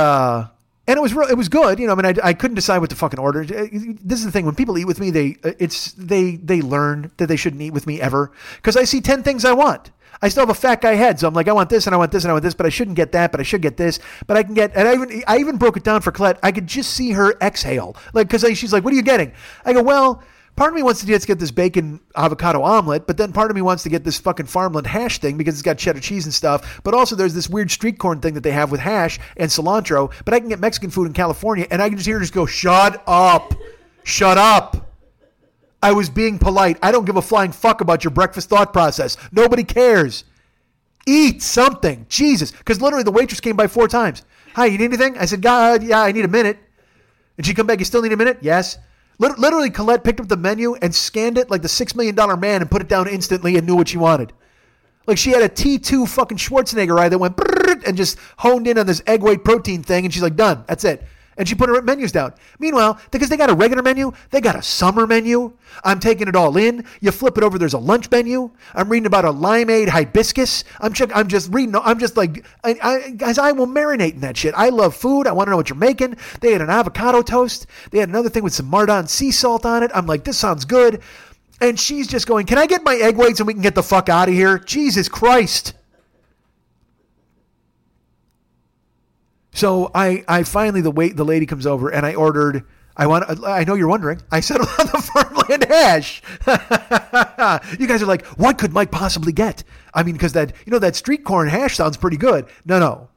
it was good. You know, I mean, I couldn't decide what to fucking order. This is the thing. When people eat with me, they learn that they shouldn't eat with me ever because I see 10 things I want. I still have a fat guy head. So I'm like, I want this and I want this and I want this, but I shouldn't get that, but I should get this, but I can get, and I even broke it down for Colette. I could just see her exhale. Like, cause she's like, what are you getting? I go, well, Part of me wants to just get this bacon avocado omelet, but then part of me wants to get this fucking farmland hash thing because it's got cheddar cheese and stuff. But also there's this weird street corn thing that they have with hash and cilantro, but I can get Mexican food in California and I can just hear her just go, shut up. Shut up. I was being polite. I don't give a flying fuck about your breakfast thought process. Nobody cares. Eat something. Jesus. Because literally the waitress came by 4 times. Hi, you need anything? I said, God, yeah, I need a minute. And she come back, you still need a minute? Yes. Literally, Colette picked up the menu and scanned it like the $6 million man and put it down instantly and knew what she wanted. Like she had a T2 fucking Schwarzenegger eye that went and just honed in on this egg white protein thing. And she's like, done. That's it. And she put her menus down. Meanwhile, because they got a regular menu, they got a summer menu. I'm taking it all in. You flip it over, there's a lunch menu. I'm reading about a limeade hibiscus. I'm just reading. I'm just like, guys, I will marinate in that shit. I love food. I want to know what you're making. They had an avocado toast. They had another thing with some Mardon sea salt on it. I'm like, this sounds good. And she's just going, can I get my egg whites and we can get the fuck out of here? Jesus Christ. So I finally, the lady comes over and I ordered, I know you're wondering, I settled on the farmland hash. You guys are like, what could Mike possibly get? I mean, because that street corn hash sounds pretty good. No.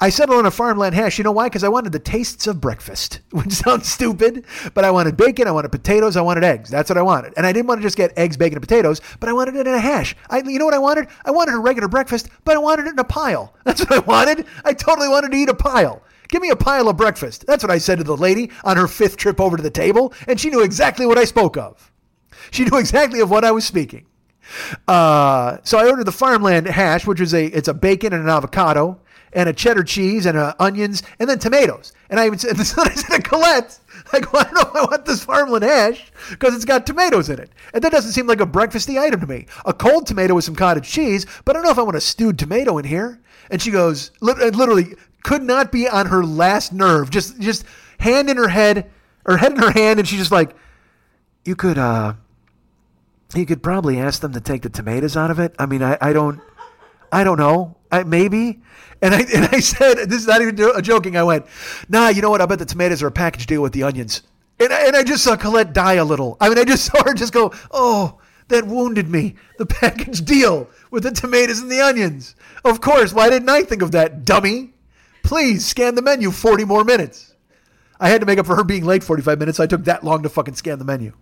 I settled on a farmland hash. You know why? Because I wanted the tastes of breakfast, which sounds stupid, but I wanted bacon, I wanted potatoes, I wanted eggs. That's what I wanted. And I didn't want to just get eggs, bacon, and potatoes, but I wanted it in a hash. You know what I wanted? I wanted a regular breakfast, but I wanted it in a pile. That's what I wanted. I totally wanted to eat a pile. Give me a pile of breakfast. That's what I said to the lady on her 5th trip over to the table, and she knew exactly what I spoke of. She knew exactly of what I was speaking. So I ordered the farmland hash, which is it's a bacon and an avocado, and a cheddar cheese and onions and then tomatoes. And I even said, I said to Colette, I go, I don't know if I want this farmland hash because it's got tomatoes in it. And that doesn't seem like a breakfasty item to me. A cold tomato with some cottage cheese, but I don't know if I want a stewed tomato in here. And she goes, literally could not be on her last nerve. Just hand in her head, or head in her hand. And she's just like, you could probably ask them to take the tomatoes out of it. I mean, I don't know. Maybe. And I said, this is not even joking. I went, nah, you know what? I bet the tomatoes are a package deal with the onions. And I just saw Colette die a little. I mean, I just saw her just go, oh, that wounded me. The package deal with the tomatoes and the onions. Of course. Why didn't I think of that, dummy? Please scan the menu 40 more minutes. I had to make up for her being late 45 minutes. So I took that long to fucking scan the menu.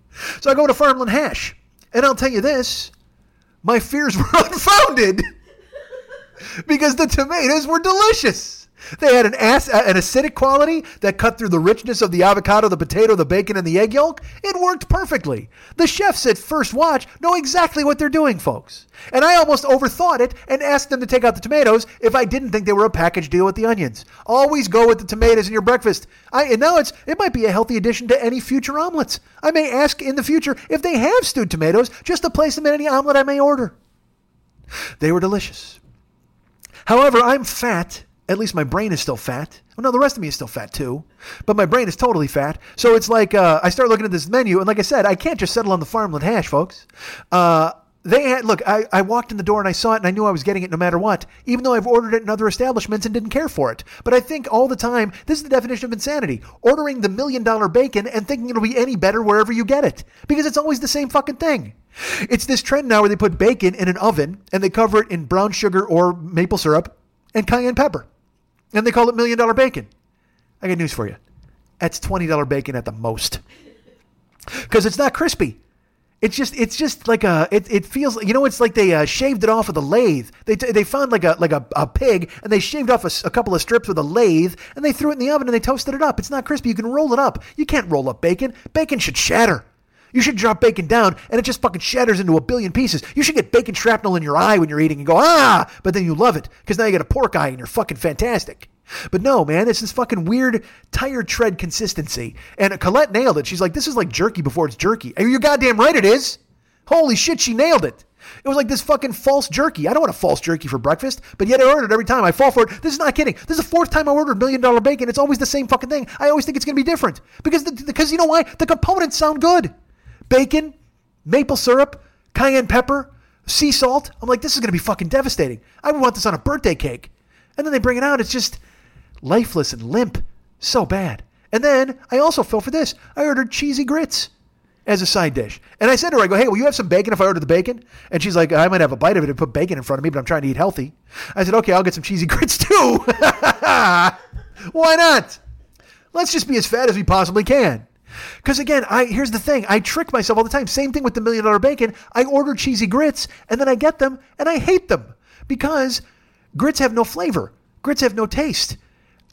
So I go to farmland hash. And I'll tell you this, my fears were unfounded. Because the tomatoes were delicious. They had an acidic quality that cut through the richness of the avocado, the potato, the bacon, and the egg yolk. It worked perfectly. The chefs at first watch know exactly what they're doing, folks. And I almost overthought it and asked them to take out the tomatoes if I didn't think they were a package deal with the onions. Always go with the tomatoes in your breakfast. It might be a healthy addition to any future omelets. I may ask in the future if they have stewed tomatoes just to place them in any omelet I may order. They were delicious. However, I'm fat. At least my brain is still fat. Well, no, the rest of me is still fat too. But my brain is totally fat. So it's like I start looking at this menu. And like I said, I can't just settle on the farmland hash, folks. I walked in the door and I saw it and I knew I was getting it no matter what, even though I've ordered it in other establishments and didn't care for it. But I think all the time, this is the definition of insanity, ordering the $1 million bacon and thinking it'll be any better wherever you get it because it's always the same fucking thing. It's this trend now where they put bacon in an oven and they cover it in brown sugar or maple syrup and cayenne pepper. And they call it $1 million bacon. I got news for you. That's $20 bacon at the most because it's not crispy. It's just like it feels, you know, it's like they shaved it off with a lathe. They found like a pig and they shaved off a couple of strips with a lathe and they threw it in the oven and they toasted it up. It's not crispy. You can roll it up. You can't roll up bacon. Bacon should shatter. You should drop bacon down and it just fucking shatters into a billion pieces. You should get bacon shrapnel in your eye when you're eating and go, ah, but then you love it because now you got a pork eye and you're fucking fantastic. But no, man, it's this fucking weird tire tread consistency. And Colette nailed it. She's like, this is like jerky before it's jerky. And you're goddamn right it is. Holy shit, she nailed it. It was like this fucking false jerky. I don't want a false jerky for breakfast, but yet I order it every time. I fall for it. This is not kidding. This is the 4th time I ordered $1 million bacon. It's always the same fucking thing. I always think it's going to be different because you know why? The components sound good. Bacon, maple syrup, cayenne pepper, sea salt. I'm like, this is going to be fucking devastating. I would want this on a birthday cake. And then they bring it out. It's just lifeless and limp. So bad. And then I also fell for this. I ordered cheesy grits. as a side dish. And I said to her, I go, hey, will you have some bacon if I order the bacon? And she's like, I might have a bite of it and put bacon in front of me, but I'm trying to eat healthy. I said, okay, I'll get some cheesy grits too. Why not? Let's just be as fat as we possibly can. Because again, here's the thing. I trick myself all the time. Same thing with the $1 million bacon. I order cheesy grits and then I get them and I hate them because grits have no flavor. Grits have no taste.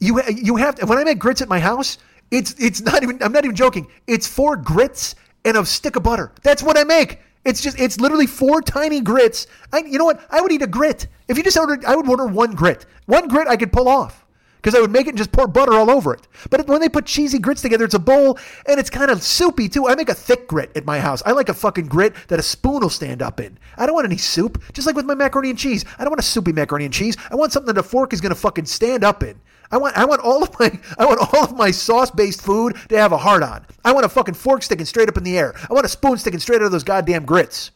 You have to, when I make grits at my house, it's not even, I'm not even joking. It's 4 grits and a stick of butter. That's what I make. It's literally 4 tiny grits. You know what? I would eat a grit. If you just ordered, I would order 1 grit. 1 grit I could pull off. Because I would make it and just pour butter all over it. But when they put cheesy grits together, it's a bowl, and it's kind of soupy, too. I make a thick grit at my house. I like a fucking grit that a spoon will stand up in. I don't want any soup, just like with my macaroni and cheese. I don't want a soupy macaroni and cheese. I want something that a fork is going to fucking stand up in. I want all of my sauce-based food to have a heart on. I want a fucking fork sticking straight up in the air. I want a spoon sticking straight out of those goddamn grits.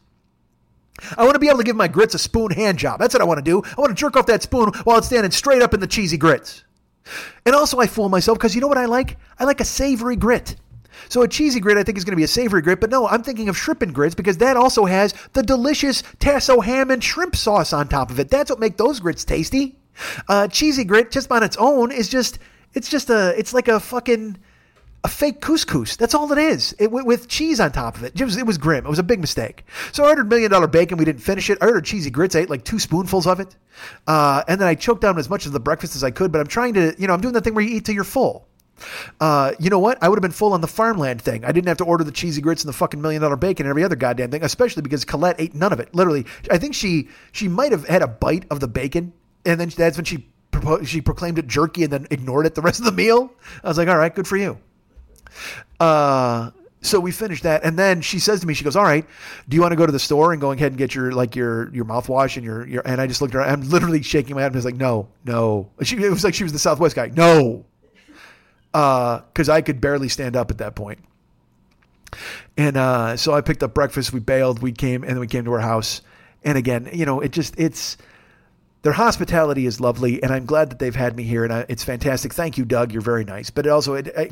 I want to be able to give my grits a spoon hand job. That's what I want to do. I want to jerk off that spoon while it's standing straight up in the cheesy grits. And also I fool myself because you know what I like? I like a savory grit. So a cheesy grit I think is going to be a savory grit, but no, I'm thinking of shrimp and grits because that also has the delicious tasso ham and shrimp sauce on top of it. That's what makes those grits tasty. Cheesy grit just on its own is just, it's like a fucking, a fake couscous. That's all it is. It with cheese on top of it. It was grim. It was a big mistake. So I ordered $1 million bacon. We didn't finish it. I ordered cheesy grits. I ate like 2 spoonfuls of it. And then I choked down as much of the breakfast as I could, but I'm trying to, I'm doing that thing where you eat till you're full. You know what? I would have been full on the farmland thing. I didn't have to order the cheesy grits and the fucking $1 million bacon and every other goddamn thing, especially because Colette ate none of it. Literally. I think she might have had a bite of the bacon. And then that's when she proclaimed it jerky and then ignored it the rest of the meal. I was like, all right, good for you. So we finished that. And then she says to me, she goes, all right, do you want to go to the store and go ahead and get your mouthwash and your, and I just looked at her, I'm literally shaking my head. And I was like, no. It was like, she was the Southwest guy. No. Cause I could barely stand up at that point. And, so I picked up breakfast. We bailed, we came to her house. And again, their hospitality is lovely, and I'm glad that they've had me here, and it's fantastic. Thank you, Doug. You're very nice. But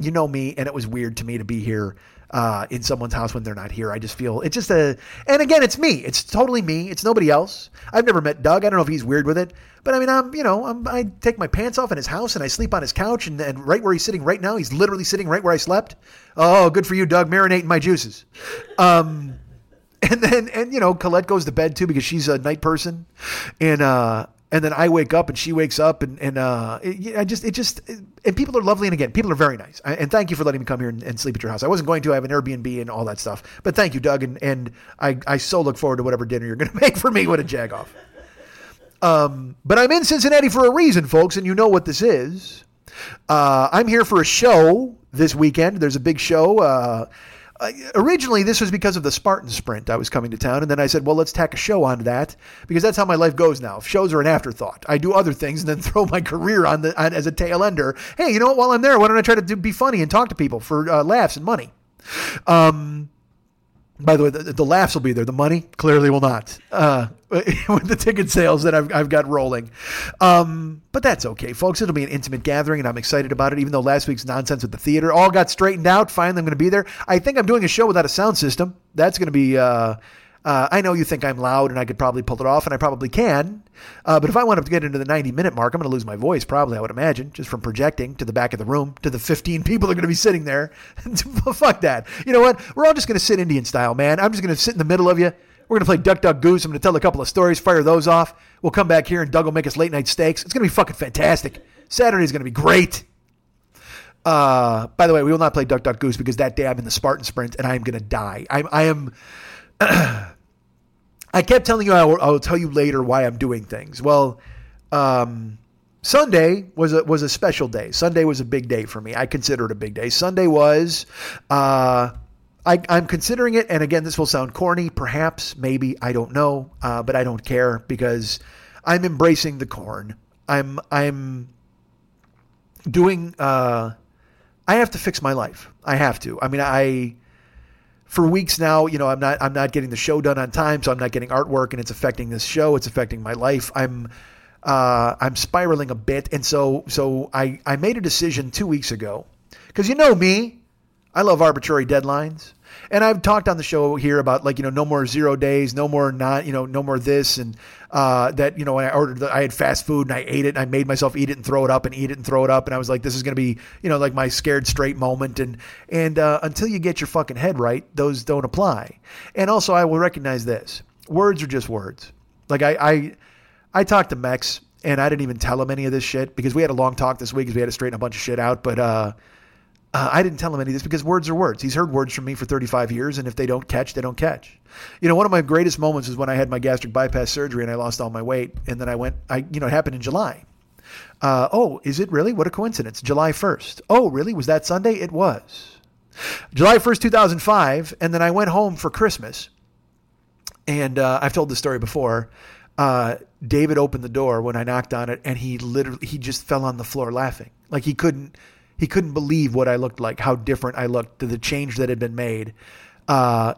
you know me, and it was weird to me to be here in someone's house when they're not here. I just feel it's just and again, it's me. It's totally me. It's nobody else. I've never met Doug. I don't know if he's weird with it, but I mean, I take my pants off in his house, and I sleep on his couch, and right where he's sitting right now, he's literally sitting right where I slept. Oh, good for you, Doug. Marinating my juices. And then Colette goes to bed too because she's a night person, And then I wake up and she wakes up and people are lovely. And again, people are very nice. And thank you for letting me come here and sleep at your house. I wasn't going to, I have an Airbnb and all that stuff, but thank you, Doug. And I so look forward to whatever dinner you're going to make for me. What a jagoff. But I'm in Cincinnati for a reason, folks. And you know what this is. I'm here for a show this weekend. There's a big show, originally, this was because of the Spartan Sprint. I was coming to town, and then I said, well, let's tack a show onto that, because that's how my life goes now. Shows are an afterthought. I do other things and then throw my career on as a tail ender. Hey, you know what? While I'm there, why don't I try to be funny and talk to people for laughs and money? By the way, the laughs will be there. The money clearly will not with the ticket sales that I've got rolling. But that's okay, folks. It'll be an intimate gathering, and I'm excited about it, even though last week's nonsense with the theater all got straightened out. Finally, I'm going to be there. I think I'm doing a show without a sound system. That's going to be I know you think I'm loud, and I could probably pull it off, and I probably can. But if I want to get into the 90-minute mark, I'm going to lose my voice probably, I would imagine, just from projecting to the back of the room to the 15 people that are going to be sitting there. Fuck that. You know what? We're all just going to sit Indian style, man. I'm just going to sit in the middle of you. We're going to play Duck, Duck, Goose. I'm going to tell a couple of stories, fire those off. We'll come back here, and Doug will make us late-night steaks. It's going to be fucking fantastic. Saturday's going to be great. By the way, we will not play Duck, Duck, Goose because that day I'm in the Spartan Sprint, and I am going to die. I am... I kept telling you, I'll tell you later why I'm doing things. Well, Sunday was a special day. Sunday was a big day for me. I consider it a big day. Sunday was, I'm considering it. And again, this will sound corny, perhaps, maybe, I don't know. But I don't care because I'm embracing the corn. I'm doing, I have to fix my life. I have to. I mean, for weeks now, I'm not getting the show done on time, so I'm not getting artwork, and it's affecting this show. It's affecting my life. I'm spiraling a bit, and so I made a decision 2 weeks ago, because you know me, I love arbitrary deadlines. And I've talked on the show here about, like, you know, no more 0 days, no more not, you know, no more this. And that, you know, when I ordered, I had fast food and I ate it and I made myself eat it and throw it up and eat it and throw it up. And I was like, this is going to be, you know, like my scared straight moment. And until you get your fucking head right, those don't apply. And also I will recognize this. Words are just words. Like I talked to Mex and I didn't even tell him any of this shit because we had a long talk this week because we had to straighten a bunch of shit out. But, I didn't tell him any of this because words are words. He's heard words from me for 35 years, and if they don't catch, they don't catch. You know, one of my greatest moments was when I had my gastric bypass surgery and I lost all my weight, and then it happened in July. Oh, is it really? What a coincidence. July 1st. Oh, really? Was that Sunday? It was. July 1st, 2005, and then I went home for Christmas, and I've told this story before. David opened the door when I knocked on it, and he just fell on the floor laughing. Like he couldn't believe what I looked like, how different I looked, to the change that had been made.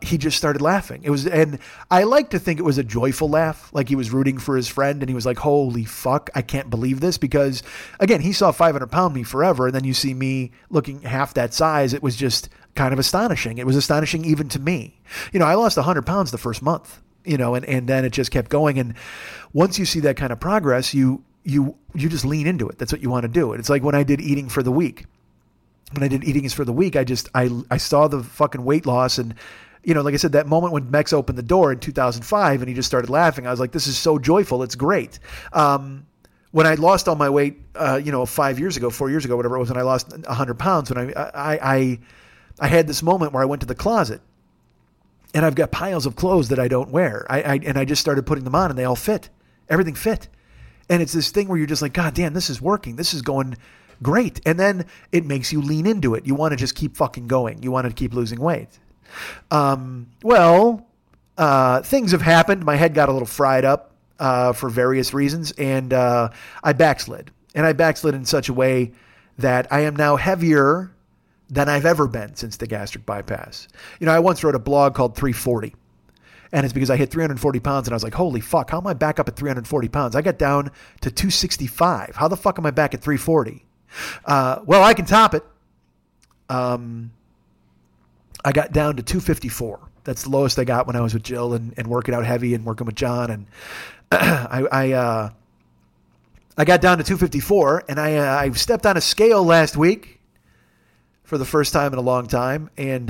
He just started laughing. And I like to think it was a joyful laugh. Like he was rooting for his friend and he was like, holy fuck, I can't believe this. Because again, he saw 500-pound me forever. And then you see me looking half that size. It was just kind of astonishing. It was astonishing even to me. You know, I lost 100 pounds the first month, you know, and then it just kept going. And once you see that kind of progress, you just lean into it. That's what you want to do. And it's like when I did Eating for the Week. When I did Eating is for the Week, I saw the fucking weight loss. And, you know, like I said, that moment when Mex opened the door in 2005 and he just started laughing, I was like, this is so joyful. It's great. When I lost all my weight, 4 years ago, whatever it was, and I lost 100 pounds, when I had this moment where I went to the closet and I've got piles of clothes that I don't wear. I just started putting them on and they all fit. Everything fit. And it's this thing where you're just like, God damn, this is working. This is going great. And then it makes you lean into it. You want to just keep fucking going. You want to keep losing weight. Things have happened. My head got a little fried up for various reasons. And I backslid. And I backslid in such a way that I am now heavier than I've ever been since the gastric bypass. You know, I once wrote a blog called 340. And it's because I hit 340 pounds and I was like, holy fuck, how am I back up at 340 pounds? I got down to 265. How the fuck am I back at 340? Well, I can top it. I got down to 254. That's the lowest I got when I was with Jill and working out heavy and working with John. And I got down to 254 and I stepped on a scale last week. For the first time in a long time. And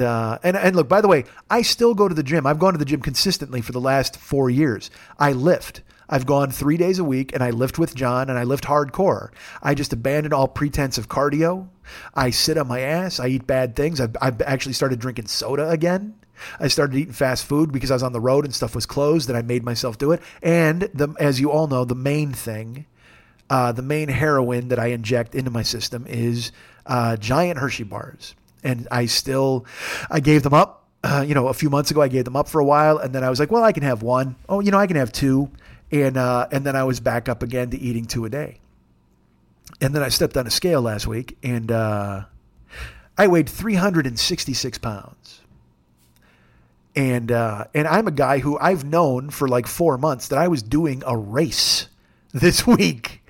look, by the way, I still go to the gym. I've gone to the gym consistently for the last 4 years. I lift. I've gone 3 days a week and I lift with John and I lift hardcore. I just abandoned all pretense of cardio. I sit on my ass. I eat bad things. I've actually started drinking soda again. I started eating fast food because I was on the road and stuff was closed and I made myself do it. And as you all know, the main thing, the main heroin that I inject into my system is giant Hershey bars. And I gave them up, a few months ago. I gave them up for a while. And then I was like, well, I can have one. Oh, you know, I can have two. And then I was back up again to eating two a day. And then I stepped on a scale last week and I weighed 366 pounds. And I'm a guy who I've known for like 4 months that I was doing a race this week.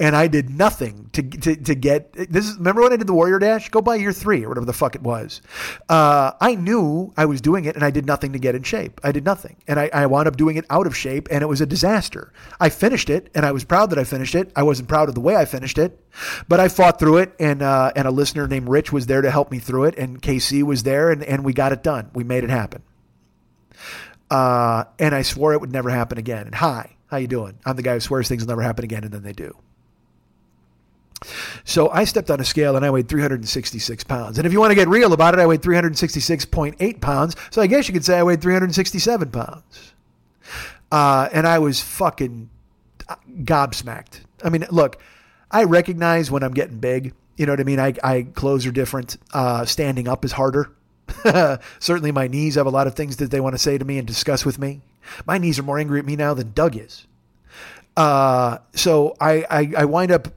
And I did nothing to get this. Remember when I did the Warrior Dash? Go buy year 3 or whatever the fuck it was. I knew I was doing it and I did nothing to get in shape. I did nothing. And I wound up doing it out of shape and it was a disaster. I finished it and I was proud that I finished it. I wasn't proud of the way I finished it, but I fought through it. And a listener named Rich was there to help me through it. And KC was there and we got it done. We made it happen. And I swore it would never happen again. And hi, how you doing? I'm the guy who swears things will never happen again. And then they do. So I stepped on a scale and I weighed 366 pounds. And if you want to get real about it, I weighed 366.8 pounds. So I guess you could say I weighed 367 pounds. And I was fucking gobsmacked. I mean, look, I recognize when I'm getting big, you know what I mean? Clothes are different. Standing up is harder. Certainly my knees have a lot of things that they want to say to me and discuss with me. My knees are more angry at me now than Doug is. So I wind up,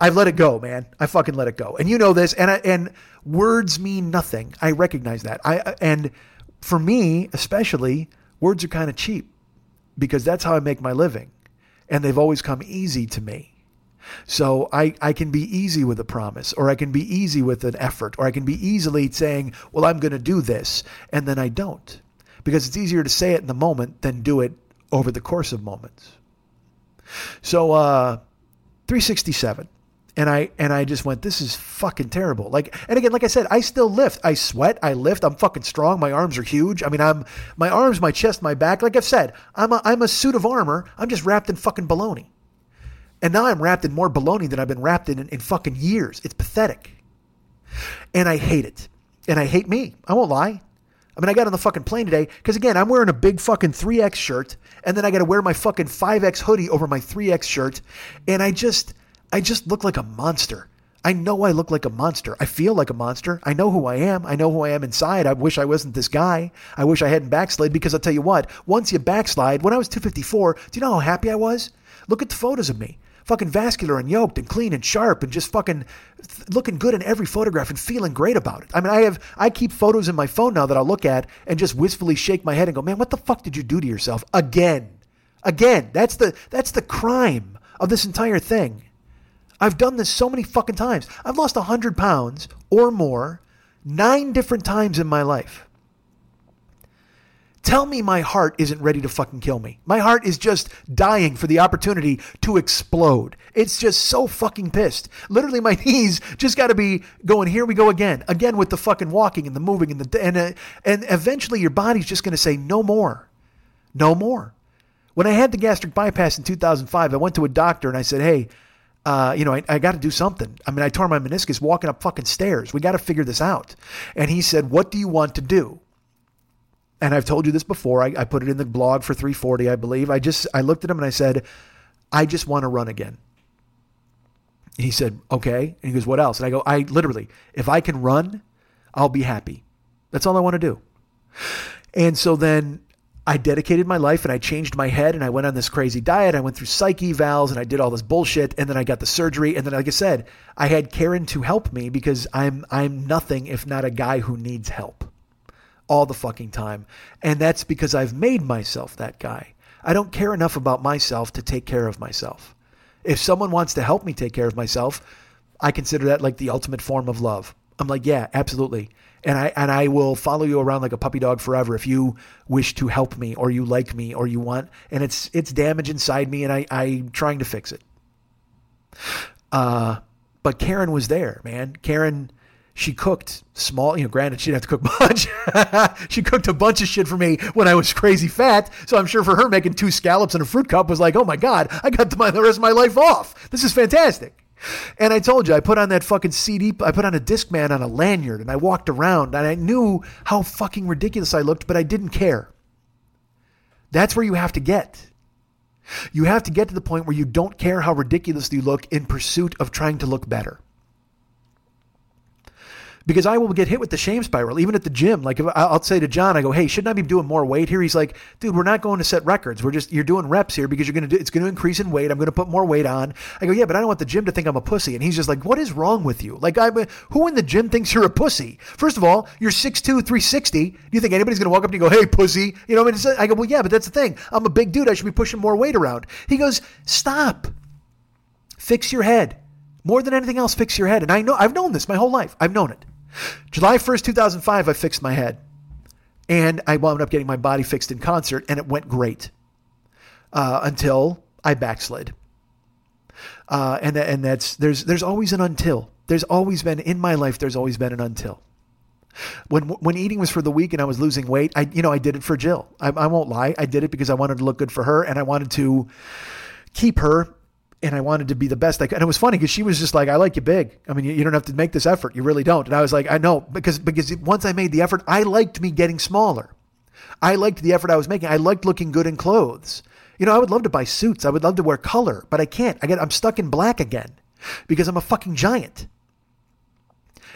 I've let it go, man. I fucking let it go. And you know this, and words mean nothing. I recognize that. And for me, especially, words are kind of cheap because that's how I make my living. And they've always come easy to me. So I can be easy with a promise, or I can be easy with an effort, or I can be easily saying, well, I'm going to do this. And then I don't, because it's easier to say it in the moment than do it over the course of moments. So 367. And I just went, this is fucking terrible. And again, like I said, I still lift. I sweat. I lift. I'm fucking strong. My arms are huge. I mean, my arms, my chest, my back. Like I've said, I'm a suit of armor. I'm just wrapped in fucking baloney. And now I'm wrapped in more baloney than I've been wrapped in fucking years. It's pathetic. And I hate it. And I hate me. I won't lie. I mean, I got on the fucking plane today because, again, I'm wearing a big fucking 3X shirt. And then I got to wear my fucking 5X hoodie over my 3X shirt. And I just look like a monster. I know I look like a monster. I feel like a monster. I know who I am. I know who I am inside. I wish I wasn't this guy. I wish I hadn't backslid, because I'll tell you what, once you backslide, when I was 254, do you know how happy I was? Look at the photos of me. Fucking vascular and yoked and clean and sharp and just fucking looking good in every photograph and feeling great about it. I mean, I keep photos in my phone now that I'll look at and just wistfully shake my head and go, man, what the fuck did you do to yourself? Again, that's the crime of this entire thing. I've done this so many fucking times. I've lost 100 pounds or more 9 different times in my life. Tell me my heart isn't ready to fucking kill me. My heart is just dying for the opportunity to explode. It's just so fucking pissed. Literally, my knees just got to be going, here we go again with the fucking walking and the moving and and eventually your body's just going to say no more. When I had the gastric bypass in 2005, I went to a doctor and I said, hey, I got to do something. I mean, I tore my meniscus walking up fucking stairs. We got to figure this out. And he said, what do you want to do? And I've told you this before. I put it in the blog for 340, I believe. I looked at him and I said, I just want to run again. And he said, okay. And he goes, what else? And I go, if I can run, I'll be happy. That's all I want to do. And so then I dedicated my life and I changed my head and I went on this crazy diet. I went through psych evals and I did all this bullshit, and then I got the surgery. And then, like I said, I had Karen to help me, because I'm nothing if not a guy who needs help all the fucking time. And that's because I've made myself that guy. I don't care enough about myself to take care of myself. If someone wants to help me take care of myself, I consider that like the ultimate form of love. I'm like, yeah, absolutely. And I will follow you around like a puppy dog forever if you wish to help me, or you like me, or you want. And it's damage inside me, and I'm trying to fix it. But Karen was there, man. Karen, she cooked small, granted, she didn't have to cook much. She cooked a bunch of shit for me when I was crazy fat. So I'm sure for her, making 2 scallops and a fruit cup was like, oh my God, I got the rest of my life off. This is fantastic. And I told you, I put on that fucking CD, I put on a Discman on a lanyard, and I walked around, and I knew how fucking ridiculous I looked, but I didn't care. That's where you have to get. You have to get to the point where you don't care how ridiculous you look in pursuit of trying to look better. Because I will get hit with the shame spiral, even at the gym. Like, if I'll say to John, I go, hey, shouldn't I be doing more weight here? He's like, dude, we're not going to set records. You're doing reps here because it's going to increase in weight. I'm going to put more weight on. I go, yeah, but I don't want the gym to think I'm a pussy. And he's just like, what is wrong with you? Like, who in the gym thinks you're a pussy? First of all, you're 6'2", 360. Do you think anybody's going to walk up and go, hey, pussy? You know what I mean? I go, well, yeah, but that's the thing. I'm a big dude. I should be pushing more weight around. He goes, stop. Fix your head. More than anything else, fix your head. And I know, I've known this my whole life. I've known it. July 1st, 2005, I fixed my head, and I wound up getting my body fixed in concert, and it went great until I backslid. There's always an until. There's always been in my life. There's always been an until. When eating was for the weak and I was losing weight, I did it for Jill. I won't lie. I did it because I wanted to look good for her, and I wanted to keep her. And I wanted to be the best I could. And it was funny because she was just like, I like you big. I mean, you don't have to make this effort. You really don't. And I was like, I know, because once I made the effort, I liked me getting smaller. I liked the effort I was making. I liked looking good in clothes. I would love to buy suits. I would love to wear color, but I can't. I'm stuck in black again because I'm a fucking giant.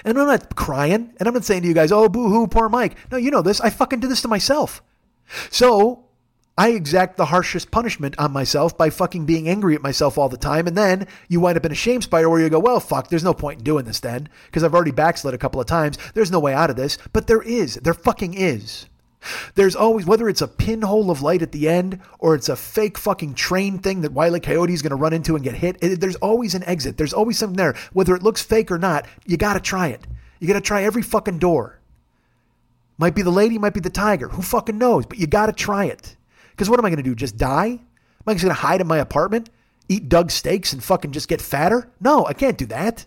And I'm not crying. And I'm not saying to you guys, oh, boo-hoo, poor Mike. No, you know this. I fucking did this to myself. So I exact the harshest punishment on myself by fucking being angry at myself all the time. And then you wind up in a shame spiral where you go, well, fuck, there's no point in doing this then, because I've already backslid a couple of times. There's no way out of this, but there fucking is. There's always, whether it's a pinhole of light at the end or it's a fake fucking train thing that Wile E. Coyote is going to run into and get hit, there's always an exit. There's always something there. Whether it looks fake or not, you got to try it. You got to try every fucking door. Might be the lady, might be the tiger. Who fucking knows? But you got to try it. Because what am I going to do? Just die? Am I just going to hide in my apartment, eat Doug's steaks and fucking just get fatter? No, I can't do that.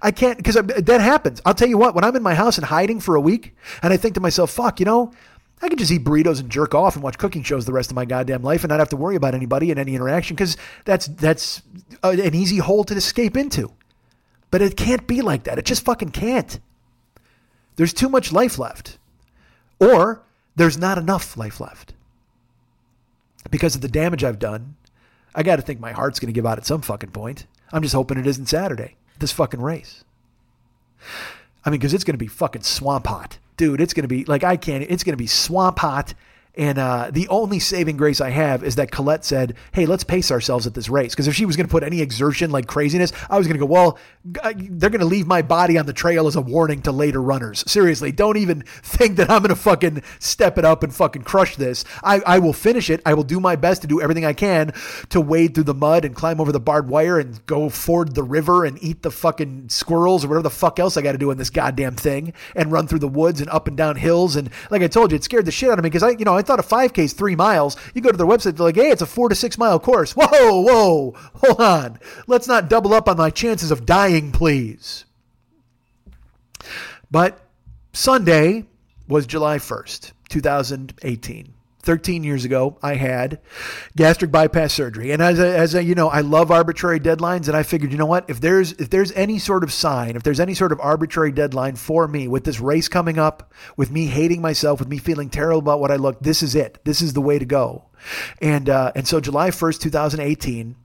I can't, because that happens. I'll tell you what, when I'm in my house and hiding for a week and I think to myself, fuck, you know, I could just eat burritos and jerk off and watch cooking shows the rest of my goddamn life and not have to worry about anybody and any interaction, because that's an easy hole to escape into. But it can't be like that. It just fucking can't. There's too much life left, or there's not enough life left. Because of the damage I've done, I got to think my heart's going to give out at some fucking point. I'm just hoping it isn't Saturday. This fucking race. I mean, because it's going to be fucking swamp hot. Dude, it's going to be like, I can't, it's going to be swamp hot. And the only saving grace I have is that Colette said, hey, let's pace ourselves at this race. Because if she was going to put any exertion like craziness, I was going to go, well, they're going to leave my body on the trail as a warning to later runners. Seriously, don't even think that I'm going to fucking step it up and fucking crush this. I will finish it. I will do my best to do everything I can to wade through the mud and climb over the barbed wire and go ford the river and eat the fucking squirrels or whatever the fuck else I got to do in this goddamn thing and run through the woods and up and down hills. And like I told you, it scared the shit out of me because I thought a 5K is 3 miles. You go to their website, they're like, hey, it's a 4 to 6 mile course. Whoa, hold on. Let's not double up on my chances of dying, please. But Sunday was July 1st, 2018. 13 years ago, I had gastric bypass surgery. And as I love arbitrary deadlines. And I figured, you know what, if there's any sort of sign, if there's any sort of arbitrary deadline for me with this race coming up, with me hating myself, with me feeling terrible about what I look, this is it. This is the way to go. And so July 1st, 2018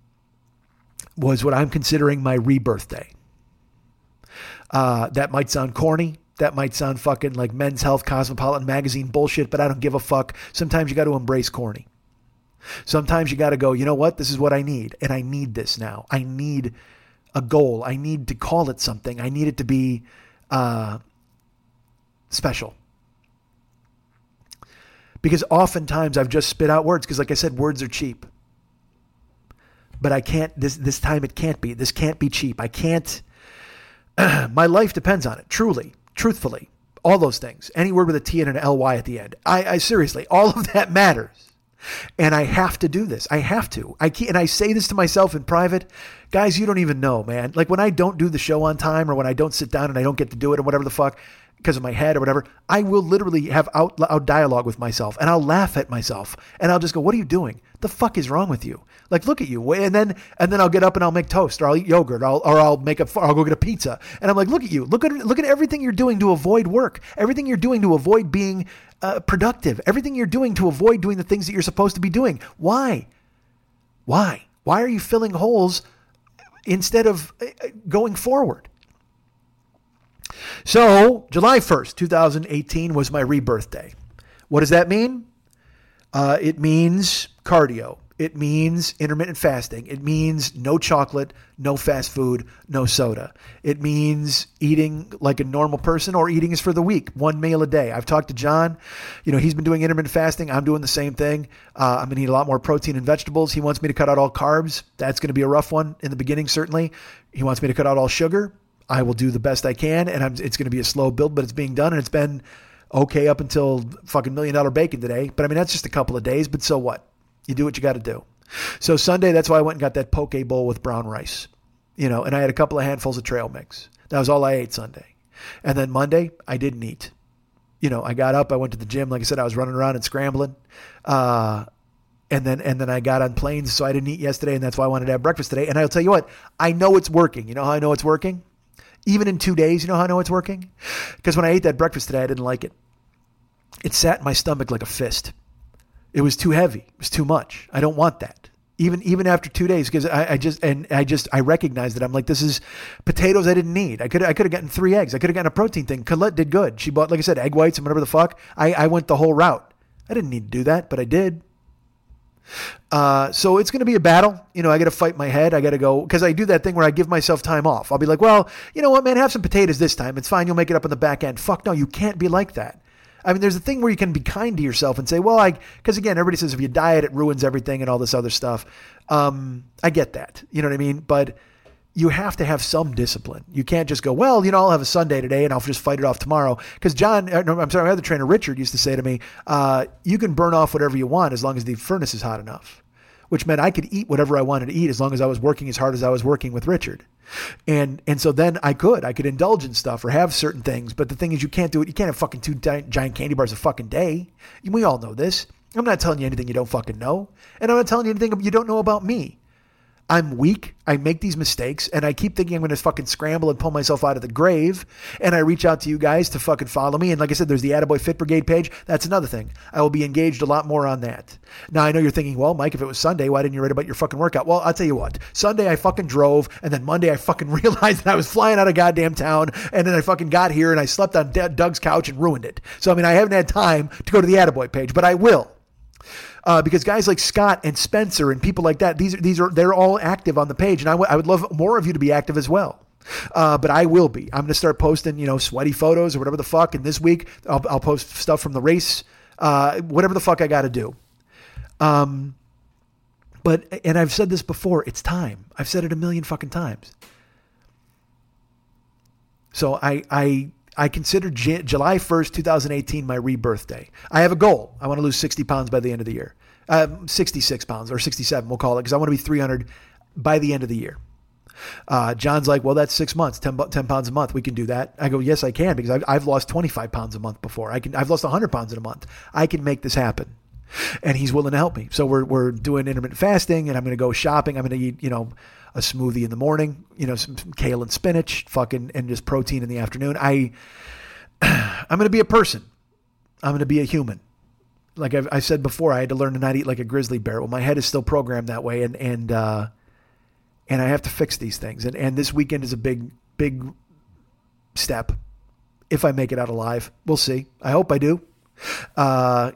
was what I'm considering my rebirth day. That might sound corny. That might sound fucking like Men's Health Cosmopolitan magazine bullshit, but I don't give a fuck. Sometimes you got to embrace corny. Sometimes you got to go, you know what? This is what I need. And I need this now. I need a goal. I need to call it something. I need it to be special. Because oftentimes I've just spit out words. Because like I said, words are cheap. But I can't, this time it can't be. This can't be cheap. I can't, my life depends on it. Truly. Truthfully, all those things, any word with a T and an L-Y at the end. I seriously, all of that matters. And I have to do this. I have to. And I say this to myself in private. Guys, you don't even know, man. Like when I don't do the show on time or when I don't sit down and I don't get to do it or whatever the fuck because of my head or whatever, I will literally have out dialogue with myself and I'll laugh at myself and I'll just go, what are you doing? The fuck is wrong with you? Like, look at you. And then I'll get up and I'll make toast or I'll eat yogurt or I'll go get a pizza. And I'm like, look at you. Look at everything you're doing to avoid work, everything you're doing to avoid being productive, everything you're doing to avoid doing the things that you're supposed to be doing. Why? Why are you filling holes instead of going forward? So July 1st, 2018 was my rebirth day. What does that mean? It means cardio. It means intermittent fasting. It means no chocolate, no fast food, no soda. It means eating like a normal person or eating is for the week, one meal a day. I've talked to John. You know, he's been doing intermittent fasting. I'm doing the same thing. I'm going to eat a lot more protein and vegetables. He wants me to cut out all carbs. That's going to be a rough one in the beginning, certainly. He wants me to cut out all sugar. I will do the best I can, and it's going to be a slow build, but it's being done, and it's been okay up until fucking $1 million bacon today. But I mean, that's just a couple of days, but so what? You do what you got to do. So Sunday, that's why I went and got that poke bowl with brown rice, you know, and I had a couple of handfuls of trail mix. That was all I ate Sunday. And then Monday, I didn't eat. You know, I got up, I went to the gym. Like I said, I was running around and scrambling. And then I got on planes, so I didn't eat yesterday. And that's why I wanted to have breakfast today. And I'll tell you what, I know it's working. You know how I know it's working? Even in 2 days, you know how I know it's working? Because when I ate that breakfast today, I didn't like it. It sat in my stomach like a fist. It was too heavy. It was too much. I don't want that. Even after 2 days, because I recognize that I'm like, this is potatoes I didn't need. I could have gotten 3 eggs. I could have gotten a protein thing. Colette did good. She bought, like I said, egg whites and whatever the fuck. I went the whole route. I didn't need to do that, but I did. So it's going to be a battle. You know, I got to fight my head. I got to go, because I do that thing where I give myself time off. I'll be like, well, you know what, man, have some potatoes this time. It's fine. You'll make it up on the back end. Fuck no, you can't be like that. I mean, there's a thing where you can be kind to yourself and say, well, because again, everybody says if you diet, it ruins everything and all this other stuff. I get that. You know what I mean? But you have to have some discipline. You can't just go, well, I'll have a Sunday today and I'll just fight it off tomorrow. Because my other trainer, Richard, used to say to me, you can burn off whatever you want as long as the furnace is hot enough, which meant I could eat whatever I wanted to eat as long as I was working as hard as I was working with Richard. And so then I could indulge in stuff or have certain things. But the thing is, you can't do it. You can't have fucking two giant candy bars a fucking day. We all know this. I'm not telling you anything you don't fucking know. And I'm not telling you anything you don't know about me. I'm weak. I make these mistakes and I keep thinking I'm going to fucking scramble and pull myself out of the grave. And I reach out to you guys to fucking follow me. And like I said, there's the Attaboy Fit Brigade page. That's another thing. I will be engaged a lot more on that. Now I know you're thinking, well, Mike, if it was Sunday, why didn't you write about your fucking workout? Well, I'll tell you what, Sunday I fucking drove. And then Monday I fucking realized that I was flying out of goddamn town. And then I fucking got here and I slept on Doug's couch and ruined it. So, I mean, I haven't had time to go to the Attaboy page, but I will. Because guys like Scott and Spencer and people like that, they're all active on the page. And I would love more of you to be active as well. But I will be. I'm going to start posting, sweaty photos or whatever the fuck. And this week I'll post stuff from the race, whatever the fuck I got to do. But I've said this before, it's time. I've said it a million fucking times. So I consider July 1st, 2018, my rebirth day. I have a goal. I want to lose 60 pounds by the end of the year, 66 pounds or 67, we'll call it. Cause I want to be 300 by the end of the year. John's like, well, that's 6 months, 10 pounds a month. We can do that. I go, yes, I can, because I've lost 25 pounds a month before. I've lost 100 pounds in a month. I can make this happen. And he's willing to help me. So we're doing intermittent fasting, and I'm going to go shopping. I'm going to eat, a smoothie in the morning, some kale and spinach, and just protein in the afternoon. I'm going to be a person. I'm going to be a human. Like I said before, I had to learn to not eat like a grizzly bear. Well, my head is still programmed that way. And I have to fix these things. And this weekend is a big, big step. If I make it out alive, we'll see. I hope I do. I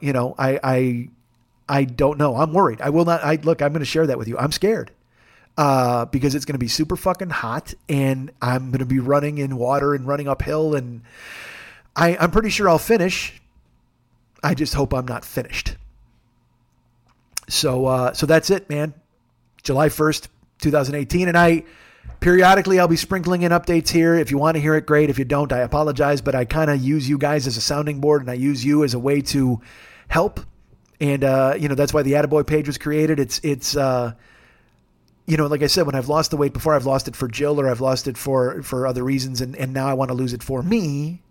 don't know. I'm worried. I will not. I'm going to share that with you. I'm scared. Because it's going to be super fucking hot, and I'm going to be running in water and running uphill, and I'm pretty sure I'll finish. I just hope I'm not finished. So that's it, man. July 1st, 2018. And periodically I'll be sprinkling in updates here. If you want to hear it, great. If you don't, I apologize, but I kind of use you guys as a sounding board, and I use you as a way to help. And, that's why the Attaboy page was created. Like I said, when I've lost the weight before, I've lost it for Jill, or I've lost it for other reasons. And now I want to lose it for me.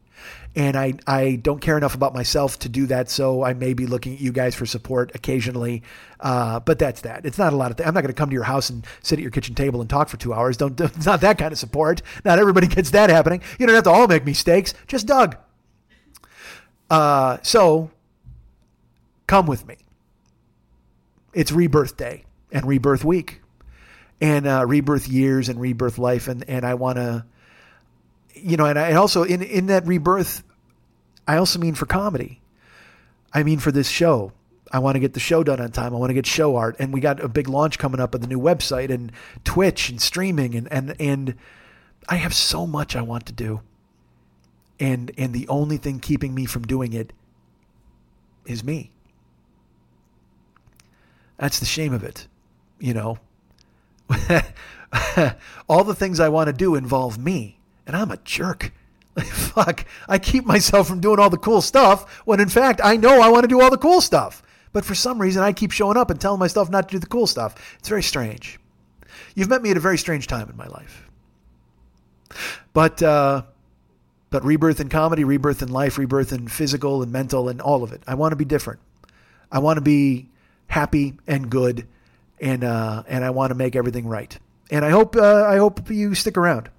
And I don't care enough about myself to do that. So I may be looking at you guys for support occasionally. But that's that. It's not a lot of things. I'm not going to come to your house and sit at your kitchen table and talk for 2 hours. It's not that kind of support. Not everybody gets that happening. You don't have to all make mistakes. Just Doug. So come with me. It's rebirth day and rebirth week. And rebirth years and rebirth life. And I want to, and I also in that rebirth, I also mean for comedy. I mean for this show. I want to get the show done on time. I want to get show art. And we got a big launch coming up of the new website and Twitch and streaming. And I have so much I want to do. And the only thing keeping me from doing it is me. That's the shame of it, All the things I want to do involve me, and I'm a jerk. Fuck, I keep myself from doing all the cool stuff when in fact I know I want to do all the cool stuff. But for some reason I keep showing up and telling myself not to do the cool stuff. It's very strange. You've met me at a very strange time in my life. But rebirth in comedy, rebirth in life, rebirth in physical and mental and all of it. I want to be different. I want to be happy and good. And I want to make everything right. And I hope you stick around,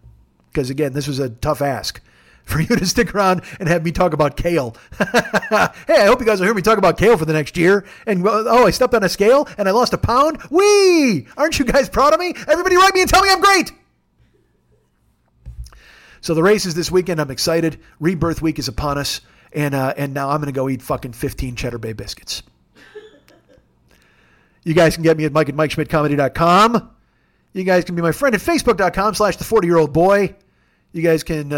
because again, this was a tough ask for you to stick around and have me talk about kale. Hey, I hope you guys will hear me talk about kale for the next year. And I stepped on a scale and I lost a pound. Whee! Aren't you guys proud of me? Everybody write me and tell me I'm great. So the race is this weekend. I'm excited. Rebirth week is upon us. And now I'm going to go eat fucking 15 Cheddar Bay biscuits. You guys can get me at Mike at MikeSchmidtComedy.com. You guys can be my friend at Facebook.com/the40-year-old boy. You guys can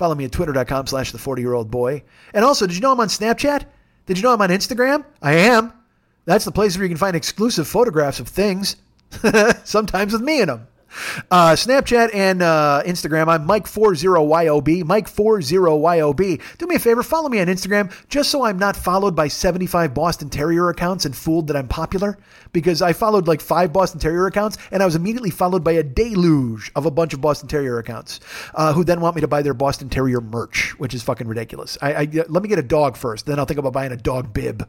Follow me at twitter.com/the40yearoldboy. And also, did you know I'm on Snapchat? Did you know I'm on Instagram? I am. That's the place where you can find exclusive photographs of things, sometimes with me in them. Snapchat and Instagram, I'm Mike40YOB, Mike40YOB. Do me a favor, follow me on Instagram just so I'm not followed by 75 Boston Terrier accounts and fooled that I'm popular, because I followed like 5 Boston Terrier accounts and I was immediately followed by a deluge of a bunch of Boston Terrier accounts who then want me to buy their Boston Terrier merch, which is fucking ridiculous. Let me get a dog first, then I'll think about buying a dog bib.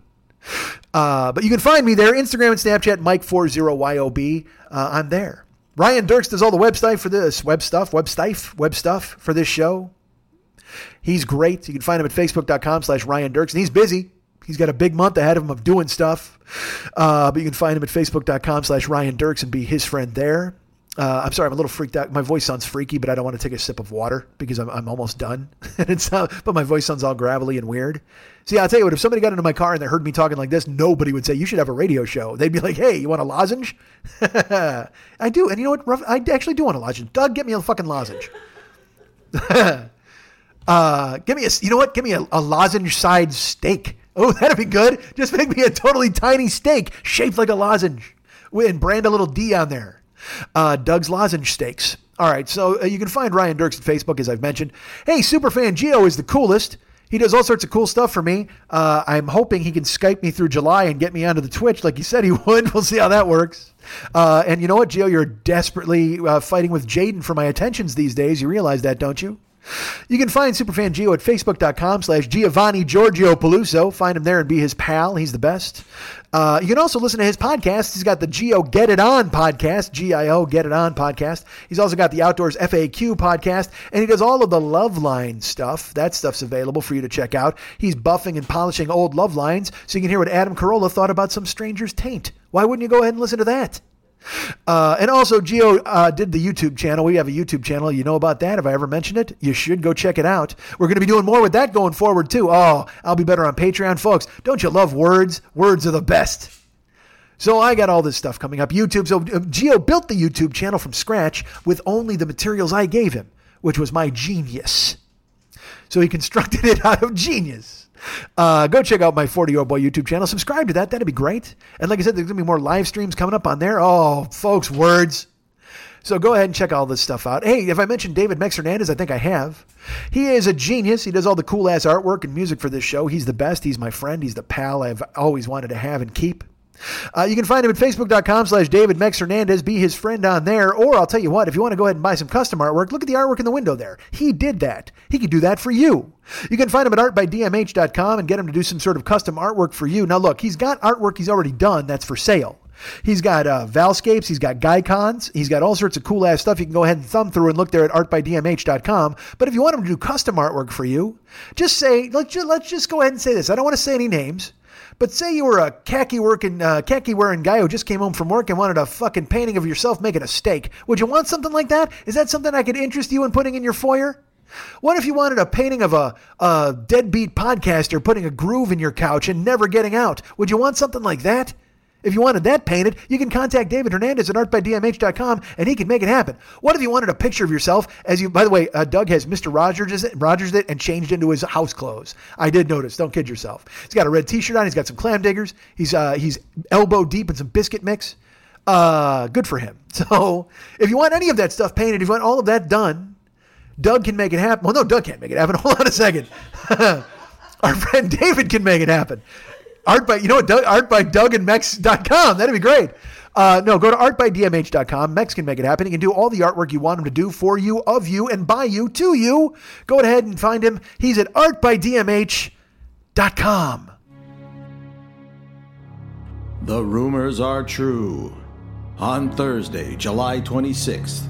But you can find me there, Instagram and Snapchat, Mike40YOB. I'm there. Ryan Dirks does all the web stuff for this show. He's great. You can find him at facebook.com/Ryan Dirks, and he's busy. He's got a big month ahead of him of doing stuff. But you can find him at facebook.com/Ryan Dirks and be his friend there. I'm sorry, I'm a little freaked out. My voice sounds freaky, but I don't want to take a sip of water because I'm almost done. But my voice sounds all gravelly and weird. See, I'll tell you what, if somebody got into my car and they heard me talking like this, nobody would say, you should have a radio show. They'd be like, hey, you want a lozenge? I do. And you know what? I actually do want a lozenge. Doug, get me a fucking lozenge. Give me a lozenge-sized steak. Oh, that'd be good. Just make me a totally tiny steak shaped like a lozenge and brand a little D on there. Doug's lozenge steaks. All right, so you can find Ryan Dirks at Facebook, as I've mentioned. Hey, Superfan Geo is the coolest. He does all sorts of cool stuff for me. I'm hoping he can Skype me through July and get me onto the Twitch like he said he would. We'll see how that works. And you know what, Geo, you're desperately fighting with Jaden for my attentions these days. You realize that, don't you? You can find Superfan Geo at facebook.com/Giovanni Giorgio Peluso. Find him there and be his pal. He's the best. You can also listen to his podcast. He's got the Geo Get It On podcast, G-I-O Get It On podcast. He's also got the Outdoors FAQ podcast, and he does all of the love line stuff. That stuff's available for you to check out. He's buffing and polishing old love lines, so you can hear what Adam Carolla thought about some stranger's taint. Why wouldn't you go ahead and listen to that? And also Geo did the YouTube channel. We have a YouTube channel. You know about that. If I ever mentioned it, you should go check it out. We're going to be doing more with that going forward too. Oh, I'll be better on Patreon, folks. Don't you love words? Words are the best. So I got all this stuff coming up. YouTube. So Geo built the YouTube channel from scratch with only the materials I gave him, which was my genius. So he constructed it out of genius. Go check out my 40-year-old boy YouTube channel. Subscribe to that. That'd be great. And like I said, there's going to be more live streams coming up on there. Oh, folks, words. So go ahead and check all this stuff out. Hey, if I mentioned David Mex Hernandez, I think I have. He is a genius. He does all the cool-ass artwork and music for this show. He's the best. He's my friend. He's the pal I've always wanted to have and keep. You can find him at facebook.com/David Mex Hernandez. Be his friend on there. Or I'll tell you what, if you want to go ahead and buy some custom artwork, look at the artwork in the window there. He did that. He could do that for you. You can find him at artbydmh.com and get him to do some sort of custom artwork for you. Now look, he's got artwork he's already done that's for sale. He's got Valscapes. He's got Gycons. He's got all sorts of cool ass stuff. You can go ahead and thumb through and look there at artbydmh.com. But if you want him to do custom artwork for you, just say, let's just go ahead and say this. I don't want to say any names. But say you were a khaki wearing guy who just came home from work and wanted a fucking painting of yourself making a steak. Would you want something like that? Is that something I could interest you in putting in your foyer? What if you wanted a painting of a deadbeat podcaster putting a groove in your couch and never getting out? Would you want something like that? If you wanted that painted, you can contact David Hernandez at artbydmh.com and he can make it happen. What if you wanted a picture of yourself as you, by the way, Doug has Mr. Rogers it and changed into his house clothes. I did notice. Don't kid yourself. He's got a red t-shirt on. He's got some clam diggers. He's elbow deep in some biscuit mix. Good for him. So if you want any of that stuff painted, if you want all of that done, Doug can make it happen. Well, no, Doug can't make it happen. Hold on a second. Our friend David can make it happen. Art by, you know what, Doug, artbydugandmex.com. That'd be great. No, go to artbydmh.com. Mex can make it happen. He can do all the artwork you want him to do for you, of you, and by you, to you. Go ahead and find him. He's at artbydmh.com. The rumors are true. On Thursday, July 26th,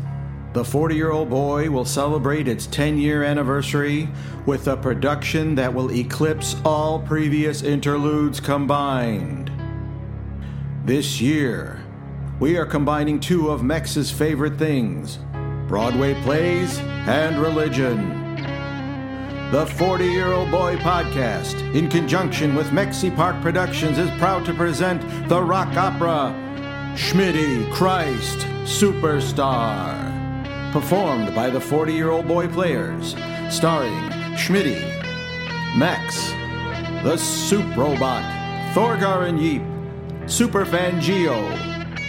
the 40-year-old boy will celebrate its 10-year anniversary with a production that will eclipse all previous interludes combined. This year, we are combining two of Mex's favorite things, Broadway plays and religion. The 40-Year-Old Boy podcast, in conjunction with Mexi Park Productions, is proud to present the rock opera, Schmitty Christ Superstar. Performed by the 40-Year-Old Boy Players, starring Schmitty, Max, The Soup Robot, Thorgar and Yeep, Superfan Geo,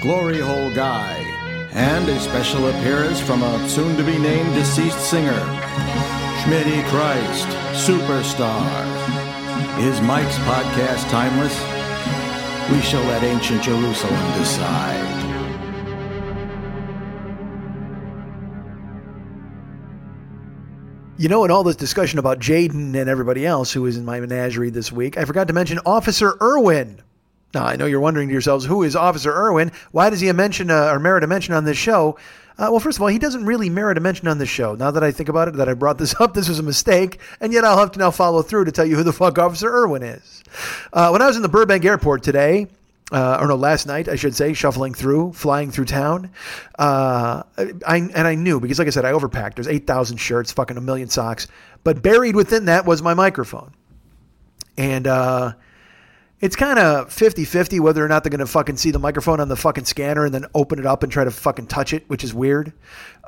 Glory Hole Guy, and a special appearance from a soon-to-be-named deceased singer. Schmitty Christ, Superstar. Is Mike's podcast timeless? We shall let ancient Jerusalem decide. You know, in all this discussion about Jaden and everybody else who was in my menagerie this week, I forgot to mention Officer Irwin. Now, I know you're wondering to yourselves, who is Officer Irwin? Why does he merit a mention on this show? Well, first of all, he doesn't really merit a mention on this show. Now that I think about it, that I brought this up, this was a mistake, and yet I'll have to now follow through to tell you who the fuck Officer Irwin is. When I was in the Burbank Airport today, last night, I should say, flying through town. I knew, because like I said, I overpacked. There's 8,000 shirts, fucking a million socks. But buried within that was my microphone. And it's kind of 50-50 whether or not they're going to fucking see the microphone on the fucking scanner and then open it up and try to fucking touch it, which is weird.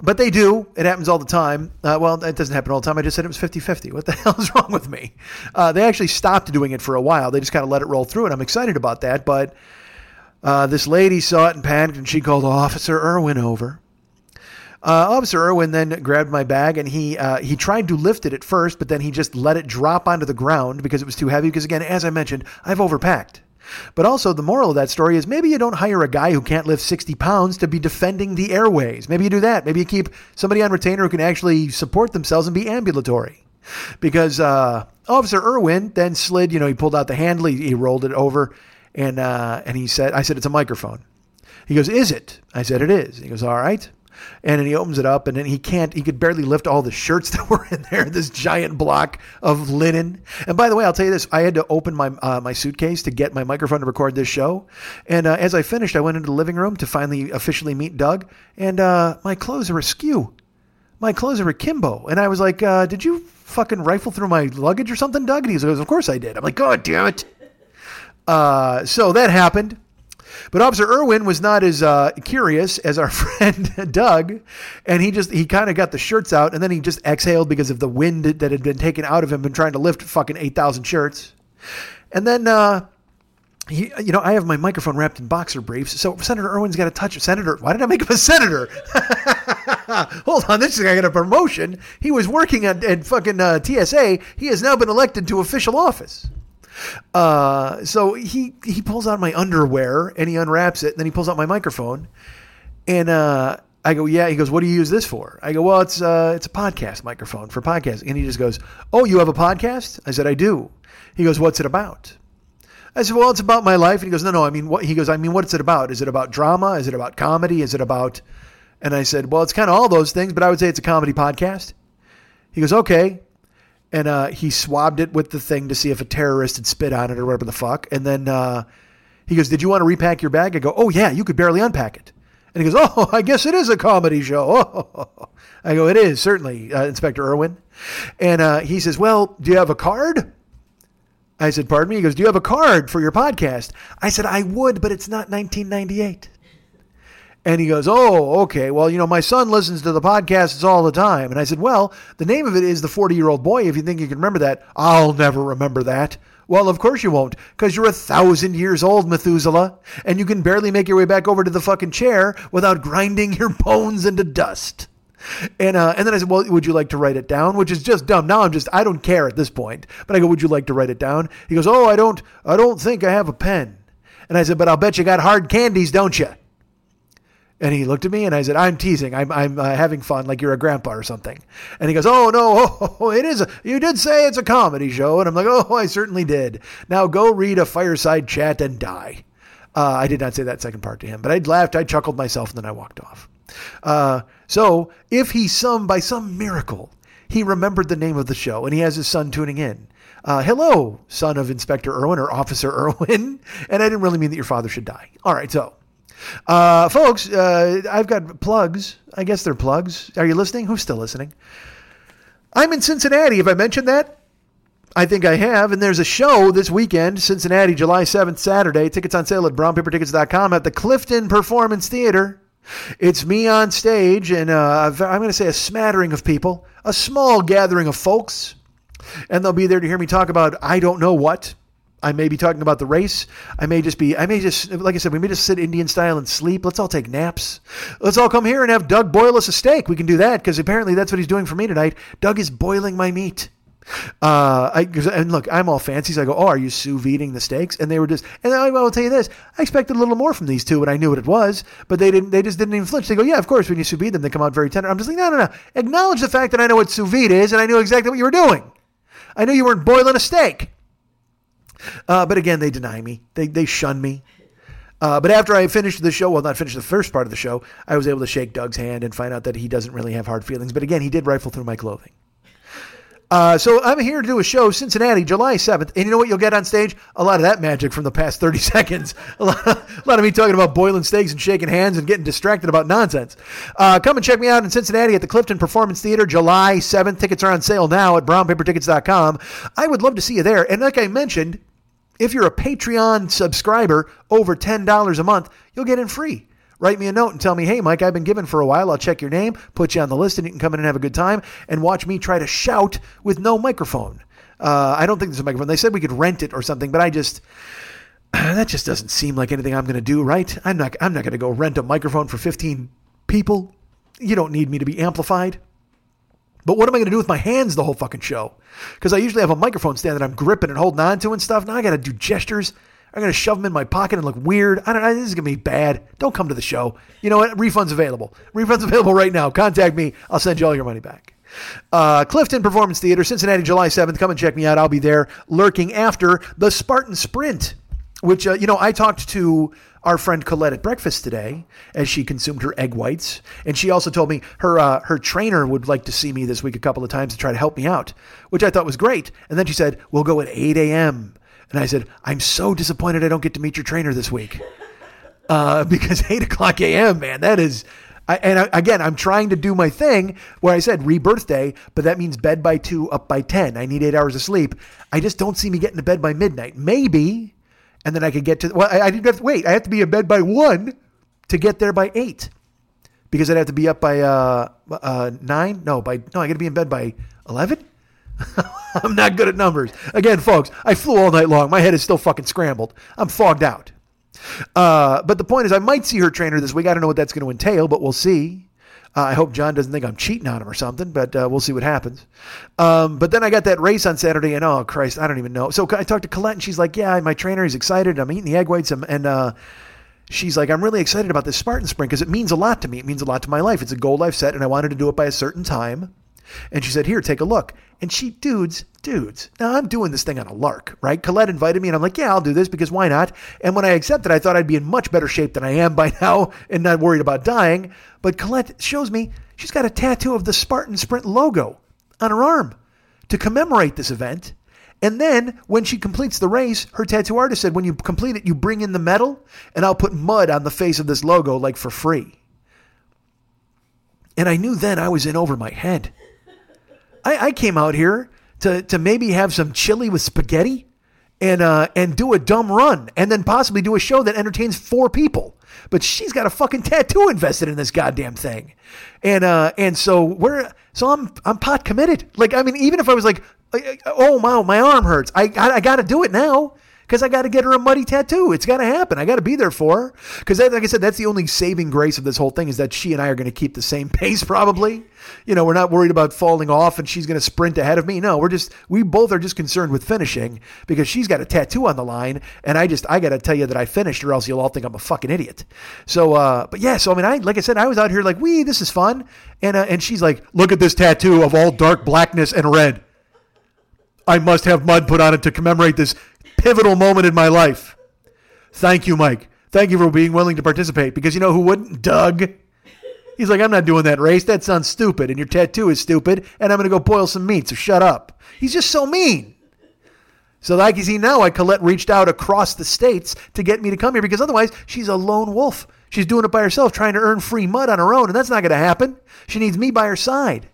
But they do. It happens all the time. Well, it doesn't happen all the time. I just said it was 50-50. What the hell is wrong with me? They actually stopped doing it for a while. They just kind of let it roll through, and I'm excited about that. But this lady saw it and panicked, and she called Officer Irwin over. Officer Irwin then grabbed my bag, and he tried to lift it at first, but then he just let it drop onto the ground because it was too heavy. Because again, as I mentioned, I've overpacked. But also the moral of that story is maybe you don't hire a guy who can't lift 60 pounds to be defending the airways. Maybe you do that. Maybe you keep somebody on retainer who can actually support themselves and be ambulatory. Because Officer Irwin then slid, he pulled out the handle, he rolled it over, and he said, I said, it's a microphone. He goes, is it? I said, it is. He goes, all right. And then he opens it up, and then he could barely lift all the shirts that were in there, this giant block of linen. And by the way, I'll tell you this, I had to open my my suitcase to get my microphone to record this show. And as I finished, I went into the living room to finally officially meet Doug. And my clothes are askew. My clothes are akimbo. And I was like, did you fucking rifle through my luggage or something, Doug? And he goes, of course I did. I'm like, God damn it. So that happened. But Officer Irwin was not as curious as our friend Doug, and he kind of got the shirts out, and then he just exhaled because of the wind that had been taken out of him and trying to lift fucking 8,000 shirts. And then, I have my microphone wrapped in boxer briefs, so Senator Irwin's got to touch it. Senator, why did I make him a senator? Hold on, this guy got a promotion. He was working at fucking TSA. He has now been elected to official office. So he pulls out my underwear and he unwraps it, and then he pulls out my microphone, and I go, yeah. He goes, what do you use this for? I go, well, it's a podcast microphone for podcasting. And he just goes, oh, you have a podcast? I said, I do. He goes, what's it about? I said, well, it's about my life. And he goes, no, I mean, what? He goes, I mean, what's it about? Is it about drama? Is it about comedy? Is it about? And I said, well, it's kind of all those things, but I would say it's a comedy podcast. He goes, okay. And he swabbed it with the thing to see if a terrorist had spit on it or whatever the fuck. And then he goes, did you want to repack your bag? I go, oh, yeah, you could barely unpack it. And he goes, oh, I guess it is a comedy show. Oh. I go, it is, certainly, Inspector Irwin. And he says, well, do you have a card? I said, pardon me? He goes, do you have a card for your podcast? I said, I would, but it's not 1998. And he goes, oh, okay, well, my son listens to the podcasts all the time. And I said, well, the name of it is The 40-Year-Old Boy. If you think you can remember that, I'll never remember that. Well, of course you won't, because you're 1,000 years old, Methuselah, and you can barely make your way back over to the fucking chair without grinding your bones into dust. And then I said, well, would you like to write it down? Which is just dumb. Now I don't care at this point. But I go, would you like to write it down? He goes, oh, I don't think I have a pen. And I said, but I'll bet you got hard candies, don't you? And he looked at me, and I said, I'm teasing. I'm having fun like you're a grandpa or something. And he goes, oh, no, it is. You did say it's a comedy show. And I'm like, oh, I certainly did. Now go read a fireside chat and die. I did not say that second part to him, but I laughed. I chuckled myself, and then I walked off. So if by some miracle, he remembered the name of the show, and he has his son tuning in. Hello, son of Inspector Irwin or Officer Irwin. And I didn't really mean that your father should die. All right, so. Folks, I've got plugs. I guess they're plugs. Are you listening? Who's still listening? I'm in Cincinnati. Have I mentioned that? I think I have. And there's a show this weekend, Cincinnati, July 7th, Saturday. Tickets on sale at brownpapertickets.com at the Clifton Performance Theater. It's me on stage and I'm going to say a smattering of people, a small gathering of folks, and they'll be there to hear me talk about I don't know what. I may be talking about the race. I may just, like I said, we may just sit Indian style and sleep. Let's all take naps. Let's all come here and have Doug boil us a steak. We can do that because apparently that's what he's doing for me tonight. Doug is boiling my meat. And look, I'm all fancies. I go, oh, are you sous videing the steaks? And they were just, and I will tell you this, I expected a little more from these two when I knew what it was, but they just didn't even flinch. They go, yeah, of course, when you sous vide them, they come out very tender. I'm just like, no. Acknowledge the fact that I know what sous vide is and I knew exactly what you were doing. I knew you weren't boiling a steak. But again, they deny me. They shun me. But after I finished the show, well, not finished the first part of the show, I was able to shake Doug's hand and find out that he doesn't really have hard feelings. But again, he did rifle through my clothing. So I'm here to do a show, Cincinnati, July 7th. And you know what you'll get on stage? A lot of that magic from the past 30 seconds. A lot of me talking about boiling steaks and shaking hands and getting distracted about nonsense. Come and check me out in Cincinnati at the Clifton Performance Theater, July 7th. Tickets are on sale now at brownpapertickets.com. I would love to see you there. And like I mentioned, if you're a Patreon subscriber over $10 a month, you'll get in free. Write me a note and tell me, hey, Mike, I've been given for a while. I'll check your name, put you on the list, and you can come in and have a good time and watch me try to shout with no microphone. I don't think there's a microphone. They said we could rent it or something, but that just doesn't seem like anything I'm going to do, right? I'm not going to go rent a microphone for 15 people. You don't need me to be amplified. But what am I going to do with my hands the whole fucking show? Because I usually have a microphone stand that I'm gripping and holding on to and stuff. Now I got to do gestures. I'm going to shove them in my pocket and look weird. This is going to be bad. Don't come to the show. You know what? Refund's available. Refund's available right now. Contact me. I'll send you all your money back. Clifton Performance Theater, Cincinnati, July 7th. Come and check me out. I'll be there lurking after the Spartan Sprint, which, I talked to our friend Colette at breakfast today as she consumed her egg whites. And she also told me her trainer would like to see me this week a couple of times to try to help me out, which I thought was great. And then she said, we'll go at 8 a.m., and I said, I'm so disappointed I don't get to meet your trainer this week because 8 o'clock a.m., man, that is... Again, I'm trying to do my thing where I said rebirth day, but that means bed by 2, up by 10. I need 8 hours of sleep. I just don't see me getting to bed by midnight. Maybe, and then I could get to... Well, I didn't have to wait. I have to be in bed by 1 to get there by 8 because I'd have to be up by 9. No, I got to be in bed by 11? I'm not good at numbers. Again, folks, I flew all night long. My head is still fucking scrambled. I'm fogged out. But the point is I might see her trainer this week. I don't know what that's going to entail, but we'll see. I hope John doesn't think I'm cheating on him or something, but we'll see what happens. But then I got that race on Saturday, and oh, Christ, I don't even know. So I talked to Colette, and she's like, yeah, my trainer is excited. I'm eating the egg whites, and she's like, I'm really excited about this Spartan Sprint because it means a lot to me. It means a lot to my life. It's a goal I've set, and I wanted to do it by a certain time. And she said, here, take a look. And she, dudes. Now, I'm doing this thing on a lark, right? Colette invited me, and I'm like, yeah, I'll do this because why not? And when I accepted, I thought I'd be in much better shape than I am by now and not worried about dying. But Colette shows me she's got a tattoo of the Spartan Sprint logo on her arm to commemorate this event. And then when she completes the race, her tattoo artist said, when you complete it, you bring in the medal, and I'll put mud on the face of this logo, like for free. And I knew then I was in over my head. I came out here to maybe have some chili with spaghetti and do a dumb run and then possibly do a show that entertains 4 people. But she's got a fucking tattoo invested in this goddamn thing. And so I'm pot committed. Like, I mean, even if I was like, oh, wow, my arm hurts. I got to do it now. Because I got to get her a muddy tattoo. It's got to happen. I got to be there for her. Because like I said, that's the only saving grace of this whole thing is that she and I are going to keep the same pace probably. We're not worried about falling off and she's going to sprint ahead of me. No, we both are just concerned with finishing because she's got a tattoo on the line. And I got to tell you that I finished or else you'll all think I'm a fucking idiot. So I was out here like, wee, this is fun. And she's like, look at this tattoo of all dark blackness and red. I must have mud put on it to commemorate this pivotal moment in my life. Thank you, Mike. Thank you for being willing to participate because you know who wouldn't? Doug. He's like, I'm not doing that race. That sounds stupid and your tattoo is stupid and I'm going to go boil some meat, so shut up. He's just so mean. So like you see now, Colette reached out across the states to get me to come here because otherwise she's a lone wolf. She's doing it by herself trying to earn free mud on her own and that's not going to happen. She needs me by her side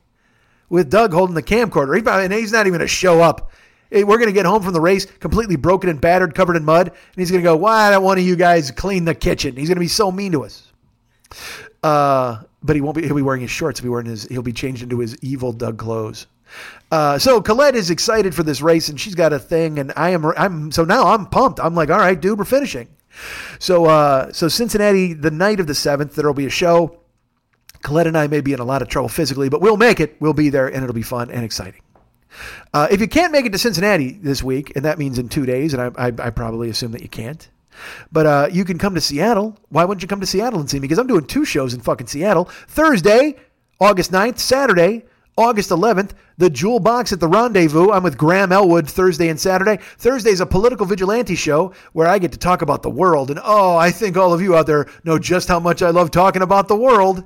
with Doug holding the camcorder. He's not even going to show up. We're going to get home from the race completely broken and battered, covered in mud. And he's going to go, why don't one of you guys clean the kitchen? He's going to be so mean to us. But he won't be. He'll be wearing his shorts. He'll be changed into his evil Doug clothes. So Colette is excited for this race, and she's got a thing, and so now I'm pumped. I'm like, all right, dude, we're finishing. So Cincinnati, the night of the 7th, there'll be a show. Colette and I may be in a lot of trouble physically, but we'll make it. We'll be there, and it'll be fun and exciting. If you can't make it to Cincinnati this week, and that means in 2 days, and I probably assume that you can't, but you can come to Seattle. Why wouldn't you come to Seattle and see me? Because I'm doing 2 shows in fucking Seattle. Thursday, August 9th, Saturday, August 11th, the Jewel Box at the Rendezvous. I'm with Graham Elwood Thursday and Saturday. Thursday's a political vigilante show where I get to talk about the world. And I think all of you out there know just how much I love talking about the world.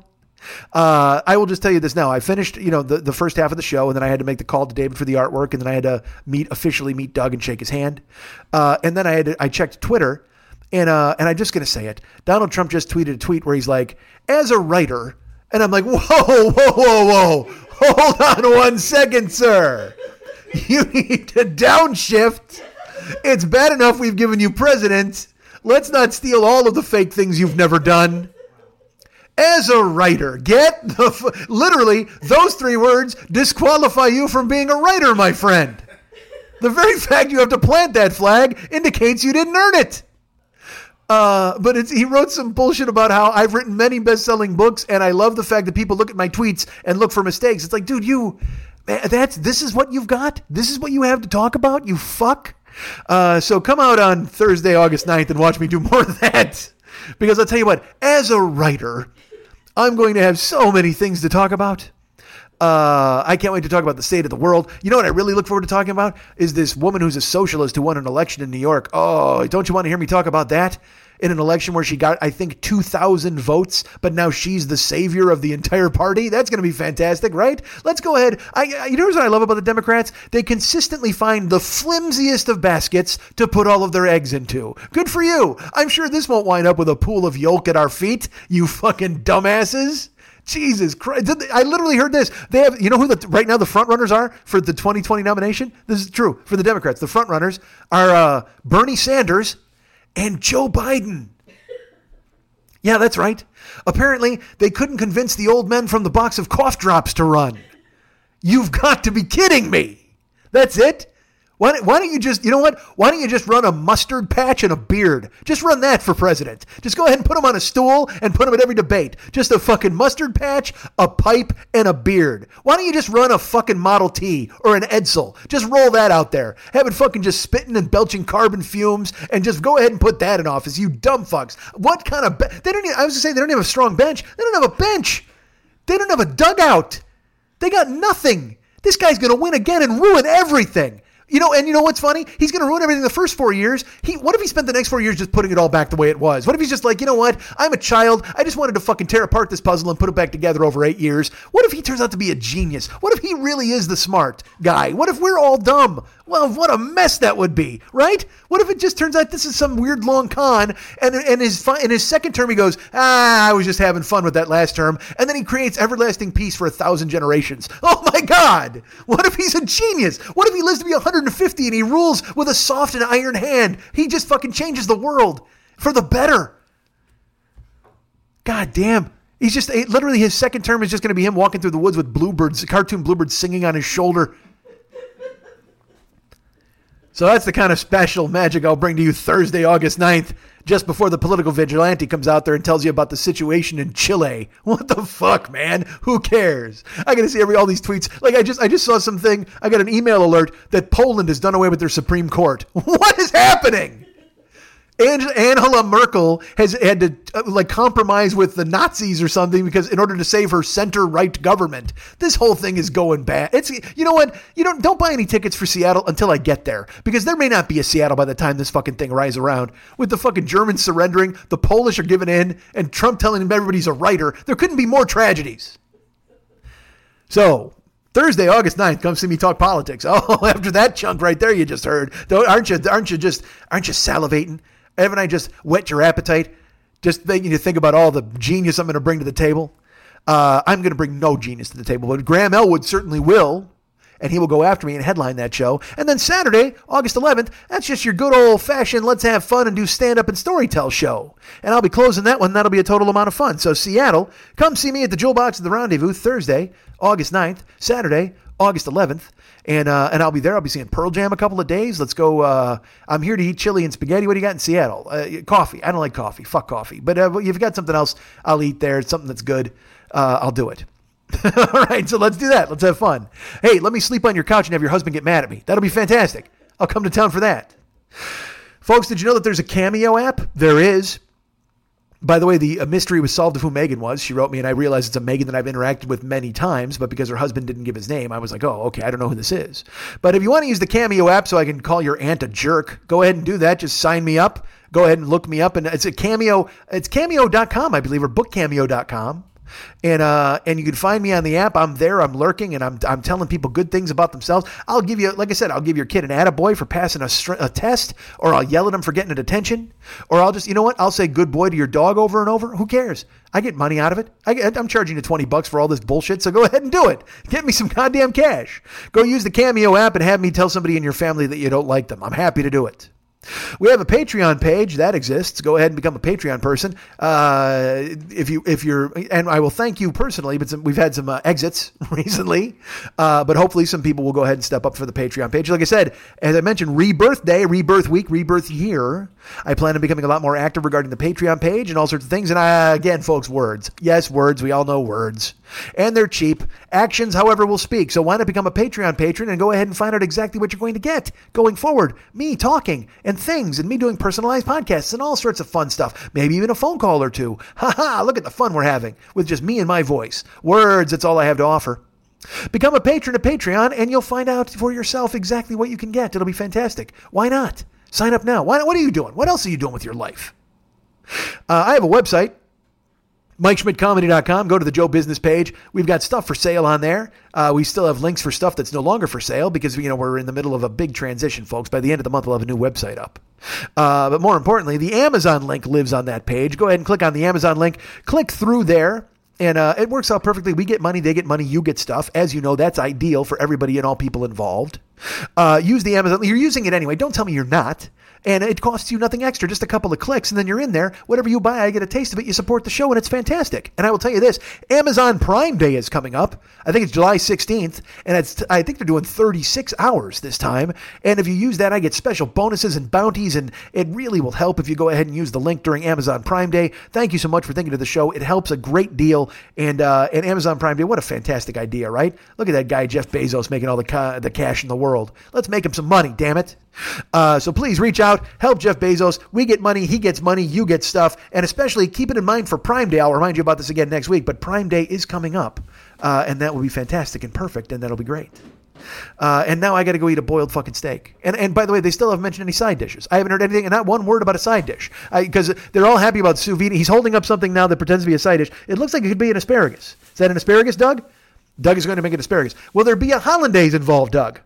I will just tell you this now. I finished, the first half of the show, and then I had to make the call to David for the artwork, and then I had to officially meet Doug and shake his hand. And then I checked Twitter, and I'm just going to say it. Donald Trump just tweeted a tweet where he's like, as a writer, and I'm like, whoa. Hold on one second, sir. You need to downshift. It's bad enough we've given you presidents. Let's not steal all of the fake things you've never done. As a writer, literally, those 3 words disqualify you from being a writer, my friend. The very fact you have to plant that flag indicates you didn't earn it. But he wrote some bullshit about how I've written many best-selling books, and I love the fact that people look at my tweets and look for mistakes. It's like, dude, this is what you've got? This is what you have to talk about, you fuck? So come out on Thursday, August 9th, and watch me do more of that. Because I'll tell you what, as a writer, I'm going to have so many things to talk about. I can't wait to talk about the state of the world. You know what I really look forward to talking about is this woman who's a socialist who won an election in New York. Oh, don't you want to hear me talk about that? In an election where she got, I think, 2,000 votes, but now she's the savior of the entire party. That's going to be fantastic, right? Let's go ahead. You know what I love about the Democrats? They consistently find the flimsiest of baskets to put all of their eggs into. Good for you. I'm sure this won't wind up with a pool of yolk at our feet, you fucking dumbasses. Jesus Christ. I literally heard this. They have, who right now the front runners are for the 2020 nomination? This is true for the Democrats. The front runners are Bernie Sanders and Joe Biden. Yeah, that's right. Apparently, they couldn't convince the old men from the box of cough drops to run. You've got to be kidding me. That's it? Why don't you just, Why don't you just run a mustard patch and a beard? Just run that for president. Just go ahead and put him on a stool and put him at every debate. Just a fucking mustard patch, a pipe, and a beard. Why don't you just run a fucking Model T or an Edsel? Just roll that out there. Have it fucking just spitting and belching carbon fumes and just go ahead and put that in office, you dumb fucks. What kind of, they don't have a strong bench. They don't have a bench. They don't have a dugout. They got nothing. This guy's going to win again and ruin everything. And you know what's funny? He's going to ruin everything the first 4 years. What if he spent the next 4 years just putting it all back the way it was? What if he's just like, you know what? I'm a child. I just wanted to fucking tear apart this puzzle and put it back together over 8 years. What if he turns out to be a genius? What if he really is the smart guy? What if we're all dumb? Well, what a mess that would be, right? What if it just turns out this is some weird long con, and in his second term he goes, I was just having fun with that last term, and then he creates everlasting peace for 1,000 generations. Oh my God! What if he's a genius? What if he lives to be 150 and he rules with a soft and iron hand? He just fucking changes the world for the better. God damn. He's just, literally his second term is just going to be him walking through the woods with bluebirds, cartoon bluebirds singing on his shoulder. So that's the kind of special magic I'll bring to you Thursday, August 9th, just before the political vigilante comes out there and tells you about the situation in Chile. What the fuck, man? Who cares? I got to see all these tweets. Like I just saw something. I got an email alert that Poland has done away with their Supreme Court. What is happening? Angela Merkel has had to compromise with the Nazis or something because in order to save her center-right government. This whole thing is going bad. It's, you know what? You don't buy any tickets for Seattle until I get there, because there may not be a Seattle by the time this fucking thing rides around. With the fucking Germans surrendering, the Polish are giving in, and Trump telling everybody he's a writer, there couldn't be more tragedies. So Thursday, August 9th, come see me talk politics. Oh, after that chunk right there you just heard, aren't you salivating? Haven't I just whet your appetite? Just making you think about all the genius I'm going to bring to the table. I'm going to bring no genius to the table, but Graham Elwood certainly will. and he will go after me and headline that show. And then Saturday, August 11th, that's just your good old-fashioned let's have fun and do stand-up and storytell show. And I'll be closing that one. That'll be a total amount of fun. So Seattle, come see me at the Jewel Box at the Rendezvous Thursday, August 9th, Saturday, August 11th. And I'll be there. I'll be seeing Pearl Jam a couple of days. Let's go. I'm here to eat chili and spaghetti. What do you got in Seattle? Coffee. I don't like coffee. Fuck coffee. But if you've got something else I'll eat there, something that's good, I'll do it. All right. So let's do that. Let's have fun. Hey, let me sleep on your couch and have your husband get mad at me. That'll be fantastic. I'll come to town for that. Folks, did you know that there's a Cameo app? There is. By the way, the mystery was solved of who Megan was. She wrote me, and I realized it's a Megan that I've interacted with many times, but because her husband didn't give his name, I was like, oh, okay, I don't know who this is. But if you want to use the Cameo app so I can call your aunt a jerk, go ahead and do that. Just sign me up. Go ahead and look me up. And it's a Cameo. It's Cameo.com, I believe, or BookCameo.com. And you can find me on the app. I'm there, I'm lurking, and I'm telling people good things about themselves. I'll give you, like I said, I'll give your kid an attaboy for passing a test, or I'll yell at him for getting a detention, or I'll just, you know what? I'll say good boy to your dog over and over. Who cares? I get money out of it. I'm charging you $20 for all this bullshit, so go ahead and do it. Get me some goddamn cash. Go use the Cameo app and have me tell somebody in your family that you don't like them. I'm happy to do it. We have a Patreon page that exists. Go ahead and become a Patreon person. If you're, and I will thank you personally, but we've had some exits recently, but hopefully some people will go ahead and step up for the Patreon page. Like I said, as I mentioned, rebirth day, rebirth week, rebirth year. I plan on becoming a lot more active regarding the Patreon page and all sorts of things. And again, folks, words. Yes, words. We all know words. And they're cheap. Actions, however, will speak. So why not become a Patreon patron and go ahead and find out exactly what you're going to get going forward. Me talking and things and me doing personalized podcasts and all sorts of fun stuff. Maybe even a phone call or two. Ha-ha, look at the fun we're having with just me and my voice. Words, that's all I have to offer. Become a patron at Patreon and you'll find out for yourself exactly what you can get. It'll be fantastic. Why not? Sign up now. Why? What are you doing? What else are you doing with your life? I have a website, MikeSchmidtComedy.com. Go to the Joe Business page. We've got stuff for sale on there. We still have links for stuff that's no longer for sale because, you know, we're in the middle of a big transition, folks. By the end of the month, we'll have a new website up. But more importantly, the Amazon link lives on that page. Go ahead and click on the Amazon link. Click through there. And it works out perfectly. We get money, they get money, you get stuff. As you know, that's ideal for everybody and all people involved. Use the Amazon. You're using it anyway. Don't tell me you're not. And it costs you nothing extra, just a couple of clicks, and then you're in there. Whatever you buy, I get a taste of it. You support the show, and it's fantastic. And I will tell you this, Amazon Prime Day is coming up. I think it's July 16th, and I think they're doing 36 hours this time. And if you use that, I get special bonuses and bounties, and it really will help if you go ahead and use the link during Amazon Prime Day. Thank you so much for thinking of the show. It helps a great deal. And Amazon Prime Day, what a fantastic idea, right? Look at that guy, Jeff Bezos, making all the cash in the world. Let's make him some money, damn it. So please reach out, help Jeff Bezos. We get money, he gets money, you get stuff. And especially keep it in mind for Prime Day. I'll remind you about this again next week, but Prime Day is coming up. And that will be fantastic and perfect, and that'll be great. And now I got to go eat a boiled fucking steak. And by the way, they still haven't mentioned any side dishes. I haven't heard anything, and not one word about a side dish. Because they're all happy about sous vide. He's holding up something now that pretends to be a side dish. It looks like it could be an asparagus. Is that an asparagus, Doug? Doug is going to make an asparagus. Will there be a hollandaise involved, Doug?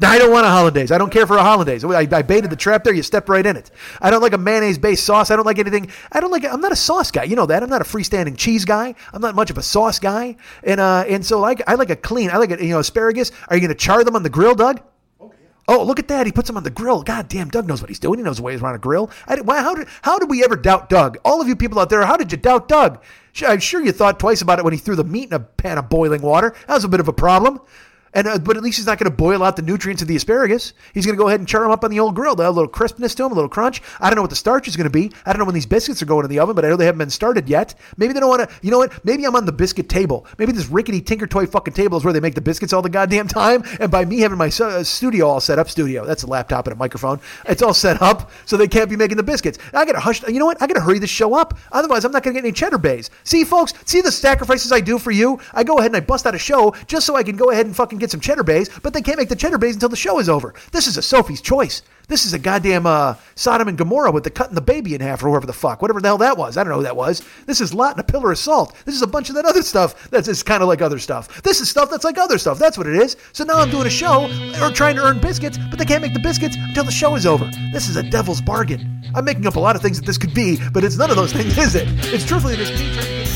I don't want a hollandaise. I don't care for a hollandaise. I baited the trap there. You stepped right in it. I don't like a mayonnaise-based sauce. I don't like anything. I'm not a sauce guy. You know that. I'm not a freestanding cheese guy. I'm not much of a sauce guy. And so I like a clean. I like a, you know, asparagus. Are you going to char them on the grill, Doug? Oh, yeah. Oh, look at that. He puts them on the grill. God damn, Doug knows what he's doing. He knows the way he's around a grill. How did we ever doubt Doug? All of you people out there, how did you doubt Doug? I'm sure you thought twice about it when he threw the meat in a pan of boiling water. That was a bit of a problem. But at least he's not going to boil out the nutrients of the asparagus. He's going to go ahead and char them up on the old grill. They'll have a little crispness to them, a little crunch. I don't know what the starch is going to be. I don't know when these biscuits are going in the oven, but I know they haven't been started yet. Maybe they don't want to, you know what? Maybe I'm on the biscuit table. Maybe this rickety tinker toy fucking table is where they make the biscuits all the goddamn time. And by me having my studio all set up, that's a laptop and a microphone. It's all set up so they can't be making the biscuits. I got to hush. You know what? I got to hurry this show up. Otherwise, I'm not going to get any Cheddar Bays. See, folks, see the sacrifices I do for you? I go ahead and I bust out a show just so I can go ahead and fucking get some Cheddar Bays, but they can't make the Cheddar Bays until the show is over. This is a Sophie's Choice. This is a goddamn Sodom and Gomorrah with the cutting the baby in half or whoever the fuck, whatever the hell that was. I don't know who that was. This is Lot and a Pillar of Salt. This is a bunch of that other stuff that's kind of like other stuff. This is stuff that's like other stuff. That's what it is. So now I'm doing a show or trying to earn biscuits, but they can't make the biscuits until the show is over. This is a devil's bargain. I'm making up a lot of things that this could be, but it's none of those things, is it? It's truthfully this.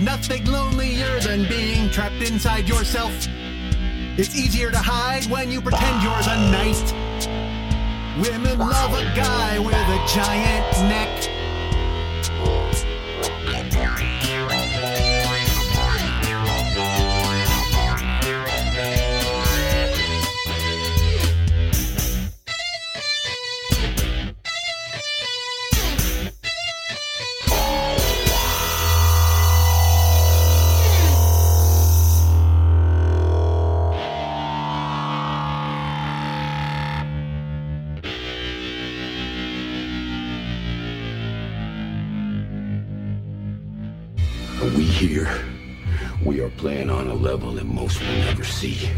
There's nothing lonelier than being trapped inside yourself. It's easier to hide when you pretend you're the knight. Women love a guy with a giant neck. Here, we are playing on a level that most will never see.